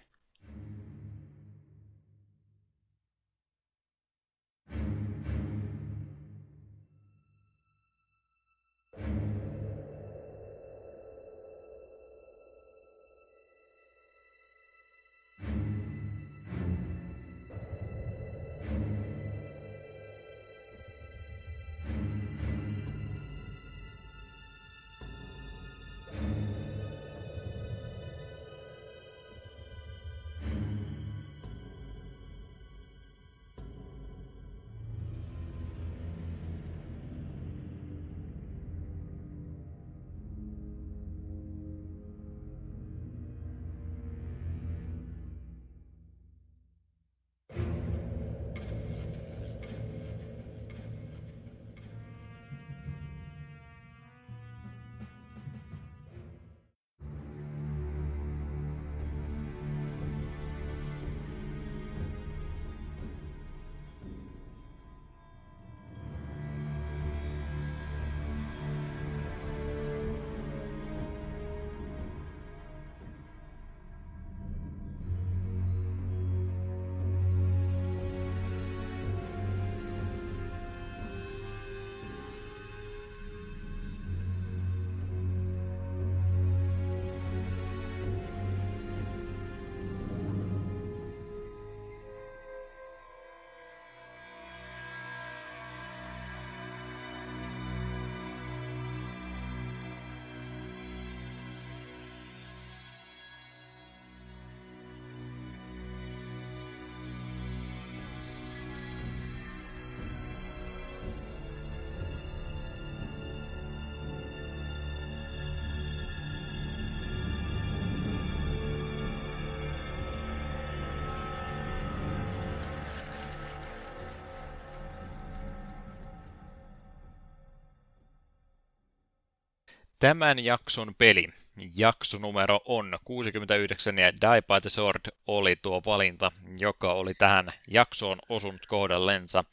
Tämän jakson peli, jaksonumero on 69 ja Die by the Sword oli tuo valinta, joka oli tähän jaksoon osunut kohdallensa.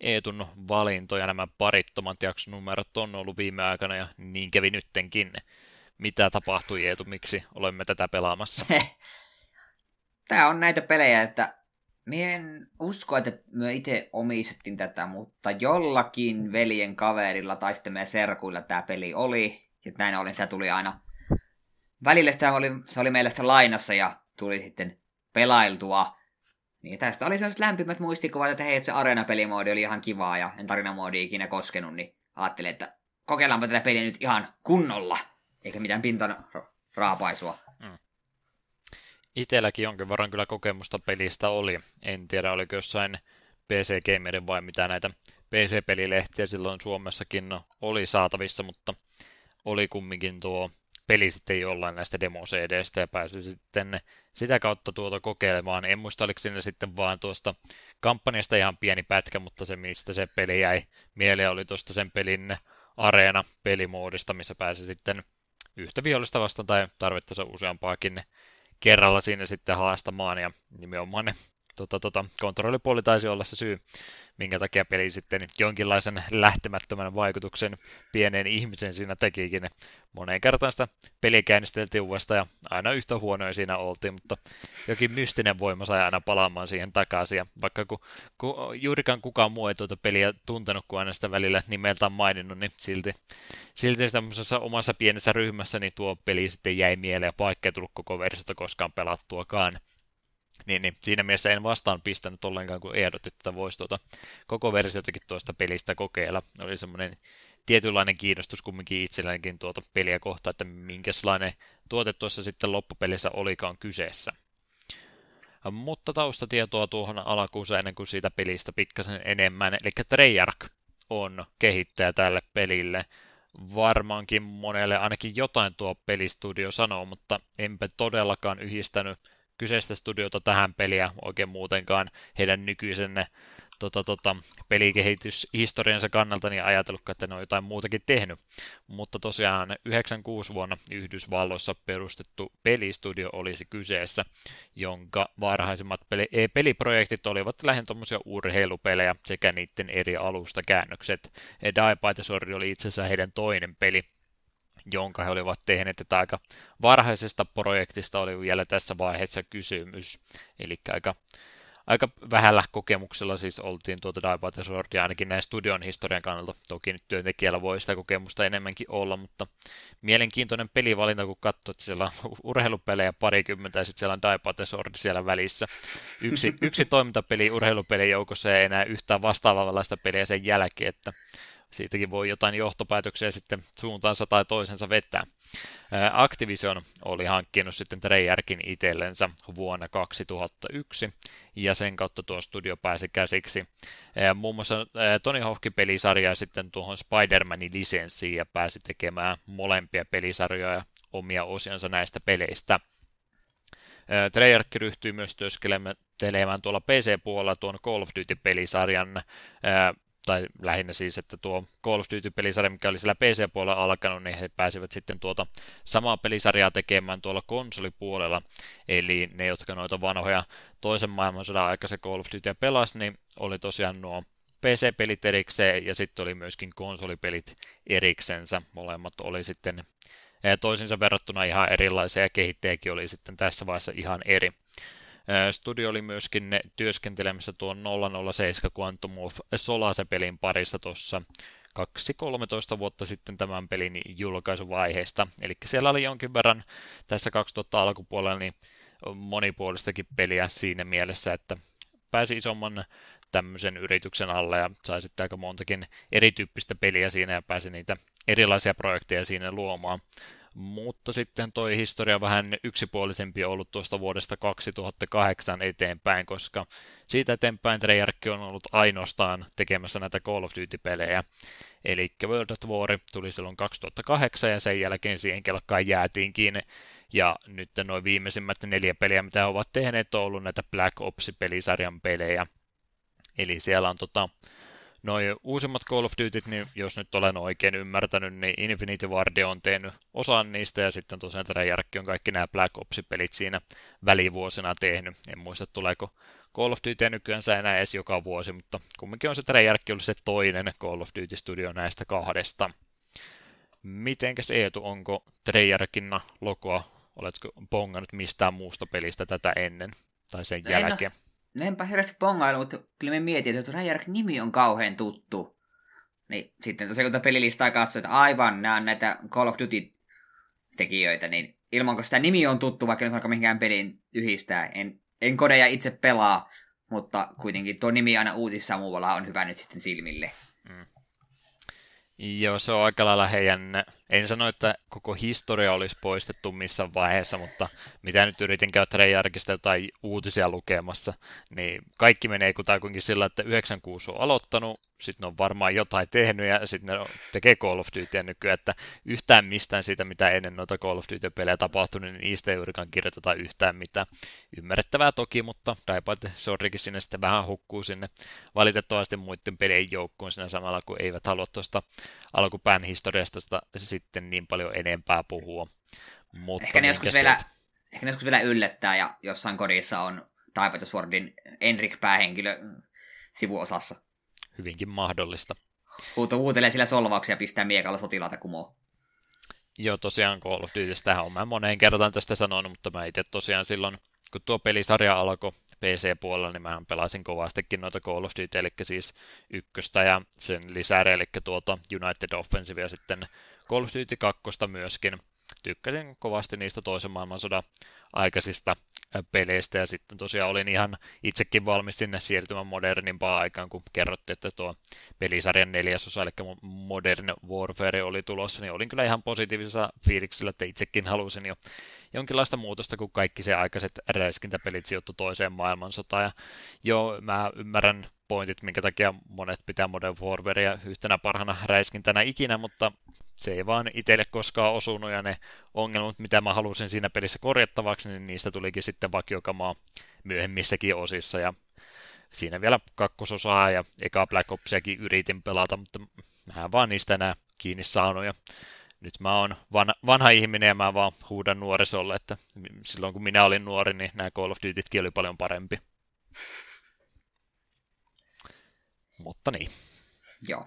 Eetun valinto ja nämä parittomat jaksonumerot on ollut viime aikana ja niin kävi nyttenkin. Mitä tapahtui Eetu, miksi olemme tätä pelaamassa? Tää on näitä pelejä, että mie en usko, että me itse omistettiin tätä, mutta jollakin veljen kaverilla tai sitten meidän serkuilla tämä peli oli. Sitten näin ollen sitä tuli aina. Välillä se oli meillä sitä lainassa ja tuli sitten pelailtua. Niin tästä oli sellaiset lämpimät muistikuvat, että hei, se areenapelimoodi oli ihan kivaa ja en tarinamoodi ikinä koskenut, niin ajattelin, että kokeillaanpa tätä peliä nyt ihan kunnolla, eikä mitään pintan raapaisua. Itelläkin jonkin verran kyllä kokemusta pelistä oli. En tiedä, oliko jossain PC Gamerin vai mitä näitä PC-pelilehtiä silloin Suomessakin oli saatavissa, mutta oli kumminkin tuo peli sitten jollain näistä demo-CDstä ja pääsi sitten sitä kautta tuota kokeilemaan. En muista, oliko siinä sitten vaan tuosta kampanjasta ihan pieni pätkä, mutta se mistä se peli jäi mieleen oli tuosta sen pelin areena-pelimoodista, missä pääsi sitten yhtä vihollista vastaan tai tarvittaessa useampaakin kerralla siinä sitten haastamaan. Ja nimenomaan ne kontrollipuoli taisi olla se syy, minkä takia peli sitten jonkinlaisen lähtemättömän vaikutuksen pienen ihmisen siinä tekikin. Moneen kertaan sitä peliä käynnisteltiin uudestaan ja aina yhtä huonoja siinä oltiin, mutta jokin mystinen voima sai aina palaamaan siihen takaisin. Ja vaikka kun juurikaan kukaan muu ei tuota peliä tuntenut, kun aina sitä välillä nimeltään maininnut, niin silti tämmöisessä omassa pienessä ryhmässä niin tuo peli sitten jäi mieleen ja paikka ei tullut koko versiota koskaan pelattuakaan. Niin, siinä mielessä en vastaan pistänyt ollenkaan, kun ehdotti, että voisi koko versiotakin tuosta pelistä kokeilla. Oli semmoinen tietynlainen kiinnostus kumminkin itselläänkin tuota peliä kohtaan, että minkälainen tuote tuossa sitten loppupelissä olikaan kyseessä. Mutta taustatietoa tuohon alkuunsa ennen kuin siitä pelistä pikkasen enemmän. Eli Treyarch on kehittäjä tälle pelille. Varmaankin monelle ainakin jotain tuo pelistudio sanoo, mutta enpä todellakaan yhdistänyt kyseistä studiota tähän peliä oikein muutenkaan heidän nykyisenne pelikehityshistoriansa kannalta, niin ajatellutkaan, että ne on jotain muutakin tehnyt. Mutta tosiaan 96 vuonna Yhdysvalloissa perustettu pelistudio olisi kyseessä, jonka varhaisimmat peliprojektit olivat lähinnä tuommoisia urheilupelejä sekä niiden eri alustakäännökset. Die by the Sword oli itse asiassa heidän toinen peli, jonka he olivat tehneet, että aika varhaisesta projektista oli vielä tässä vaiheessa kysymys, eli aika vähällä kokemuksella siis oltiin tuota Die by the Swordia, ainakin näin studion historian kannalta. Toki nyt työntekijällä voi sitä kokemusta enemmänkin olla, mutta mielenkiintoinen pelivalinta, kun katsoo, että siellä on urheilupelejä parikymmentä ja sitten siellä on Die by the Sword siellä välissä. Yksi toimintapeli urheilupelien joukossa ja ei enää yhtään vastaavanlaista peliä sen jälkeen, että siitäkin voi jotain johtopäätöksiä sitten suuntaansa tai toisensa vetää. Activision oli hankkinut sitten Treyarchin itsellensä vuonna 2001, ja sen kautta tuo studio pääsi käsiksi muun muassa Tony Hawkin pelisarjaa sitten tuohon Spider-Manin lisenssiin, ja pääsi tekemään molempia pelisarjoja omia osiansa näistä peleistä. Treyarch ryhtyi myös työskentelemään tuolla PC-puolella tuon Call of Duty-pelisarjan, tai lähinnä siis, että tuo Call of Duty-pelisarja, mikä oli siellä PC-puolella alkanut, niin he pääsivät sitten tuota samaa pelisarjaa tekemään tuolla konsolipuolella. Eli ne, jotka noita vanhoja toisen maailmansodan aikaisen Call of Dutyä pelasi, niin oli tosiaan nuo PC-pelit erikseen ja sitten oli myöskin konsolipelit eriksensä. Molemmat oli sitten toisinsa verrattuna ihan erilaisia ja kehittäjäkin oli sitten tässä vaiheessa ihan eri. Studio oli myöskin työskentelemässä tuon 007 Quantum of Solace-pelin parissa tuossa 2-13 vuotta sitten tämän pelin julkaisuvaiheesta. Eli siellä oli jonkin verran tässä 2000 alkupuolella niin monipuolistakin peliä siinä mielessä, että pääsi isomman tämmöisen yrityksen alle ja sai sitten aika montakin erityyppistä peliä siinä ja pääsi niitä erilaisia projekteja siinä luomaan. Mutta sitten toi historia vähän yksipuolisempi on ollut tuosta vuodesta 2008 eteenpäin, koska siitä eteenpäin Treyarch on ollut ainoastaan tekemässä näitä Call of Duty-pelejä. Eli World of War tuli silloin 2008 ja sen jälkeen siihen kelkkaan jäätiinkin. Ja nyt nuo viimeisimmät 4 peliä, mitä he ovat tehneet, on ollut näitä Black Ops-pelisarjan pelejä. Eli siellä on noi uusimmat Call of Dutyt, niin jos nyt olen oikein ymmärtänyt, niin Infinity Ward on tehnyt osan niistä, ja sitten tosiaan Treyarch on kaikki nämä Black Ops-pelit siinä välivuosina tehnyt. En muista, tuleeko Call of Duty nykyään enää edes joka vuosi, mutta kumminkin on se Treyarch ollut se toinen Call of Duty-studio näistä 2. Mitenkäs Eetu, onko Treyarchin logoa, oletko bongannut mistään muusta pelistä tätä ennen tai sen jälkeen? Enpä hirveästi bongailu, mutta kyllä me mietin, että Treyarch-nimi on kauhean tuttu. Niin sitten tosiaan kun tätä pelilistaa katsoo, että aivan, nämä on näitä Call of Duty-tekijöitä, niin ilman kun sitä nimi on tuttu, vaikka nyt alkaa mihinkään pelin yhdistää. En kodeja itse pelaa, mutta kuitenkin tuo nimi aina uutissa muualla on hyvä nyt sitten silmille. Mm. Joo, se on aika lailla heidän, en sano, että koko historia olisi poistettu missään vaiheessa, mutta mitä nyt yritin käydä Treyarchista jotain uutisia lukemassa, niin kaikki menee kuitenkin sillä, että 96 on aloittanut, sitten on varmaan jotain tehnyt ja sitten ne tekee Call of Dutyä nykyään, että yhtään mistään siitä, mitä ennen noita Call of Duty-pelejä tapahtunut, niin niistä ei juurikaan kirjoiteta yhtään mitään. Ymmärrettävää toki, mutta Die by the Swordikin sinne sitten vähän hukkuu sinne valitettavasti muiden pelien joukkoon siinä samalla, kun eivät halua tuosta alkupään historiasta sitten niin paljon enempää puhua. Mutta ehkä ne joskus vielä yllättää ja jossain kodissa on Die by the Swordin Enrik-päähenkilö sivuosassa. Hyvinkin mahdollista. Huutelee sillä solvauksia ja pistää miekalla sotilaita kumoon. Joo, tosiaan Call of Dutystähän on. Mä moneen kertaan tästä sanonut, mutta mä itse tosiaan silloin, kun tuo pelisarja alkoi PC-puolella, niin mä pelasin kovastikin noita Call of Duty, eli siis 1 ja sen lisäri, eli tuota United Offensive ja sitten Call of Duty 2 myöskin. Tykkäsin kovasti niistä toisen maailmansodan aikaisista peleistä ja sitten tosiaan olin ihan itsekin valmis sinne siirtymään modernimpaan aikaan, kun kerrottiin, että tuo pelisarjan 4. osa, eli Modern Warfare oli tulossa, niin olin kyllä ihan positiivisessa fiiliksellä, että itsekin halusin jo jonkinlaista muutosta, kun kaikki se aikaiset räiskintäpelit sijoittui toiseen maailmansotaan. Ja joo, mä ymmärrän pointit, minkä takia monet pitää Modern Warfarea yhtenä parhana räiskintänä ikinä, mutta se ei vaan itselle koskaan osunut, ja ne ongelmat, mitä mä halusin siinä pelissä korjattavaksi, niin niistä tulikin sitten vakiokamaa myöhemmissäkin osissa, ja siinä vielä kakkososaa ja eka Black Opsiakin yritin pelata, mutta mä vaan niistä enää kiinni saanut, ja nyt mä oon vanha ihminen ja mä vaan huudan nuorisolle, että silloin kun minä olin nuori, niin nämä Call of Dutytkin oli paljon parempi. Mutta niin. Joo.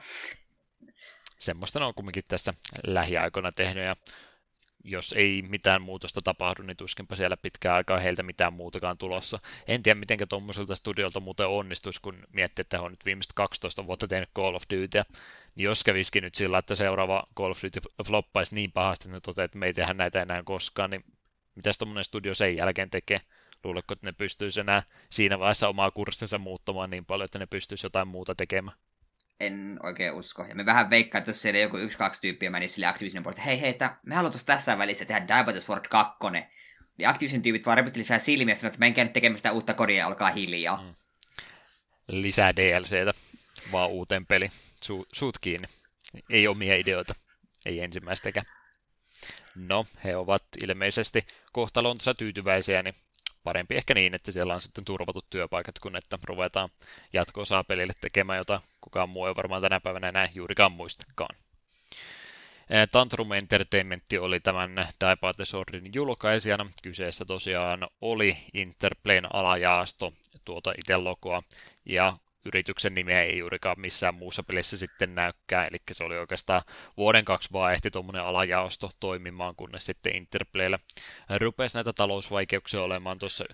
Semmoista ne on kumminkin tässä lähiaikoina tehnyt, ja jos ei mitään muutosta tapahdu, niin tuskinpa siellä pitkään aikaa heiltä mitään muutakaan tulossa. En tiedä, miten tuommoiselta studiolta muuten onnistuisi, kun miettii, että he on nyt viimeiset 12 vuotta tehnyt Call of Dutyä. Niin jos kävisikin nyt sillä, että seuraava Call of Duty floppaisi niin pahasti, että me ei tehdä näitä enää koskaan, niin mitäs tuommoinen studio sen jälkeen tekee? Luuletko, että ne pystyisi enää siinä vaiheessa omaa kurssinsa muuttamaan niin paljon, että ne pystyisi jotain muuta tekemään? En oikein usko. Ja me vähän veikkaan, että jos siellä joku 1-2 tyyppiä meni sille Activisionin puolelle, että hei, me halutaan tässä välissä tehdä Die by the Sword 2. Ja Activision tyypit vaan repyttelisi vähän silmiä ja sanoi, että menkää nyt tekemään sitä uutta kodia ja olkaa hiljaa. Mm. Lisää DLCtä vaan uuteen peliin. Suut kiinni. Ei omia ideoita. Ei ensimmäistäkään. No, he ovat ilmeisesti kohtalonsa tyytyväisiä, niin parempi ehkä niin, että siellä on sitten turvatut työpaikat, kun että ruvetaan jatko-osaa pelille tekemään, jota kukaan muu ei varmaan tänä päivänä enää juurikaan muistakaan. Tantrum Entertainment oli tämän Die by the Swordin julkaisijana. Kyseessä tosiaan oli Interplayn alajaasto tuota itse logoa, ja yrityksen nimeä ei juurikaan missään muussa pelissä sitten näykään, eli se oli oikeastaan vuoden 2 vaan ehti tuommoinen alajaosto toimimaan, kunnes sitten Interplayllä rupesi näitä talousvaikeuksia olemaan tuossa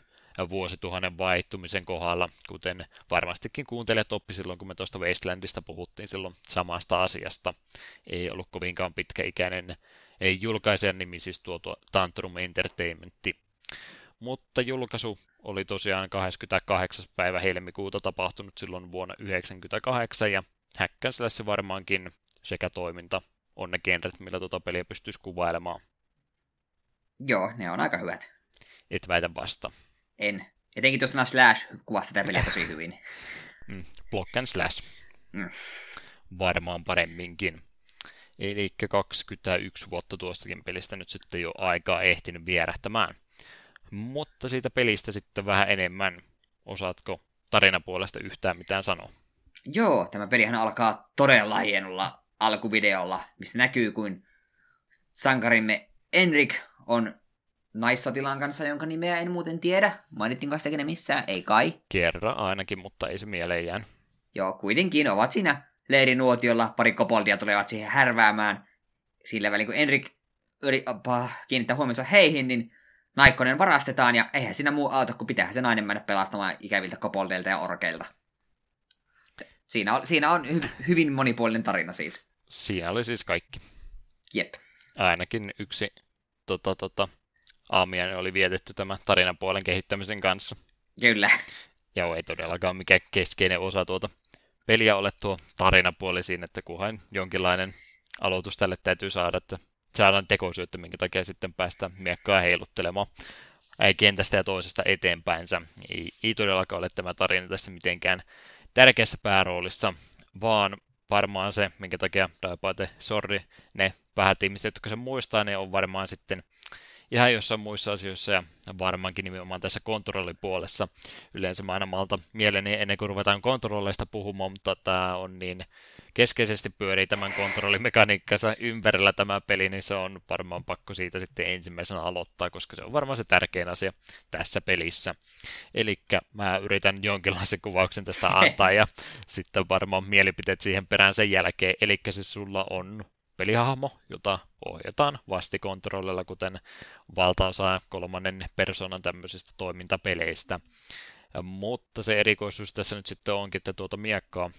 vuosituhannen vaihtumisen kohdalla, kuten varmastikin kuuntelijat oppi silloin, kun me tuosta Wastelandista puhuttiin silloin samasta asiasta. Ei ollut kovinkaan pitkäikäinen julkaisijan nimi, siis tuo Tantrum Entertainmentti. Mutta julkaisu oli tosiaan 28. päivä helmikuuta tapahtunut silloin vuonna 1998, ja hack and slash varmaankin sekä toiminta on ne genret, millä tuota peliä pystyisi kuvailemaan. Joo, ne on aika hyvät. Et väitä vasta. En. Etenkin tuossa on slash kuvasi sitä peliä tosi hyvin. Block and slash. Varmaan paremminkin. Eli 21 vuotta tuostakin pelistä nyt sitten jo aikaa ehtinyt vierähtämään. Mutta siitä pelistä sitten vähän enemmän. Osaatko tarinapuolesta yhtään mitään sanoa? Joo, tämä pelihän alkaa todella hienolla alkuvideolla, missä näkyy, kuin sankarimme Enrik on naissotilaan kanssa, jonka nimeä en muuten tiedä. Mainittiinko sitäkin missään? Ei kai. Kerran ainakin, mutta ei se mieleen jää. Joo, kuitenkin ovat siinä leirinuotiolla. Pari koboldia tulevat siihen härväämään. Sillä välin, kun Enrik kiinnittää huomioon heihin, niin Naikkonen varastetaan, ja eihän siinä muu auta, kun pitäähän se nainen mennä pelastamaan ikäviltä koboldeilta ja orkeilta. Siinä on hyvin monipuolinen tarina siis. Siinä oli siis kaikki. Jep. Ainakin yksi aamiainen oli vietetty tämän tarinapuolen kehittämisen kanssa. Kyllä. Ja ei todellakaan mikään keskeinen osa tuota peliä ole tuo tarinapuoli siinä, että kunhan jonkinlainen aloitus tälle täytyy saada, että saadaan tekosyyttä, minkä takia sitten päästään miekkaa heiluttelemaan kentästä ja toisesta eteenpäinsä. Ei todellakaan ole tämä tarina tässä mitenkään tärkeässä pääroolissa, vaan varmaan se, minkä takia Die by the Sword, ne vähät ihmiset, jotka sen muistaa, ne on varmaan sitten ihan jossain muissa asioissa ja varmaankin nimenomaan tässä kontrollipuolessa. Yleensä mä aina malta mieleeni ennen kuin ruvetaan kontrolleista puhumaan, mutta tämä on niin keskeisesti pyörii tämän kontrollimekaniikkansa ympärillä tämä peli, niin se on varmaan pakko siitä sitten ensimmäisenä aloittaa, koska se on varmaan se tärkein asia tässä pelissä. Eli mä yritän jonkinlaisen kuvauksen tästä antaa ja sitten varmaan mielipiteet siihen perään sen jälkeen. Eli siis sulla on pelihahmo, jota ohjataan vastikontrollilla, kuten valtaosa kolmannen persoonan tämmöisistä toimintapeleistä. Mutta se erikoisuus tässä nyt sitten onkin, että tuota miekkaa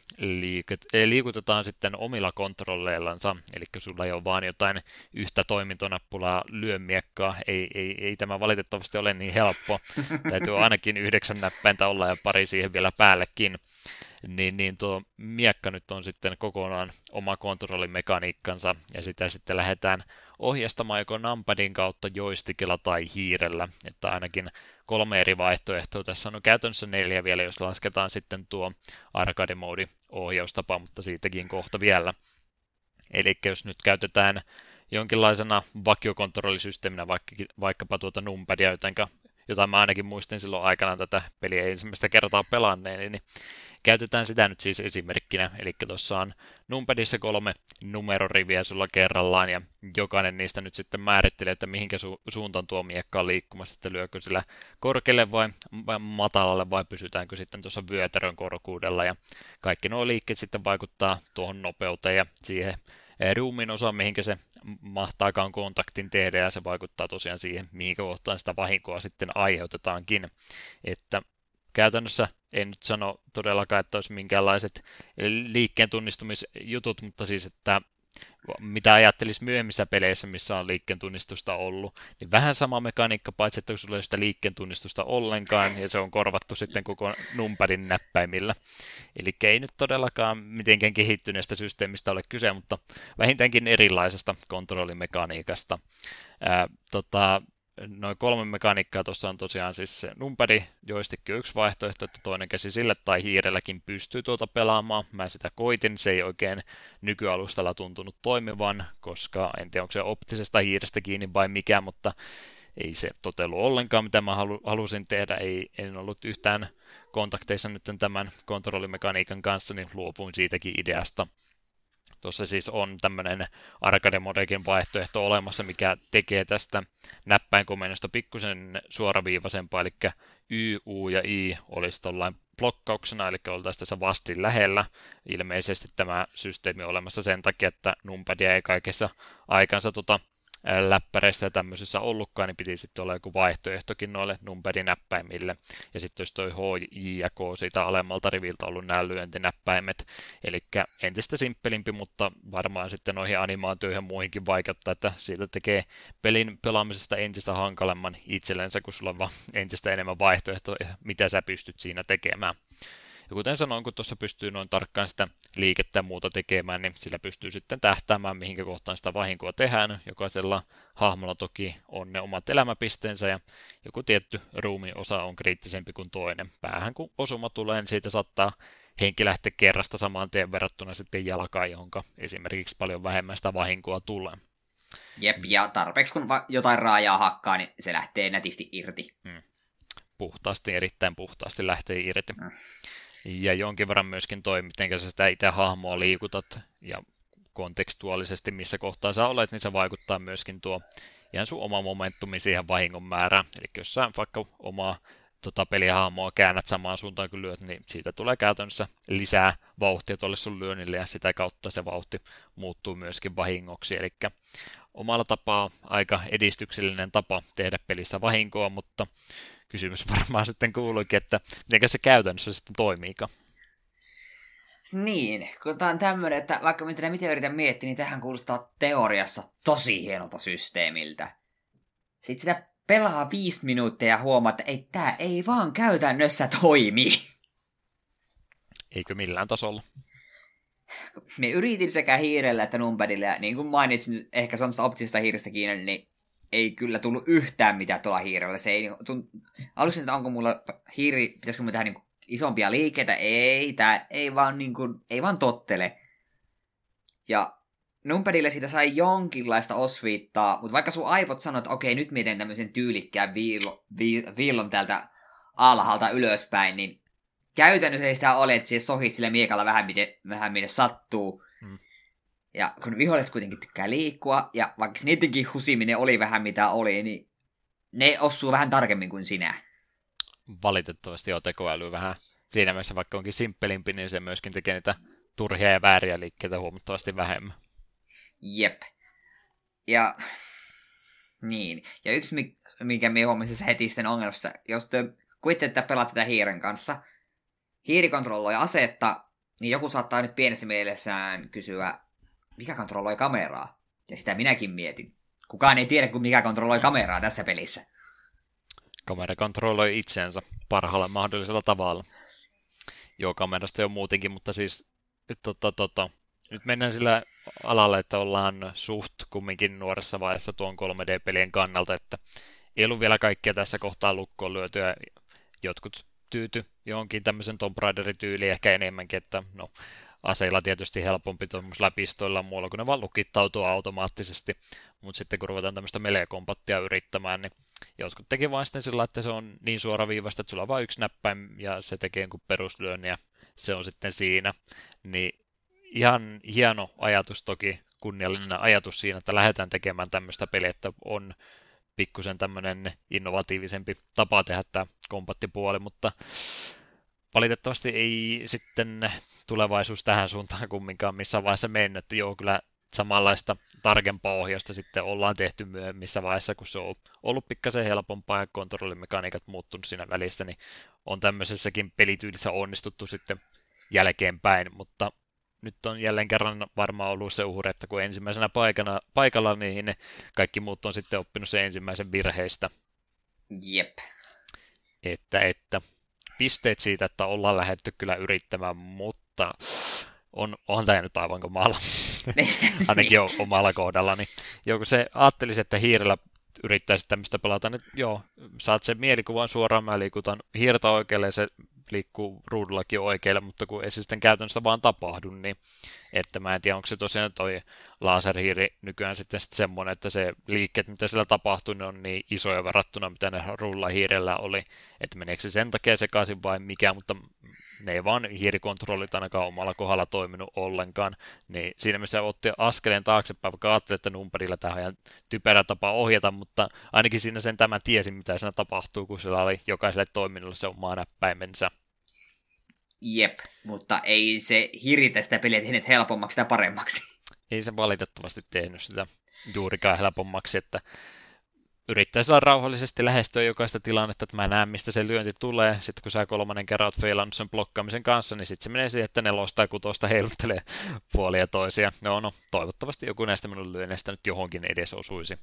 liikutetaan sitten omilla kontrolleillansa, eli sulla ei ole vaan jotain yhtä toimintonappulaa lyö miekkaa, ei tämä valitettavasti ole niin helppo, täytyy ainakin 9 näppäintä olla ja pari siihen vielä päällekin. Niin tuo miekka nyt on sitten kokonaan oma kontrollimekaniikkansa, ja sitä sitten lähdetään ohjastamaan joko numpadin kautta, joystickilla tai hiirellä, että ainakin 3 eri vaihtoehtoa. Tässä on käytännössä 4 vielä, jos lasketaan sitten tuo arcade mode ohjaustapa, mutta siitäkin kohta vielä. Eli jos nyt käytetään jonkinlaisena vakiokontrollisysteeminä vaikkapa tuota numpadia, jota mä ainakin muistin silloin aikanaan tätä peliä ensimmäistä kertaa pelanneeni, niin käytetään sitä nyt siis esimerkkinä. Eli tuossa on numpadissa 3 numeroriviä sulla kerrallaan, ja jokainen niistä nyt sitten määrittelee, että mihinkä suuntaan tuo miekka on liikkumassa, että lyökö sillä korkealle vai matalalle, vai pysytäänkö sitten tuossa vyötärön korkuudella, ja kaikki nuo liikkeet sitten vaikuttaa tuohon nopeuteen ja siihen ruumiin osaan, mihinkä se mahtaakaan kontaktin tehdä, ja se vaikuttaa tosiaan siihen, mihinkä kohtaan sitä vahinkoa sitten aiheutetaankin. Että käytännössä en nyt sano todellakaan, että olisi minkäänlaiset liikkeen tunnistumisjutut, mutta siis, että mitä ajattelisi myöhemmissä peleissä, missä on liikkeen tunnistusta ollut, niin vähän sama mekaniikka, paitsi että sulla ei ole sitä liikkeen tunnistusta ollenkaan, ja se on korvattu sitten koko numpadin näppäimillä. Eli ei nyt todellakaan mitenkään kehittyneestä systeemistä ole kyse, mutta vähintäänkin erilaisesta kontrollimekaniikasta. Noin 3 mekaniikkaa tuossa on tosiaan siis se numpadi, joystick on yksi vaihtoehto, että toinen käsi sillä tai hiirelläkin pystyy tuota pelaamaan. Mä sitä koitin, se ei oikein nykyalustalla tuntunut toimivan, koska en tiedä onko se optisesta hiirestä kiinni vai mikä, mutta ei se totellu ollenkaan, mitä mä halusin tehdä. En ollut yhtään kontakteissa nyt tämän kontrollimekaniikan kanssa, niin luopuin siitäkin ideasta. Tuossa siis on tämmöinen arcade-modegen vaihtoehto olemassa, mikä tekee tästä näppäinkomennosta pikkusen suoraviivaisempaa, eli Y, U ja I olisi tuollainen blokkauksena, eli oltaisiin tässä vastin lähellä. Ilmeisesti tämä systeemi on olemassa sen takia, että numpadia ei kaikessa aikansa läppäreissä ja tämmöisissä ollutkaan, niin piti sitten olla joku vaihtoehtokin noille numperinäppäimille. Ja sitten jos toi H, J ja K siitä alemmalta riviltä ollut nämä lyöntinäppäimet, eli entistä simppelimpi, mutta varmaan sitten noihin animaatioihin ja muihinkin vaikeuttaa, että siitä tekee pelin pelaamisesta entistä hankalemman itsellensä, kun sulla on vaan entistä enemmän vaihtoehtoja, mitä sä pystyt siinä tekemään. Ja kuten sanoin, kun tuossa pystyy noin tarkkaan sitä liikettä ja muuta tekemään, niin sillä pystyy sitten tähtäämään, mihinkä kohtaan sitä vahinkoa tehdään. Jokaisella hahmolla toki on ne omat elämäpisteensä, ja joku tietty ruumiin osa on kriittisempi kuin toinen. Päähän kun osuma tulee, niin siitä saattaa henki lähteä kerrasta samaan tien verrattuna sitten jalkaan, jonka esimerkiksi paljon vähemmän sitä vahinkoa tulee. Jep, ja tarpeeksi kun jotain raajaa hakkaa, niin se lähtee nätisti irti. Puhtaasti, erittäin puhtaasti lähtee irti. Ja jonkin verran myöskin toi, miten sä sitä itse hahmoa liikutat ja kontekstuaalisesti, missä kohtaa sä olet, niin se vaikuttaa myöskin tuo ihan sun oma momentumi siihen vahingon määrään. Eli jos sä vaikka omaa pelihahmoa käännät samaan suuntaan kuin lyöt, niin siitä tulee käytännössä lisää vauhtia tuolle sun lyönnille, ja sitä kautta se vauhti muuttuu myöskin vahingoksi. Eli omalla tapaa aika edistyksellinen tapa tehdä pelistä vahinkoa, mutta kysymys varmaan sitten kuuluikin, että miten se käytännössä sitten toimiikaan. Niin, kun tämä on tämmöinen, että vaikka mitä yritän miettiä, niin tähän kuulostaa teoriassa tosi hienolta systeemiltä. Sitten sitä pelaa 5 minuuttia ja huomaa, että ei, tämä ei vaan käytännössä toimi. Eikö millään tasolla? Me yritin sekä hiirellä että numpadilla, ja niin kuin mainitsin, ehkä se on optisesta hiirestä kiinni, niin ei kyllä tullut yhtään mitään tuolla hiirellä. Se ei aluksi, että onko mulla hiiri, pitäisikö mulla tehdä isompia liikkeitä? Ei, tää ei vaan, ei vaan tottele. Ja numpadille siitä sai jonkinlaista osviittaa, mutta vaikka sun aivot sanoi, että okei, nyt mietin tämmöisen tyylikkään viillon täältä alhaalta ylöspäin, niin käytännössä ei sitä ole, että siis sohit sillä miekalla vähän miten sattuu. Ja kun viholliset kuitenkin tykkää liikkua, ja vaikka niidenkin husiminen oli vähän mitä oli, niin ne osuu vähän tarkemmin kuin sinä. Valitettavasti on tekoäly vähän. Siinä mielessä vaikka onkin simppelimpi, niin se myöskin tekee niitä turhia ja vääriä liikkeitä huomattavasti vähemmän. Jep. Ja niin. Ja yksi, minkä minä huomasin heti sitten ongelmassa, jos te kuitte, että pelaat tätä hiiren kanssa, hiiri kontrolloi asetta, niin joku saattaa nyt pienessä mielessään kysyä, mikä kontrolloi kameraa? Ja sitä minäkin mietin. Kukaan ei tiedä, mikä kontrolloi kameraa tässä pelissä. Kamera kontrolloi itsensä parhaalla mahdollisella tavalla. Joo, kamerasta jo muutenkin, mutta siis nyt mennään sillä alalla, että ollaan suht kumminkin nuoressa vaiheessa tuon 3D-pelien kannalta, että ei ollut vielä kaikkea tässä kohtaa lukkoon lyötyä. Jotkut tyyty johonkin tämmöisen Tomb Raiderin tyyliin ehkä enemmänkin, että no aseilla tietysti helpompi tuollaisilla pistoilla muualla, kun ne vaan lukittautuu automaattisesti, mutta sitten kun ruvetaan tämmöistä melee-kombattia yrittämään, niin jotkut teki vain sitten sillä, että se on niin suoraviivasta, että sulla on vain yksi näppäin ja se tekee peruslyön ja se on sitten siinä. Niin ihan hieno ajatus toki, kunniallinen ajatus siinä, että lähdetään tekemään tämmöistä peliä, että on pikkusen tämmöinen innovatiivisempi tapa tehdä tämä kombattipuoli, mutta valitettavasti ei sitten tulevaisuus tähän suuntaan kumminkaan missään vaiheessa mennyt. Joo, kyllä samanlaista tarkempaa ohjausta sitten ollaan tehty myöhemmissä vaiheessa, kun se on ollut pikkasen helpompaa ja kontrollimekaniikat muuttunut siinä välissä, niin on tämmöisessäkin pelityylissä onnistuttu sitten jälkeenpäin, mutta nyt on jälleen kerran varmaan ollut se uhre, että kun ensimmäisenä paikalla, niin ne kaikki muut on sitten oppinut sen ensimmäisen virheistä. Jep. Että pisteet siitä, että ollaan lähdetty kyllä yrittämään, mutta onhan tämä nyt aivan kamala. Ainakin on omalla kohdallani. Joo, kun se ajattelisi, että hiirellä yrittäisi tämmöistä pelata, niin joo, saat sen mielikuvan suoraan, mä liikutan hiirtä oikealle ja se liikkuu ruudullakin oikealle, mutta kun ei se sitten käytännössä vaan tapahdu, niin että mä en tiedä, onko se tosiaan toi laserhiiri nykyään sitten semmoinen, että se liikkeet, mitä sillä tapahtuu, ne on niin isoja verrattuna, mitä ne rullahiirellä oli, että meneekö se sen takia sekaisin vai mikä, mutta ne ei vaan hiirikontrollit ainakaan omalla kohdalla toiminut ollenkaan, niin siinä missä otti askeleen taaksepäin, vaikka ajattelin, että numperilla tähän on ihan typerä tapa ohjata, mutta ainakin siinä sen tämä tiesi, mitä siinä tapahtuu, kun sillä oli jokaiselle toiminnolle se oma näppäimensä. Jep, mutta ei se hiritä sitä peliä tehnyt helpommaksi tai paremmaksi. Ei se valitettavasti tehnyt sitä juurikaan helpommaksi, että yrittäisi olla rauhallisesti lähestyä jokaista tilannetta, että mä näen, mistä se lyönti tulee. Sitten kun sä kolmannen kerran oot feilannut sen blokkaamisen kanssa, niin sitten se menee siihen, että 4 tai 6 heiluttelee puolia toisia. No, toivottavasti joku näistä minun lyönneistä nyt johonkin edes osuisi.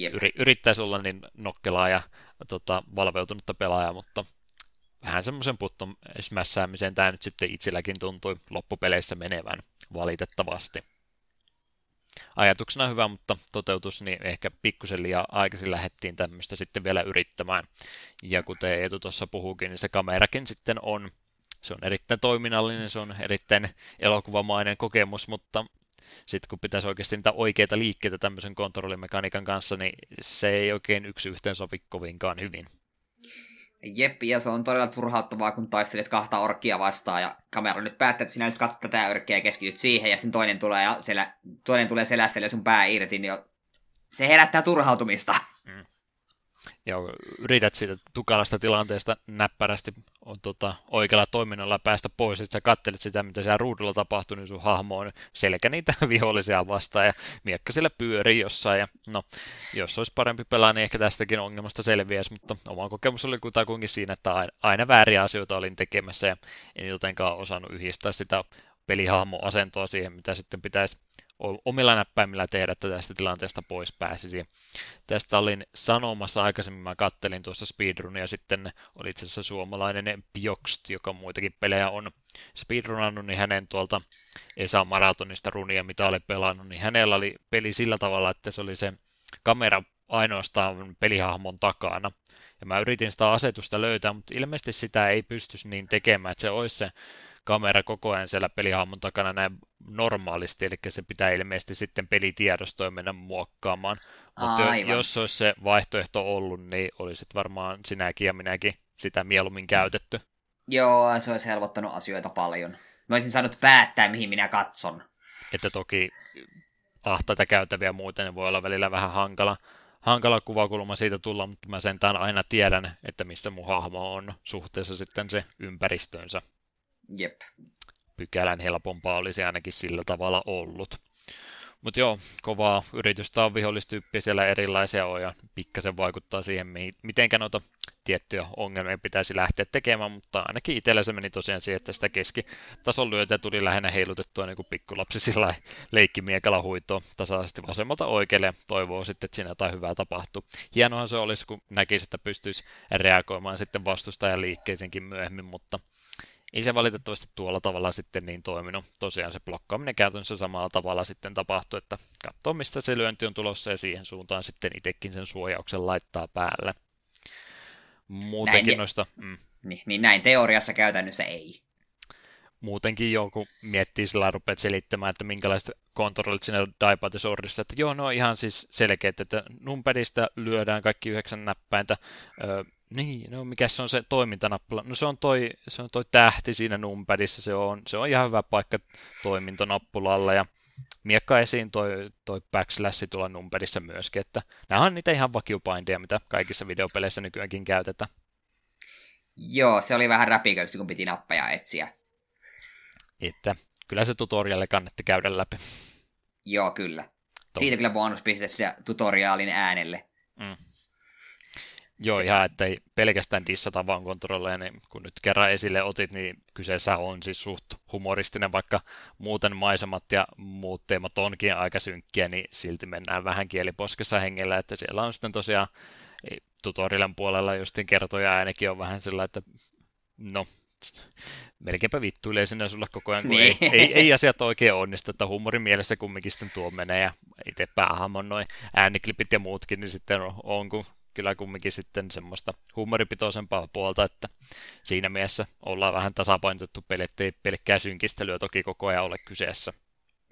Yep. Yrittäisi olla niin nokkelaa ja valveutunutta pelaajaa, mutta vähän semmoisen putton smässäämiseen tämä nyt sitten itselläkin tuntui loppupeleissä menevän valitettavasti. Ajatuksena hyvä, mutta toteutus, niin ehkä pikkusen liian aikaisin lähdettiin tämmöistä sitten vielä yrittämään. Ja kuten Eetu tuossa puhuukin, niin se kamerakin sitten on. Se on erittäin toiminnallinen, se on erittäin elokuvamainen kokemus, mutta sitten kun pitäisi oikeasti niitä oikeita liikkeitä tämmöisen kontrollimekaniikan kanssa, niin se ei oikein yksi yhteen sovi kovinkaan hyvin. Jep, ja se on todella turhauttavaa, kun taistelet 2 orkkia vastaan, ja kamera nyt päättää, että sinä nyt katsot tätä örkkiä ja keskityt siihen, ja sitten toinen tulee, ja toinen tulee selässä, ja sun pää irti, niin se herättää turhautumista. Mm. Joo, yrität siitä tukalasta tilanteesta näppärästi oikealla toiminnalla päästä pois, että sä katselet sitä, mitä siellä ruudulla tapahtuu, niin sun hahmo on selkä niitä vihollisia vastaan, ja miekka siellä pyörii jossain, ja no, jos olisi parempi pelaa, niin ehkä tästäkin ongelmasta selviäisi, mutta oma kokemus oli kutakuinkin siinä, että aina vääriä asioita olin tekemässä, ja en jotenkaan osannut yhdistää sitä pelihahmon asentoa siihen, mitä sitten pitäisi omilla näppäimillä tehdä, että tästä tilanteesta pois pääsisi. Tästä olin sanomassa aikaisemmin, mä kattelin tuossa speedrunia, sitten oli itse asiassa suomalainen Bjokst, joka muitakin pelejä on speedrunannut, niin hänen tuolta Esa Maratonista runia, mitä oli pelannut, niin hänellä oli peli sillä tavalla, että se oli se kamera ainoastaan pelihahmon takana. Ja mä yritin sitä asetusta löytää, mutta ilmeisesti sitä ei pystyisi niin tekemään, että se olisi se kamera koko ajan siellä pelihahmon takana näin normaalisti, eli se pitää ilmeisesti sitten pelitiedostoja mennä muokkaamaan. Mutta jos olisi se vaihtoehto ollut, niin olisit varmaan sinäkin ja minäkin sitä mieluummin käytetty. Joo, se olisi helpottanut asioita paljon. Mä olisin saanut päättää, mihin minä katson. Että toki ahtaita käytäviä muuten voi olla välillä vähän hankala kuvakulma siitä tulla, mutta mä sentään aina tiedän, että missä mun hahmo on suhteessa sitten se ympäristöönsä. Jep. Pykälän helpompaa olisi ainakin sillä tavalla ollut. Mutta joo, kovaa yritystä on vihollistyyppiä, siellä erilaisia on ja pikkasen vaikuttaa siihen, mitenkä noita tiettyjä ongelmia pitäisi lähteä tekemään, mutta ainakin itsellä se meni tosiaan siihen, että sitä keskitason lyötä tuli lähinnä heilutettua niin kuin pikkulapsi sillä leikkimiekalla huitoon tasaisesti vasemmalta oikealle ja toivoo sitten, että siinä jotain hyvää tapahtuu. Hienohan se olisi, kun näkisi, että pystyisi reagoimaan sitten vastustajan liikkeisenkin myöhemmin, mutta ei se valitettavasti tuolla tavalla sitten niin toiminut. Tosiaan se blokkaaminen käytännössä samalla tavalla sitten tapahtui, että katsoo mistä se lyönti on tulossa ja siihen suuntaan sitten itsekin sen suojauksen laittaa päälle. Muutenkin näin, noista... Niin näin teoriassa käytännössä ei. muutenkin jo, kun miettii sillä rupeat selittämään, että minkälaiset kontrollit siinä Die by the Swordissa, että joo, no ihan siis selkeät, että numpadista lyödään kaikki 9 näppäintä. Niin, no mikä se on se toimintanappula? No se on toi tähti siinä numpadissa, se on ihan hyvä paikka toimintanappulalla ja miekka esiin toi backslash tulla numpadissa myöskin, että nämä on niitä ihan vakiopainteja, mitä kaikissa videopeleissä nykyäänkin käytetään. Joo, se oli vähän räpiköistä, kun piti nappeja etsiä. Että kyllä se tutorialle kannatti käydä läpi. Joo, kyllä. Siitä kyllä bonuspiste se tutoriaalin äänelle. Mm. Joo, ihan ettei pelkästään dissata vaan kontrolleja, niin kun nyt kerran esille otit, niin kyseessä on siis suht humoristinen, vaikka muuten maisemat ja muut teemat onkin aika synkkiä, niin silti mennään vähän kieliposkessa hengellä, että siellä on sitten tosiaan tutorialin puolella justin kertoja äänekin on vähän sillä, että no, melkeinpä vittuilee sinne sulle koko ajan, kun niin. ei asiat oikein onnistu, että huumorin mielessä kumminkin sitten tuo menee ja itse päähän on noin ääniklipit ja muutkin, niin sitten on kun kyllä kumminkin sitten semmoista huumoripitoisempaa puolta, että siinä mielessä ollaan vähän tasapainotettu peli, ettei pelkkää synkistelyä toki koko ajan ole kyseessä.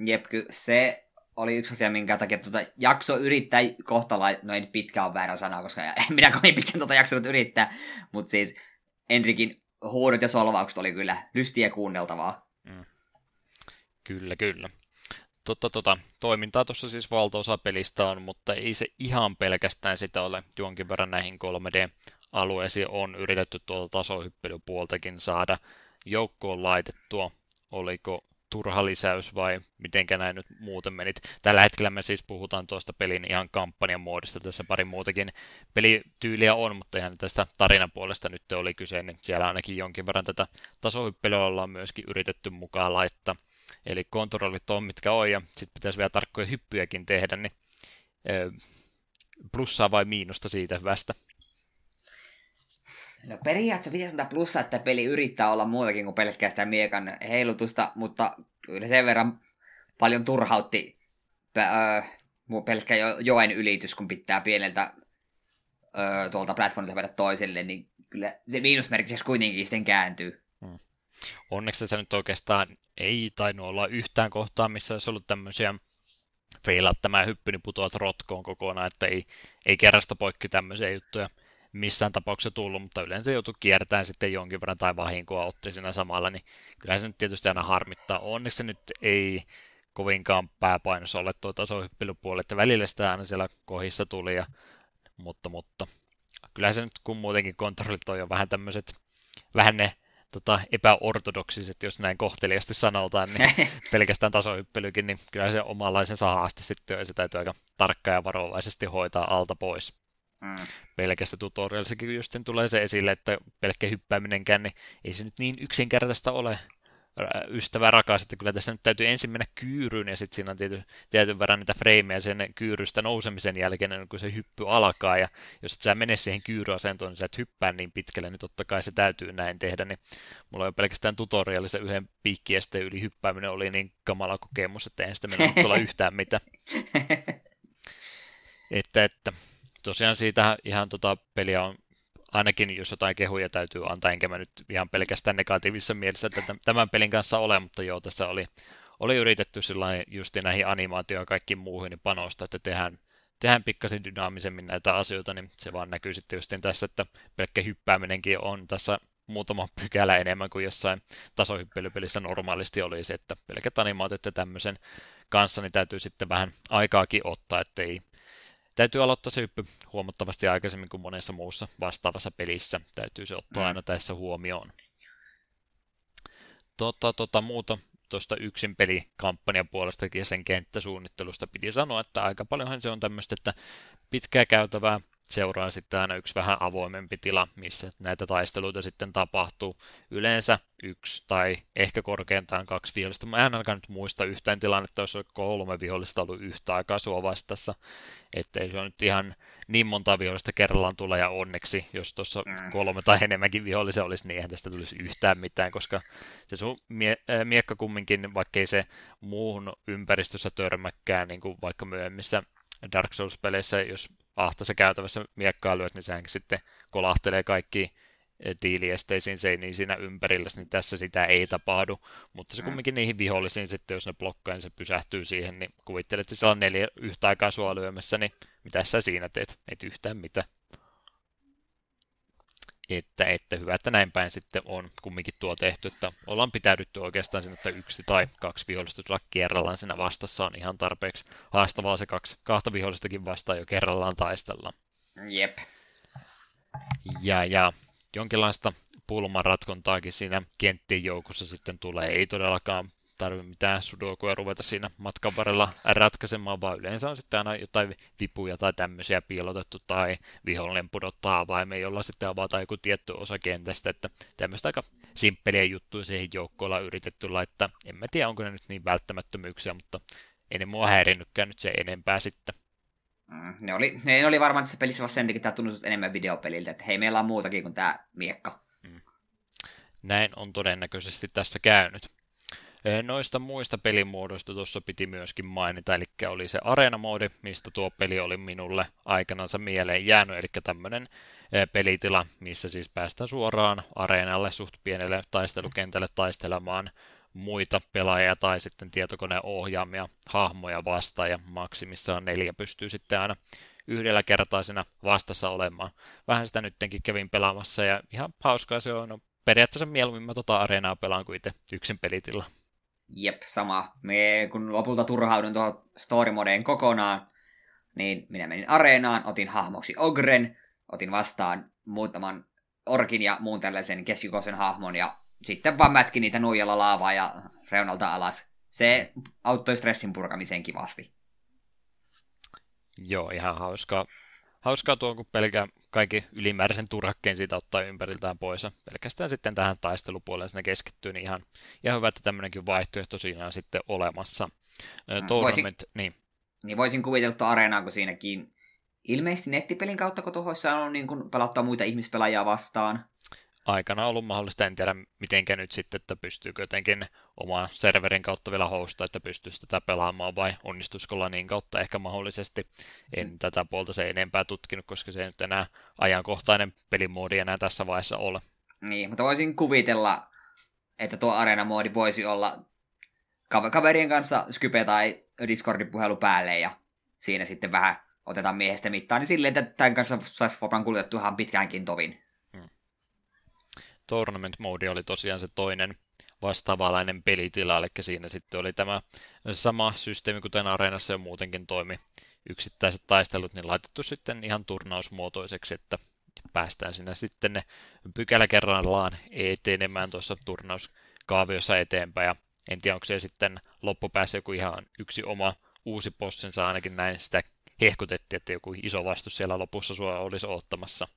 Jep, se oli yksi asia, minkä takia jakso yrittää kohtalainen, no ei nyt pitkään ole väärä sana, koska en minäkään niin pitkään jaksanut yrittää, mutta siis Enrikin huudot ja solvaukset oli kyllä lystiä kuunneltavaa. Mm. Kyllä. Toimintaa tuossa siis valtaosa pelistä on, mutta ei se ihan pelkästään sitä ole. Jonkin verran näihin 3D-alueisiin on yritetty tuolta tasohyppelypuoltakin saada joukkoon laitettua. Oliko turha lisäys vai mitenkä näin nyt muuten menit? Tällä hetkellä me siis puhutaan tuosta pelin ihan kampanjan muodosta. Tässä pari muutakin pelityyliä on, mutta ihan tästä tarinan puolesta nyt oli kyse, niin siellä ainakin jonkin verran tätä tasohyppelyä ollaan myöskin yritetty mukaan laittaa. Eli kontrollit on mitkä on ja sitten pitäisi vielä tarkkoja hyppyjäkin tehdä, niin plussaa vai miinusta siitä hyvästä? No periaatteessa pitäisi antaa plussaa, että peli yrittää olla muutakin kuin pelkkää sitä miekan heilutusta, mutta kyllä sen verran paljon turhautti pelkkä joen ylitys, kun pitää pieneltä tuolta platformilta vedä toiselle, niin kyllä se miinusmerkiseksi kuitenkin sitten kääntyy. Onneksi tässä nyt oikeastaan ei tainnut olla yhtään kohtaa, missä olisi ollut tämmöisiä feilaat tämä hyppy, niin putoat rotkoon kokonaan, että ei kerrasta poikki tämmöisiä juttuja missään tapauksessa tullut, mutta yleensä joutui kiertämään sitten jonkin verran tai vahinkoa otti siinä samalla, niin kyllähän se nyt tietysti aina harmittaa. Onneksi se nyt ei kovinkaan pääpainossa ole tuo tasohyppelypuoli, että välillä sitä aina siellä kohissa tuli, ja, mutta kyllähän se nyt kun muutenkin kontrollit on jo vähän tämmöiset, vähän ne epäortodoksiset, jos näin kohteliasti sanotaan, niin pelkästään tasohyppelykin, niin kyllä se omanlaisensa haaste sitten on, ja se täytyy aika tarkkaan ja varovaisesti hoitaa alta pois. Mm. Pelkästä tutorialissakin justin tulee se esille, että pelkkä hyppääminenkään, niin ei se nyt niin yksinkertaista ole ystävä rakas, että kyllä tässä nyt täytyy ensin mennä kyyryyn, ja sitten siinä on tietyn verran niitä freimejä sen kyyrystä nousemisen jälkeen, kun se hyppy alkaa, ja jos et sä mene siihen kyyryasentoon, niin sä et hyppää niin pitkälle, niin totta kai se täytyy näin tehdä, niin mulla on jo pelkästään tutorialissa yhden piikkiesteen yli hyppääminen oli niin kamala kokemus, että eihän sitä mennä tulla yhtään mitään. Että tosiaan siitä ihan peliä on ainakin jos jotain kehuja täytyy antaa, enkä mä nyt ihan pelkästään negatiivisessa mielessä että tämän pelin kanssa ole, mutta joo, tässä oli yritetty sillain justi näihin animaatioihin ja kaikkiin muuhun niin panosta, että tehdään pikkasen dynaamisemmin näitä asioita, niin se vaan näkyy sitten justiin tässä, että pelkkä hyppääminenkin on tässä muutama pykälä enemmän kuin jossain tasohyppelypelissä normaalisti olisi, että pelkät animaatiot ja tämmöisen kanssa niin täytyy sitten vähän aikaakin ottaa, ettei täytyy aloittaa se hyppy huomattavasti aikaisemmin kuin monessa muussa vastaavassa pelissä. Täytyy se ottaa aina tässä huomioon. Muuta tuosta yksin pelikampanjan puolestakin ja sen kenttäsuunnittelusta piti sanoa, että aika paljonhan se on tämmöistä, että pitkää käytävää seuraa sitten aina yksi vähän avoimempi tila, missä näitä taisteluita sitten tapahtuu. Yleensä yksi tai ehkä korkeintaan 2 vihollista. Mä en ainakaan nyt muista yhtään tilannetta, jos on 3 vihollista ollut yhtä aikaa sua vastassa. Että ei se ole nyt ihan niin monta vihollista kerrallaan tulee, ja onneksi, jos tuossa 3 tai enemmänkin vihollisia olisi, niin eihän tästä tulisi yhtään mitään, koska se sun miekka kumminkin, vaikkei se muuhun ympäristössä törmäkkää, niin kuin vaikka myöhemmissä Dark Souls-peleissä, jos ahtaisessa käytävässä miekkaa lyöt, niin sehän sitten kolahtelee kaikki tiiliesteisiin seiniin siinä ympärillä, niin tässä sitä ei tapahdu, mutta se kumminkin niihin vihollisiin sitten, jos ne blokkaa, niin se pysähtyy siihen, niin kuvittelet, että siellä on 4 yhtä aikaa sua lyömässä, niin mitä sä siinä teet? Et yhtään mitään. Että hyvä, että näin päin sitten on kumminkin tuo tehty, että ollaan pitäydytty oikeastaan siinä, että 1 tai 2 vihollista sulla kerrallaan siinä vastassa on ihan tarpeeksi haastavaa se 2 vihollistakin vastaan jo kerrallaan taistellaan. Jep. Ja jonkinlaista pulmanratkontaakin siinä kenttien joukossa sitten tulee. Ei todellakaan tarvitse mitään sudokuja ruveta siinä matkan varrella ratkaisemaan, vaan yleensä on sitten aina jotain vipuja tai tämmöisiä piilotettu tai vihollinen pudottaa avaimen, jolla sitten avataan joku tietty osa kentästä, että tämmöistä aika simppeliä juttuja siihen joukkoon on yritetty laittaa. En mä tiedä, onko ne nyt niin välttämättömyyksiä, mutta ei ne mua häirinnytkään nyt se enempää sitten. Ne oli varmaan tässä pelissä vaan sen takia, että tämä tunnustus enemmän videopeliltä, että hei, meillä on muutakin kuin tämä miekka. Näin on todennäköisesti tässä käynyt. Noista muista pelimuodoista tuossa piti myöskin mainita, eli oli se areenamoodi, mistä tuo peli oli minulle aikanansa mieleen jäänyt, eli tämmöinen pelitila, missä siis päästään suoraan areenalle suht pienelle taistelukentälle taistelemaan muita pelaajia tai sitten tietokoneen ohjaamia hahmoja vastaan, ja maksimissaan 4 pystyy sitten aina yhdellä kertaa siinä vastassa olemaan. Vähän sitä nyttenkin kävin pelaamassa, ja ihan hauskaa se on. No, periaatteessa mieluummin mä areenaa pelaan kuin itse yksin pelitilla. Jep, sama. Kun lopulta turhaudun tuohon storymodeen kokonaan, niin minä menin areenaan, otin hahmoksi Ogren, otin vastaan muutaman orkin ja muun tällaisen keskikokoisen hahmon, ja sitten vaan mätkin niitä nuijalla laavaa ja reunalta alas. Se auttoi stressin purkamiseen kivasti. Joo, ihan hauskaa. Hauskaa tuo, kun pelkää kaikki ylimääräisen turhakkeen siitä ottaa ympäriltään pois. Pelkästään sitten tähän taistelupuoleen siinä keskittyy, niin ihan hyvä, että tämmöinenkin vaihtoehto siinä on sitten olemassa. Voisin kuvitella tuota areenaa, kun siinäkin ilmeisesti nettipelin kautta, kun tuohoissa on niin kun pelattaa muita ihmispelaajia vastaan. Aikana ollut mahdollista, en tiedä mitenkä nyt sitten, että pystyykö jotenkin oman serverin kautta vielä hostaa, että pystyisi tätä pelaamaan vai onnistuisikolla niin kautta ehkä mahdollisesti. En tätä puolta se enempää tutkinut, koska se ei nyt enää ajankohtainen pelimoodi enää tässä vaiheessa ole. Niin, mutta voisin kuvitella, että tuo areenamoodi voisi olla kaverien kanssa Skype tai Discordin puhelu päälle ja siinä sitten vähän otetaan miehestä mittaan, niin silleen, että tämän kanssa saisi vapaan kuljettua ihan pitkäänkin tovin. Tournament Mode oli tosiaan se toinen vastaavalainen pelitila, eli siinä sitten oli tämä sama systeemi, kuten areenassa jo muutenkin toimi yksittäiset taistelut, niin laitettu sitten ihan turnausmuotoiseksi, että päästään siinä sitten ne pykälä kerrallaan etenemään tuossa turnauskaaviossa eteenpäin, ja en tiedä, onko se sitten loppupäässä joku ihan yksi oma uusi bossinsa, ainakin näin sitä hehkutettiin, että joku iso vastus siellä lopussa sua olisi odottamassa.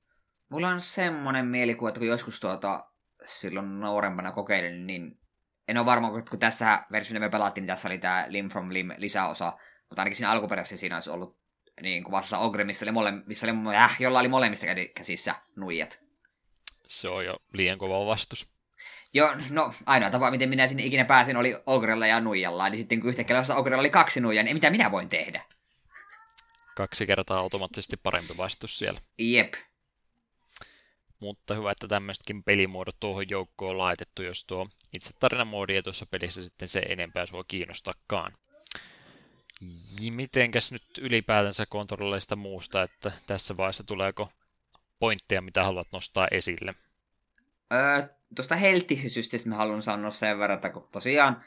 Mulla on semmoinen mielikuva, että kun joskus silloin nuorempana kokeilin, niin en ole varma, kun tässä versiossa me pelattiin, niin tässä oli tämä Limb from Limb -lisäosa, mutta ainakin siinä alkuperäisessä siinä olisi ollut niin kuin vastassa Ogre, jolla oli molemmista käsissä nuijat. Se on jo liian kova vastus. Joo, no ainoa tapa, miten minä sinne ikinä pääsin, oli Ogrella ja nuijalla, niin sitten kun yhtäkkiä vasta Ogrella oli 2 nuijaa, niin mitä minä voin tehdä? 2 kertaa automaattisesti parempi vastus siellä. Jep. Mutta hyvä, että tämmöisetkin pelimuodot tuohon joukkoon on laitettu, jos tuo itse tarinamoodi ei tuossa pelissä sitten se enempää sua kiinnostakaan. Mitenkäs nyt ylipäätänsä kontrolleista muusta, että tässä vaiheessa tuleeko pointteja, mitä haluat nostaa esille? Tuosta health-systeemistä mä haluan sanoa sen verran, että kun tosiaan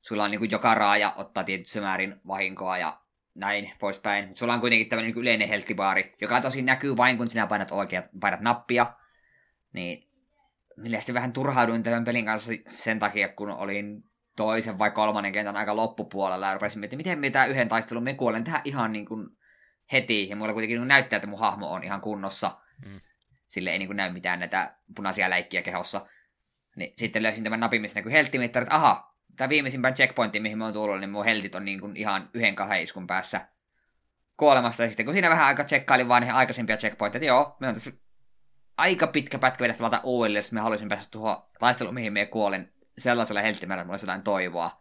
sulla on niin kuin joka raaja ottaa tietyssä määrin vahinkoa ja näin poispäin. Sulla on kuitenkin tämmöinen niin yleinen helttibaari, joka tosin näkyy vain, kun sinä painat nappia. Niin, millä sitten vähän turhauduin tämän pelin kanssa sen takia, kun olin toisen vai 3. kentän aika loppupuolella ja rupesin miettimään, miten me tämän yhden taistelun me kuolen tähän ihan niin kuin heti. Ja mulla kuitenkin näyttää, että mun hahmo on ihan kunnossa. Sille ei niin kuin näy mitään näitä punaisia läikkiä kehossa. Niin, sitten löysin tämän napin, missä näkyy helttimittarit. Aha! Tämä viimeisimpään checkpointiin, mihin mä oon tullut, niin mun heltit on niin kuin ihan 1-2 iskun päässä kuolemasta. Ja sitten kun siinä vähän aikaa tsekkailin vaan aikaisempia checkpointteja, joo, me on tässä aika pitkä pätkä vedä palata uudelleen, jos mä haluaisin päästä tuohon taisteluun, mihin mä kuolen sellaisella helttimäärä, että mulla olisi jotain toivoa.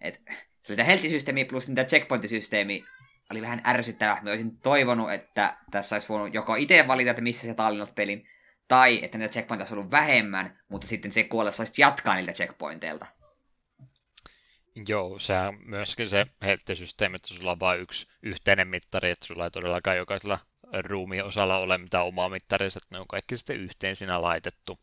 Et, se oli tämä helttisysteemi plus tämä checkpointtisysteemi oli vähän ärsyttävä. Mä olisin toivonut, että tässä olisi voinut joko itse valita, että missä sä tallinnat pelin, Tai että niitä checkpointeja olisi ollut vähemmän, mutta sitten se kuolla saisi jatkaa niiltä checkpointeilta. Joo, sehän myöskin se helttisysteemi, että sulla on vain yksi yhteinen mittari, että sulla ei todellakaan jokaisella ruumiin osalla ole mitään omaa mittarinsa, että ne on kaikki sitten yhteen siinä laitettu.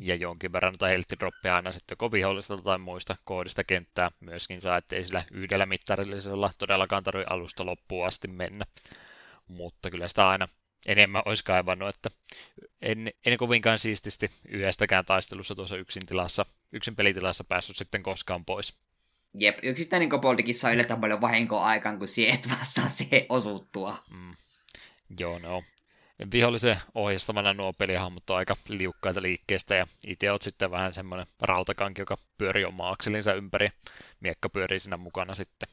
Ja jonkin verran noita helttidroppeja aina sitten joko viholliselta tai muista kohdista kenttää myöskin saa, ettei sillä yhdellä mittarillisella todellakaan tarvitse alusta loppuun asti mennä. Mutta kyllä sitä aina enemmän olisi kaivannut, että en kovinkaan siististi yhdestäkään taistelussa tuossa yksin pelitilassa päässyt sitten koskaan pois. Jep, yksittäinen koboldikin saa yllättävän paljon vahinkoa aikaan, kun siihen et vastaa siihen osuttua. Mm. Joo, no. Vihollisen ohjastamana nuo pelihahmot on aika liukkaita liikkeestä, ja itse oot sitten vähän semmoinen rautakanki, joka pyörii omaa akselinsa ympäri. Miekka pyörii siinä mukana sitten.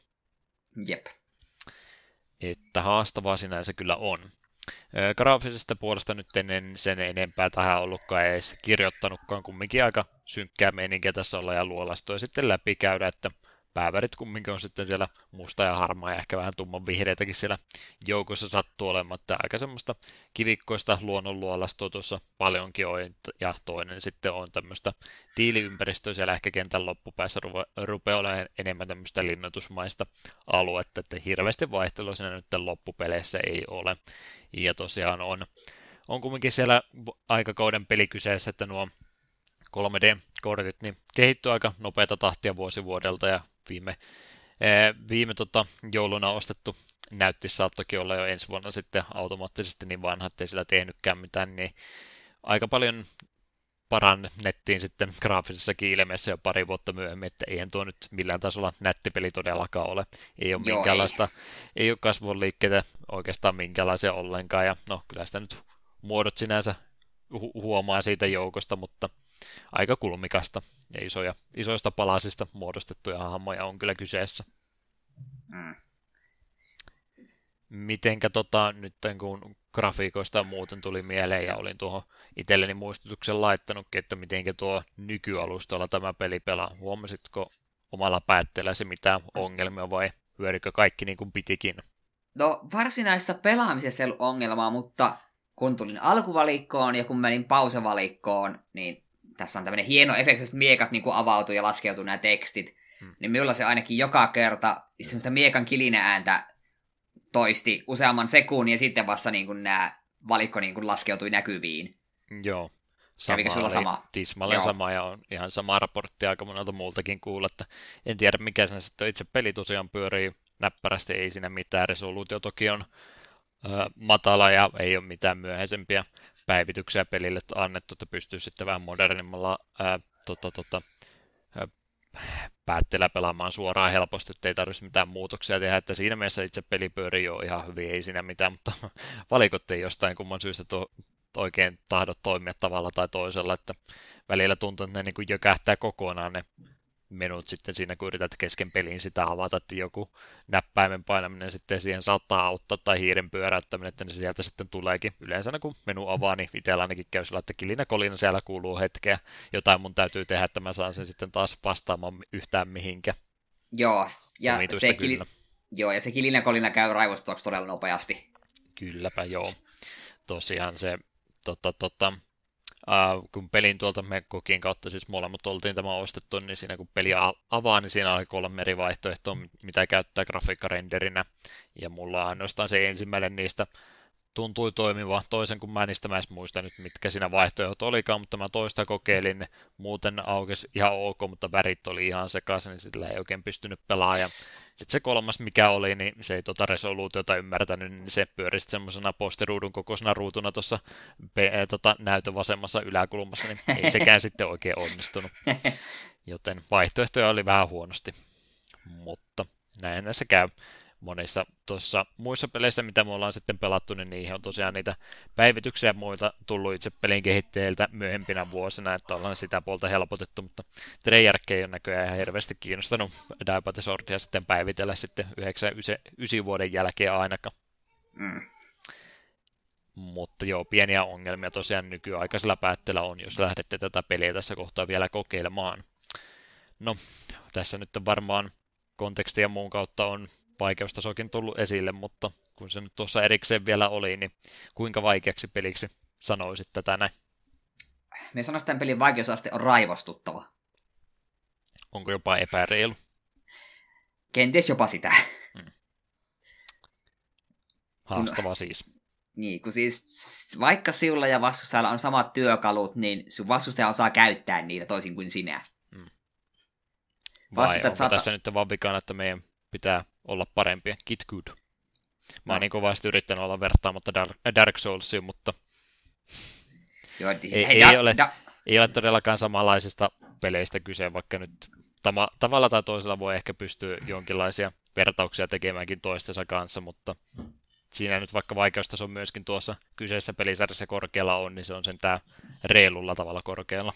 Jep. Että haastavaa sinänsä kyllä on. Graafisesta puolesta nyt en sen enempää tähän ollutkaan edes kirjoittanutkaan. Kumminkin aika synkkää meininkiä tässä olla ja luolaistoja sitten läpikäydä, että päävärit kumminkin on sitten siellä musta ja harmaa ja ehkä vähän tumman vihreitäkin siellä joukossa sattuu olemaan. Että aika semmoista kivikkoista luonnonluolastoa tuossa paljonkin on ja toinen sitten on tämmöistä tiiliympäristöä siellä ehkä kentän loppupäässä rupeaa olemaan enemmän tämmöistä linnoitusmaista aluetta, että hirveästi vaihtelua siinä nyt loppupeleissä ei ole. Ja tosiaan on kumminkin siellä aikakauden peli kyseessä, että nuo 3D-kortit niin kehittyy aika nopeata tahtia vuodelta ja viime jouluna ostettu näytti saattokin olla jo ensi vuonna sitten automaattisesti niin vanha, ettei sillä tehnytkään mitään, niin aika paljon parannettiin sitten graafisessakin ilmeessä jo pari vuotta myöhemmin, että eihän tuo nyt millään tasolla nättipeli todellakaan ole. Ei ole minkäänlaista, ei ole kasvunliikkeitä oikeastaan minkäänlaisia ollenkaan, ja no kyllä sitä nyt muodot sinänsä huomaa siitä joukosta, mutta aika kulmikasta ja isoista palasista muodostettuja hahmoja on kyllä kyseessä. Mm. Mitenkä nyt kun grafiikoista muuten tuli mieleen ja olin tuohon itselleni muistutuksen laittanutkin, että mitenkä tuo nykyalustolla tämä peli pelaa. Huomasitko omalla päätteelläsi mitään ongelmia vai hyödykö kaikki niin kuin pitikin? No varsinaisessa pelaamisessa ei ollut ongelmaa, mutta kun tulin alkuvalikkoon ja kun menin pausevalikkoon, niin tässä on tämmöinen hieno efekti, että miekat niin kuin avautuu ja laskeutuu nämä tekstit. Niin minulla se ainakin joka kerta semmoista miekan kilinääntä toisti useamman sekunnin ja sitten vasta niin kuin nämä valikko niin kuin laskeutui näkyviin. Joo. Kävikö sulla sama? Tismalleen sama ja on ihan sama raportti aika monelta muultakin kuulla, että en tiedä mikä siinä sitten itse peli tosiaan pyörii näppärästi, ei siinä mitään. Resoluutio toki on matala ja ei ole mitään myöhäisempiä päivityksiä pelille annettu, että pystyy sitten vähän modernimmalla päätteellä pelaamaan suoraan helposti, ettei tarvitsisi mitään muutoksia tehdä, että siinä mielessä itse peli pyörii jo ihan hyvin, ei siinä mitään, mutta valikot ei jostain kumman syystä oikein tahdo toimia tavalla tai toisella, että välillä tuntuu, että ne niin kuin jökähtää kokonaan ne menut sitten siinä, kun yrität kesken pelin sitä avata, että joku näppäimen painaminen sitten siihen saattaa auttaa tai hiiren pyöräyttäminen, että ne sieltä sitten tuleekin. Yleensä kun menu avaa, niin itsellä ainakin käy sillä, että kilinä kolina siellä kuuluu hetkeä. Jotain mun täytyy tehdä, että mä saan sen sitten taas vastaamaan yhtään mihinkä. Joo, ja se kilinä kolina käy raivostuaksi todella nopeasti. Kylläpä joo. Tosiaan se kun pelin tuolta me kokin kautta, siis molemmat oltiin tämä ostettu, niin siinä kun peli avaa, niin siinä oli 3 eri vaihtoehtoa, mitä käyttää grafiikkarenderinä. Ja mulla ainoastaan se ensimmäinen niistä tuntui toimiva. Toisen kun mä en muista nyt, mitkä siinä vaihtoehdot olikaan, mutta mä toista kokeilin. Muuten aukesi ihan ok, mutta värit oli ihan sekaisin, niin sillä ei oikein pystynyt pelaamaan. Sitten se 3, mikä oli, niin se ei resoluutiota ymmärtänyt, niin se pyöri sitten semmoisena postiruudun kokoisena ruutuna tuossa näytön vasemmassa yläkulmassa, niin ei sekään sitten oikein onnistunut. Joten vaihtoehtoja oli vähän huonosti, mutta näin näissä käy. Monissa tuossa muissa peleissä, mitä me ollaan sitten pelattu, niin niihin on tosiaan niitä päivityksiä ja muita tullut itse pelin kehittäjiltä myöhempinä vuosina, että ollaan sitä puolta helpotettu, mutta Treyarch ei ole näköjään ihan hirveästi kiinnostanut Die by the Swordia sitten päivitellä sitten 99 vuoden jälkeen ainakaan. Mm. Mutta joo, pieniä ongelmia tosiaan nykyaikaisella päätteellä on, jos lähdette tätä peliä tässä kohtaa vielä kokeilemaan. No, tässä nyt varmaan kontekstia ja muun kautta on vaikeustasokin tullut esille, mutta kun se nyt tuossa erikseen vielä oli, niin kuinka vaikeaksi peliksi sanoisit tätä näin? Minä sanoisin, että tämän pelin vaikeusaste on raivostuttava. Onko jopa epäreilu? Kenties jopa sitä. Mm. Haastavaa siis. Niin, kun siis vaikka sinulla ja vastustajalla on samat työkalut, niin sun vastustaja osaa käyttää niitä toisin kuin sinä. Mm. Vai onko tässä nyt vaan vikana, että meidän pitää olla parempia? Kid good. Mä oon niin kovasti yrittänyt olla vertaamatta Dark Soulsia, mutta joo, ei ole todellakaan samanlaisista peleistä kyse, vaikka nyt tavalla tai toisella voi ehkä pystyä jonkinlaisia vertauksia tekemäänkin toistensa kanssa, mutta siinä nyt vaikka vaikeustaso on myöskin tuossa kyseessä pelisarjassa korkealla on, niin se on sen tää reilulla tavalla korkealla.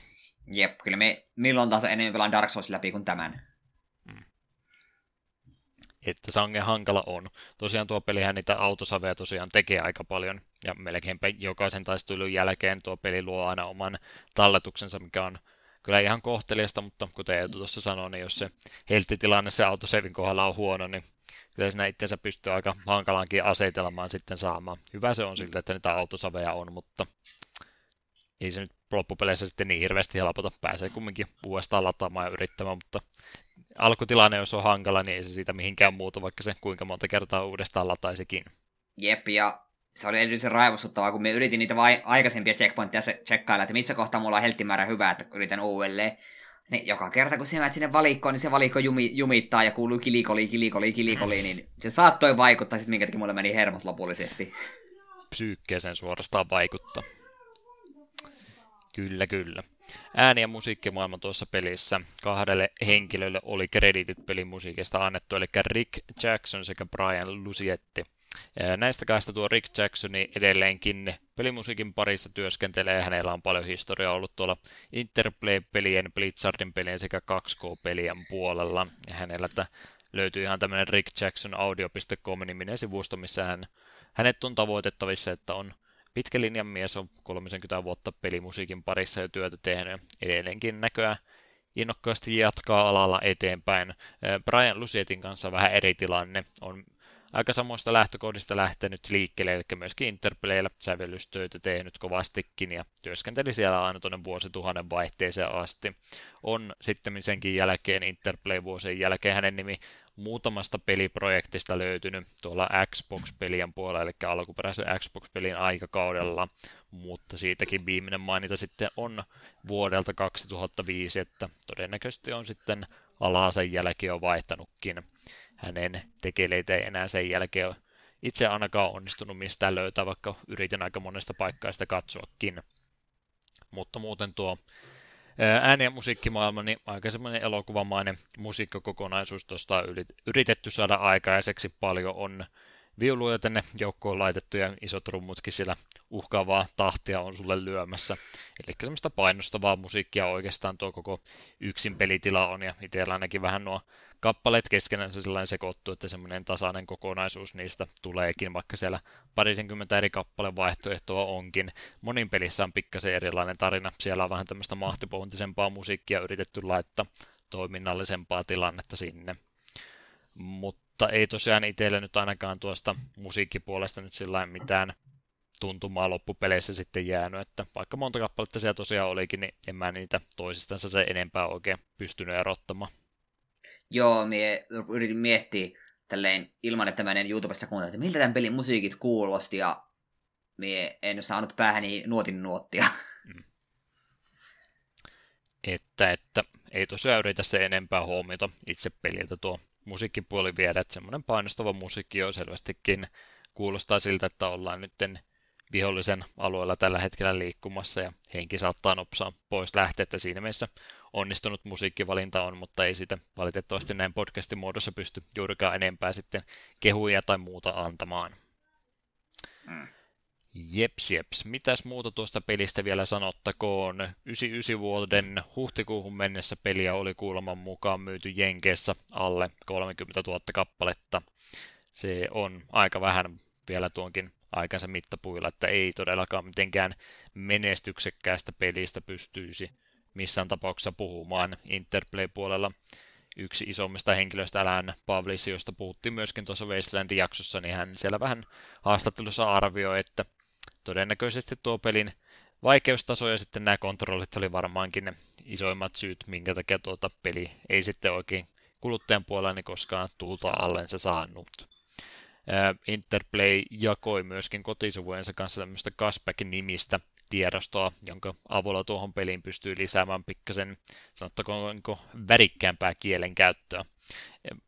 Jep, kyllä me milloin taas enemmän pelaan Dark Souls läpi kuin tämän. Mm. Että sangen hankala on. Tosiaan tuo pelihän niitä autosaveja tosiaan tekee aika paljon, ja melkeinpä jokaisen taistelun jälkeen tuo peli luo aina oman talletuksensa, mikä on kyllä ihan kohteliasta, mutta kuten Eetu tuossa sanoi, niin jos se helttitilanne se autosavin kohdalla on huono, niin kyllä siinä itsensä pystyy aika hankalaankin asetelmaan sitten saamaan. Hyvä se on siltä, että niitä autosaveja on, mutta ei se nyt loppupeleissä sitten niin hirveästi helpota. Pääsee kumminkin uudestaan lataamaan ja yrittämään, mutta alkutilanne, jos on hankala, niin ei se siitä mihinkään muuta, vaikka se kuinka monta kertaa uudestaan lataisikin. Jep, ja se oli erityisen raivostuttavaa, kun me yritin niitä aikaisempia checkpointteja tsekkailla, että missä kohtaa mulla on helttimäärä hyvä, että yritän uudelleen. Niin joka kerta, kun sinä menet sinne valikkoon, niin se valikko jumittaa ja kuuluu kilikoli, niin se saattoi vaikuttaa, sitten minkä takia mulle meni hermot lopullisesti. Psyykkeeseen suorastaan vaikuttaa. Kyllä, kyllä. Ääni- ja musiikkimaailma tuossa pelissä. 2 henkilölle oli krediitit pelin musiikista annettu, eli Rick Jackson sekä Brian Lucietti. Näistä 2 tuo Rick Jacksoni edelleenkin pelimusiikin parissa työskentelee. Hänellä on paljon historiaa ollut tuolla Interplay-pelien, Blizzardin pelien sekä 2K-pelien puolella. Ja hänellä löytyy ihan tämmöinen Rick Jackson audio.com-niminen sivusto, missä hänet on tavoitettavissa, että on pitkä linjan mies, on 30 vuotta pelimusiikin parissa jo työtä tehnyt. Edelleenkin näköä innokkaasti jatkaa alalla eteenpäin. Brian Lucietin kanssa vähän eri tilanne on aika samoista lähtökohdista lähtenyt liikkeelle, eli myöskin Interplayllä sävellystöitä tehnyt kovastikin ja työskenteli siellä aina tuonne vuosituhannen vaihteeseen asti. On sitten senkin jälkeen, Interplay-vuosien jälkeen, hänen nimi muutamasta peliprojektista löytynyt tuolla Xbox-pelien puolella, eli alkuperäisen Xbox-pelin aikakaudella, mutta siitäkin viimeinen mainita sitten on vuodelta 2005, että todennäköisesti on sitten alaa sen jälkeen jo vaihtanutkin. Hänen tekeleitä ei enää sen jälkeen itse ainakaan onnistunut mistään löytää, vaikka yritin aika monesta paikkaa sitä katsoakin. Mutta muuten tuo ääni- ja musiikkimaailma, niin aika semmoinen elokuvamainen musiikkokokonaisuus tuosta on yritetty saada aikaiseksi. Paljon on viuluja tänne joukkoon laitettu ja isot rummutkin siellä uhkaavaa tahtia on sulle lyömässä. Eli semmoista painostavaa musiikkia oikeastaan tuo koko yksin pelitila on, ja itsellä ainakin vähän nuo kappaleet keskenään sellainen sekoittuu, että semmoinen tasainen kokonaisuus niistä tuleekin, vaikka siellä parisenkymmentä eri kappalevaihtoehtoa onkin. Monin pelissä on pikkasen erilainen tarina. Siellä on vähän tämmöistä mahtipohjisempaa musiikkia yritetty laittaa toiminnallisempaa tilannetta sinne. Mutta ei tosiaan itsellä nyt ainakaan tuosta musiikkipuolesta nyt sillä mitään tuntumaa loppupeleissä sitten jäänyt, että vaikka monta kappaletta siellä tosiaan olikin, niin en mä niitä toisistansa se enempää oikein pystynyt erottamaan. Joo, mie yritin miettiä tälleen ilman, että mä en YouTubesta kuuntele, että miltä tämän pelin musiikit kuulosti, ja mie en saanut päähäni nuotin nuottia. Mm. Että ei tosiaan yritä se enempää huomiota itse peliltä tuo musiikkipuoli viedä, että semmoinen painostava musiikki jo selvästikin kuulostaa siltä, että ollaan nytten vihollisen alueella tällä hetkellä liikkumassa ja henki saattaa nopsaa pois lähteä, että siinä mielessä onnistunut musiikkivalinta on, mutta ei sitä valitettavasti näin podcastin muodossa pysty juurikaan enempää sitten kehuja tai muuta antamaan. Mm. Jeps. Mitäs muuta tuosta pelistä vielä sanottakoon? 99 vuoden huhtikuuhun mennessä peliä oli kuuleman mukaan myyty Jenkeissä alle 30 000 kappaletta. Se on aika vähän vielä tuonkin aikansa mittapuilla, että ei todellakaan mitenkään menestyksekkäästä pelistä pystyisi missään tapauksessa puhumaan Interplay-puolella. Yksi isommista henkilöistä, Alan Pavlis, josta puhuttiin myöskin tuossa Wastelandin jaksossa, niin hän siellä vähän haastattelussa arvioi, että todennäköisesti tuo pelin vaikeustaso ja sitten nämä kontrollit oli varmaankin ne isoimmat syyt, minkä takia tuota peli ei sitten oikein kuluttajan puolella niin koskaan tuulta allensa saanut. Interplay jakoi myöskin kotisivujensa kanssa tämmöistä Cashback-nimistä tiedostoa, jonka avulla tuohon peliin pystyy lisäämään pikkasen, sanottakoon niin värikkäämpää kielenkäyttöä.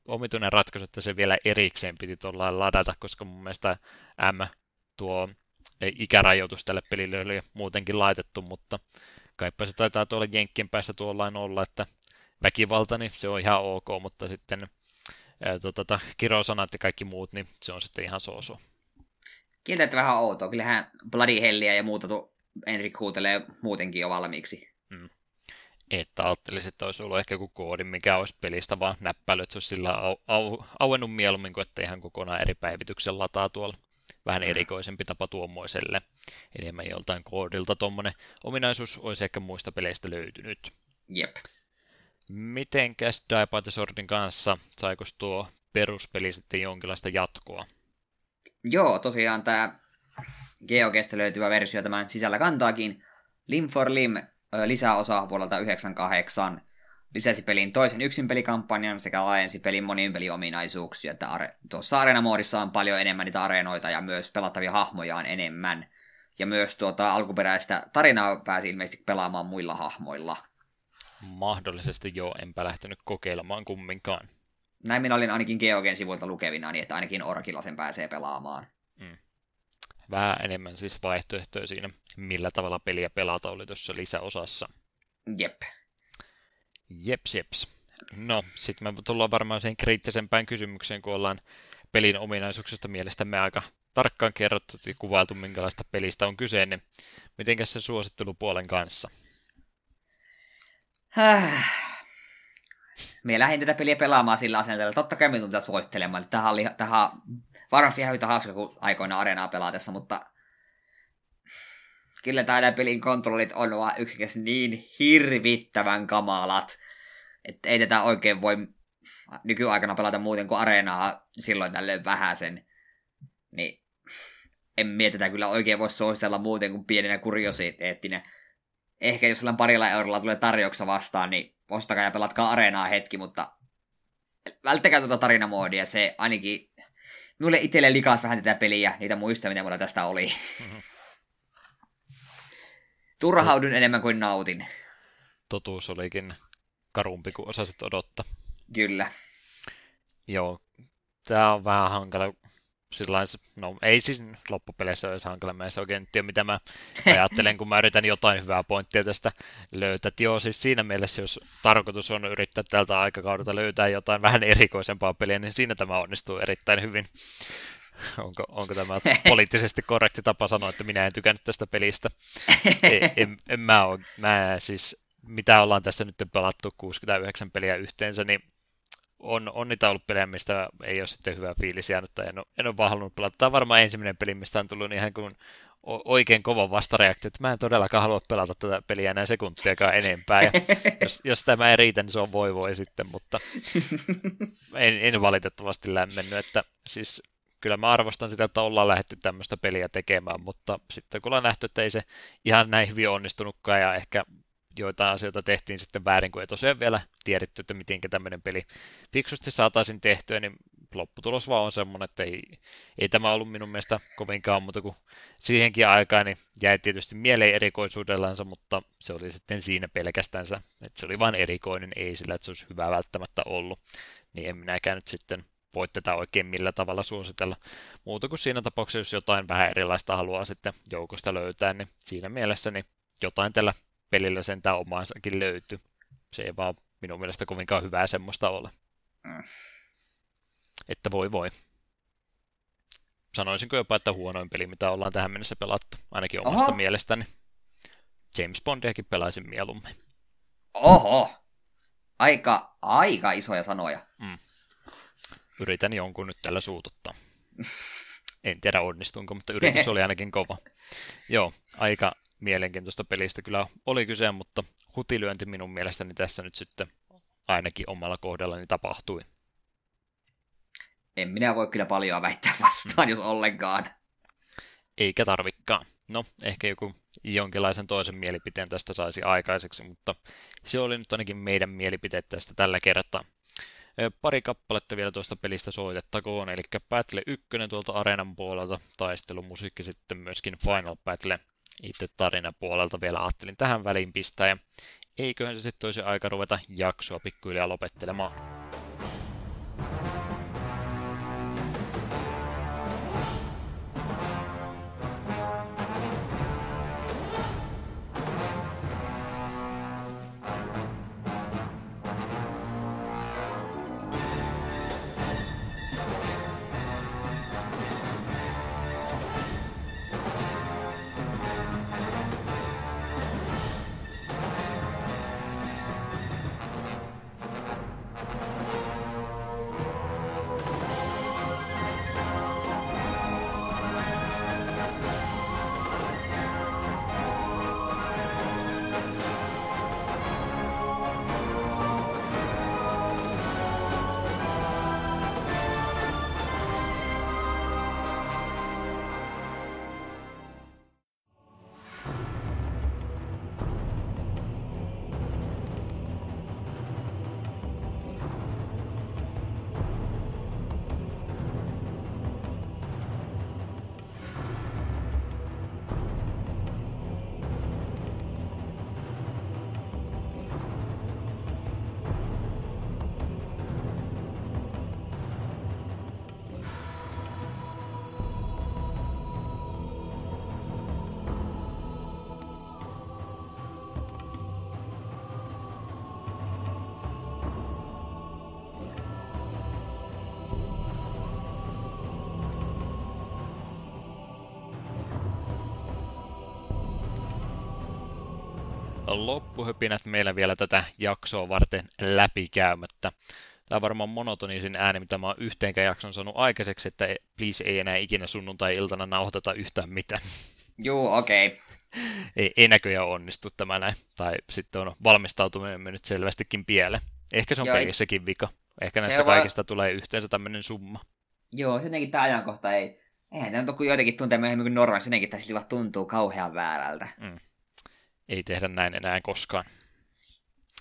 Omituinen ratkaisu, että se vielä erikseen piti tuollain ladata, koska mun mielestä tuo ikärajoitus tälle pelille oli muutenkin laitettu, mutta kaipa se taitaa tuolla jenkkien päässä tuollain olla, että väkivalta, niin se on ihan ok, mutta sitten kirosanat ja kaikki muut, niin se on sitten ihan so-so. Kieltämättä vähän outoa. Kyllähän bloody helliä ja muuta Enrik huutelee muutenkin jo valmiiksi. Mm. Että ajattelisi, että olisi ollut ehkä joku koodi, mikä olisi pelistä vaan näppäily, että se olisi sillä auennut mieluummin kuin että ihan kokonaan eri päivityksen lataa tuolla. Vähän erikoisempi tapa tuommoiselle. Enemmän joltain koodilta tuommoinen ominaisuus olisi ehkä muista peleistä löytynyt. Jep. Mitenkäs Die by the Swordin kanssa, saiko tuo peruspeli sitten jonkinlaista jatkoa? Joo, tosiaan tämä GOG:sta löytyvä versio tämän sisällä kantaakin. Limb for Limb lisäosa vuodelta 1998 lisäsi pelin toisen yksinpelikampanjan sekä laajensi pelin moniin peliominaisuuksia. Että tuossa areenamoodissa on paljon enemmän niitä areenoita ja myös pelattavia hahmoja on enemmän. Ja myös alkuperäistä tarinaa pääsi ilmeisesti pelaamaan muilla hahmoilla. Mahdollisesti joo, enpä lähtenyt kokeilemaan kumminkaan. Näin minä olin ainakin GOG:n sivuilta lukevina, niin että ainakin Orkilla sen pääsee pelaamaan. Mm. Vähän enemmän siis vaihtoehtoja siinä, millä tavalla peliä pelata oli tuossa lisäosassa. Jep. Jeps. No, sitten me tullaan varmaan siihen kriittisempään kysymykseen, kun ollaan pelin ominaisuuksista mielestämme aika tarkkaan kerrottu ja kuvailtu, minkälaista pelistä on kyse, niin mitenkäs sen suosittelupuolen kanssa? Me lähdin tätä peliä pelaamaan sillä asenteella, että totta kai me tulin tätä suosittelemaan. Tähän varmasti ihan yhtä hauska kuin aikoina areenaa pelaatessa, mutta kyllä tämä pelin kontrollit on vaan yksinkertaisesti niin hirvittävän kamalat, että ei tätä oikein voi nykyaikana pelata muuten kuin areenaa silloin tällöin vähäsen. Niin en mietitä kyllä oikein voi suositella muuten kuin pienenä kuriositeettinä. Ehkä jos silloin parilla eurolla tulee tarjouksessa vastaan, niin ostakaa ja pelatkaa areenaa hetki, mutta välttäkää tuota tarinamoodia. Se ainakin minulle itselle likas vähän tätä peliä, niitä muista, mitä minulla tästä oli. Mm-hmm. Turhaudun enemmän kuin nautin. Totuus olikin karumpi kuin osasit odottaa. Kyllä. Joo, tämä on vähän hankala. No ei siis loppupeleissä ole hankala, mä en oikein tiedä mitä mä ajattelen, kun mä yritän jotain hyvää pointtia tästä löytää. Joo, siis siinä mielessä, jos tarkoitus on yrittää tältä aikakaudelta löytää jotain vähän erikoisempaa peliä, niin siinä tämä onnistuu erittäin hyvin. Onko tämä poliittisesti korrekti tapa sanoa, että minä en tykännyt tästä pelistä? Siis mitä ollaan tässä nyt pelattu, 69 peliä yhteensä, niin on niitä ollut pelejä, mistä ei ole sitten hyvää fiilis jäänyt, tai en ole vaan halunnut pelata. Tämä on varmaan ensimmäinen peli, mistä on tullut ihan kuin oikein kova vastareaktio, että mä en todellakaan halua pelata tätä peliä enää sekuntiakaan enempää. Ja jos tämä ei riitä, niin se on voi sitten, mutta en valitettavasti lämmennyt. Että siis, kyllä mä arvostan sitä, että ollaan lähdetty tämmöistä peliä tekemään, mutta sitten kun ollaan nähty, että ei se ihan näin hyvin onnistunutkaan, ja ehkä joitain asioita tehtiin sitten väärin, kun ei tosiaan vielä tiedetty, että miten tämmöinen peli fiksusti saataisiin tehtyä, niin lopputulos vaan on semmoinen, että ei tämä ollut minun mielestä kovinkaan muuta kuin siihenkin aikaan, niin jäi tietysti mieleen erikoisuudellansa, mutta se oli sitten siinä pelkästänsä, että se oli vain erikoinen, ei sillä, että se olisi hyvä välttämättä ollut, niin en minäkään nyt sitten voi tätä oikein millä tavalla suositella. Muuta kuin siinä tapauksessa, jos jotain vähän erilaista haluaa sitten joukosta löytää, niin siinä mielessä niin jotain tällä pelillä sentään omaansakin löytyi. Se ei vaan minun mielestä kovinkaan hyvää semmoista ole. Mm. Että voi. Sanoisinko jopa, että huonoin peli, mitä ollaan tähän mennessä pelattu. Ainakin omasta mielestäni. James Bondiakin pelaisin mieluummin. Oho! Aika isoja sanoja. Mm. Yritän jonkun nyt tällä suututtaa. En tiedä onnistunko, mutta yritys oli ainakin kova. Joo, aika mielenkiintoista pelistä kyllä oli kyse, mutta hutilyönti minun mielestäni tässä nyt sitten ainakin omalla kohdallani tapahtui. En minä voi kyllä paljon väittää vastaan, jos ollenkaan. Eikä tarvikkaan. No, ehkä joku jonkinlaisen toisen mielipiteen tästä saisi aikaiseksi, mutta se oli nyt ainakin meidän mielipiteet tästä tällä kertaa. Pari kappaletta vielä tuosta pelistä soitettakoon, eli Battle 1 tuolta areenan puolelta, taistelumusiikki sitten myöskin Final Battle itse tarinan puolelta vielä ajattelin tähän väliin pistää, ja eiköhän se sitten olisi aika ruveta jaksoa pikkuhiljaa lopettelemaan. Loppuhöpinät meillä vielä tätä jaksoa varten läpikäymättä. Tämä on varmaan monotonisin ääni, mitä mä oon yhteenkään jakson saanut aikaiseksi, että please ei enää ikinä sunnuntai-iltana nauhoiteta yhtään mitään. Juu, okei. Okay. Ei näköjään onnistu tämä näin. Tai sitten on valmistautuminen mennyt selvästikin pieleen. Ehkä se on kaikissakin vika. Ehkä näistä kaikista tulee yhteensä tämmöinen summa. Joo, jotenkin tämä ajankohta ei. Eihän tämä nyt ole joitakin tunteja myöhemmin kuin normaalisti. Jotenkin tämä tuntuu kauhean väärältä. Mm. Ei tehdä näin enää koskaan.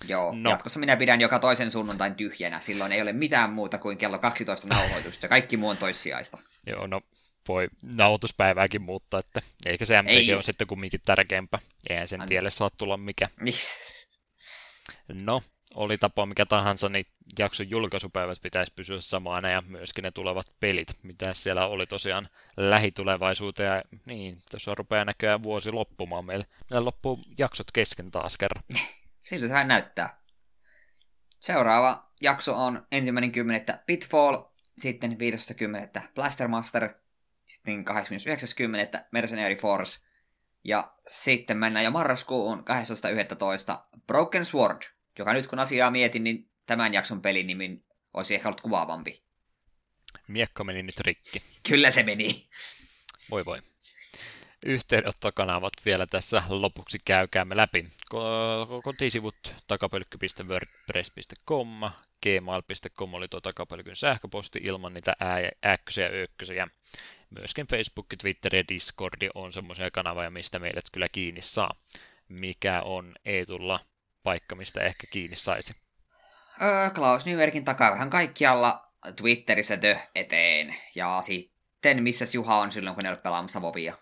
Joo, no. Jatkossa minä pidän joka toisen sunnuntain tyhjänä. Silloin ei ole mitään muuta kuin kello 12 nauhoitusta. Kaikki muu on toissijaista. Joo, no voi nauhoituspäivääkin muuttaa, että eikä se MTG on sitten kumminkin tärkeämpää. Eihän sen tielle saa tulla mikä. No, oli tapa mikä tahansa, niin jakson julkaisupäivät pitäisi pysyä samana ja myöskin ne tulevat pelit. Mitä siellä oli tosiaan lähitulevaisuuteen, ja niin, tuossa rupeaa näköjään vuosi loppumaan meillä. Meillä loppuu jaksot kesken taas kerran. Siltä sehän näyttää. Seuraava jakso on 1.10. Pitfall, sitten 5.10. Blastermaster, sitten 29.10. Mercenary Force, ja sitten mennään jo marraskuun 18.11. Broken Sword, joka nyt kun asiaa mietin, niin tämän jakson pelin nimin olisi ehkä ollut kuvaavampi. Miekka meni nyt rikki. Kyllä se meni. Voi voi. Yhteydenottokanavat vielä tässä lopuksi käykäämme läpi. Kotisivut takapölkky.wordpress.com, gmail.com oli tuo takapölkyn sähköposti ilman niitä ääkkösiä ja öökkösiä. Myöskin Facebook, Twitter ja Discord on semmoisia kanavia, mistä meidät kyllä kiinni saa. Mikä on Eetulla paikka, mistä ehkä kiinni saisi? Klaus Nybergin takaa vähän kaikkialla Twitterissä eteen. Ja sitten missä Juha on silloin, kun ei ole pelaamassa Vovia.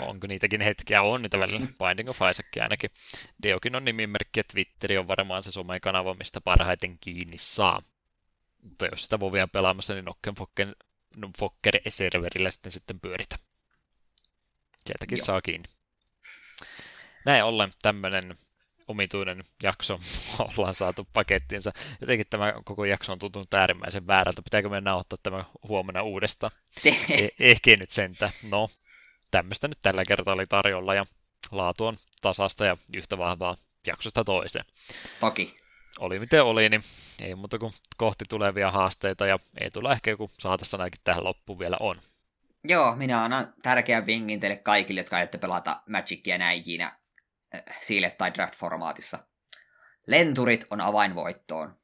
Onko niitäkin hetkiä? On niitä välillä. Binding of Isaac ainakin. Deokin on nimimerkki ja Twitteri on varmaan se somekanava, mistä parhaiten kiinni saa. Mutta jos sitä Vovia pelaamassa, niin Nokken Fokker-serverillä sitten pyöritä. Sieltäkin joo, saa kiinni. Näin ollen tämmönen omituinen jakso ollaan saatu pakettiinsa. Jotenkin tämä koko jakso on tuntunut äärimmäisen väärältä. Pitääkö meidän nauhoittaa tämä huomenna uudestaan? Ehkä nyt sentään. No, tämmöistä nyt tällä kertaa oli tarjolla ja laatu on tasasta ja yhtä vahvaa jaksosta toiseen. Toki. Oli miten oli, niin ei muuta kuin kohti tulevia haasteita ja ei tule ehkä joku saatassanakin tähän loppuun vielä on. Joo, minä annan tärkeän vinkin teille kaikille, jotka ajatte pelata Magicia näikinä. Siile- tai draft-formaatissa. Lenturit on avainvoittoon.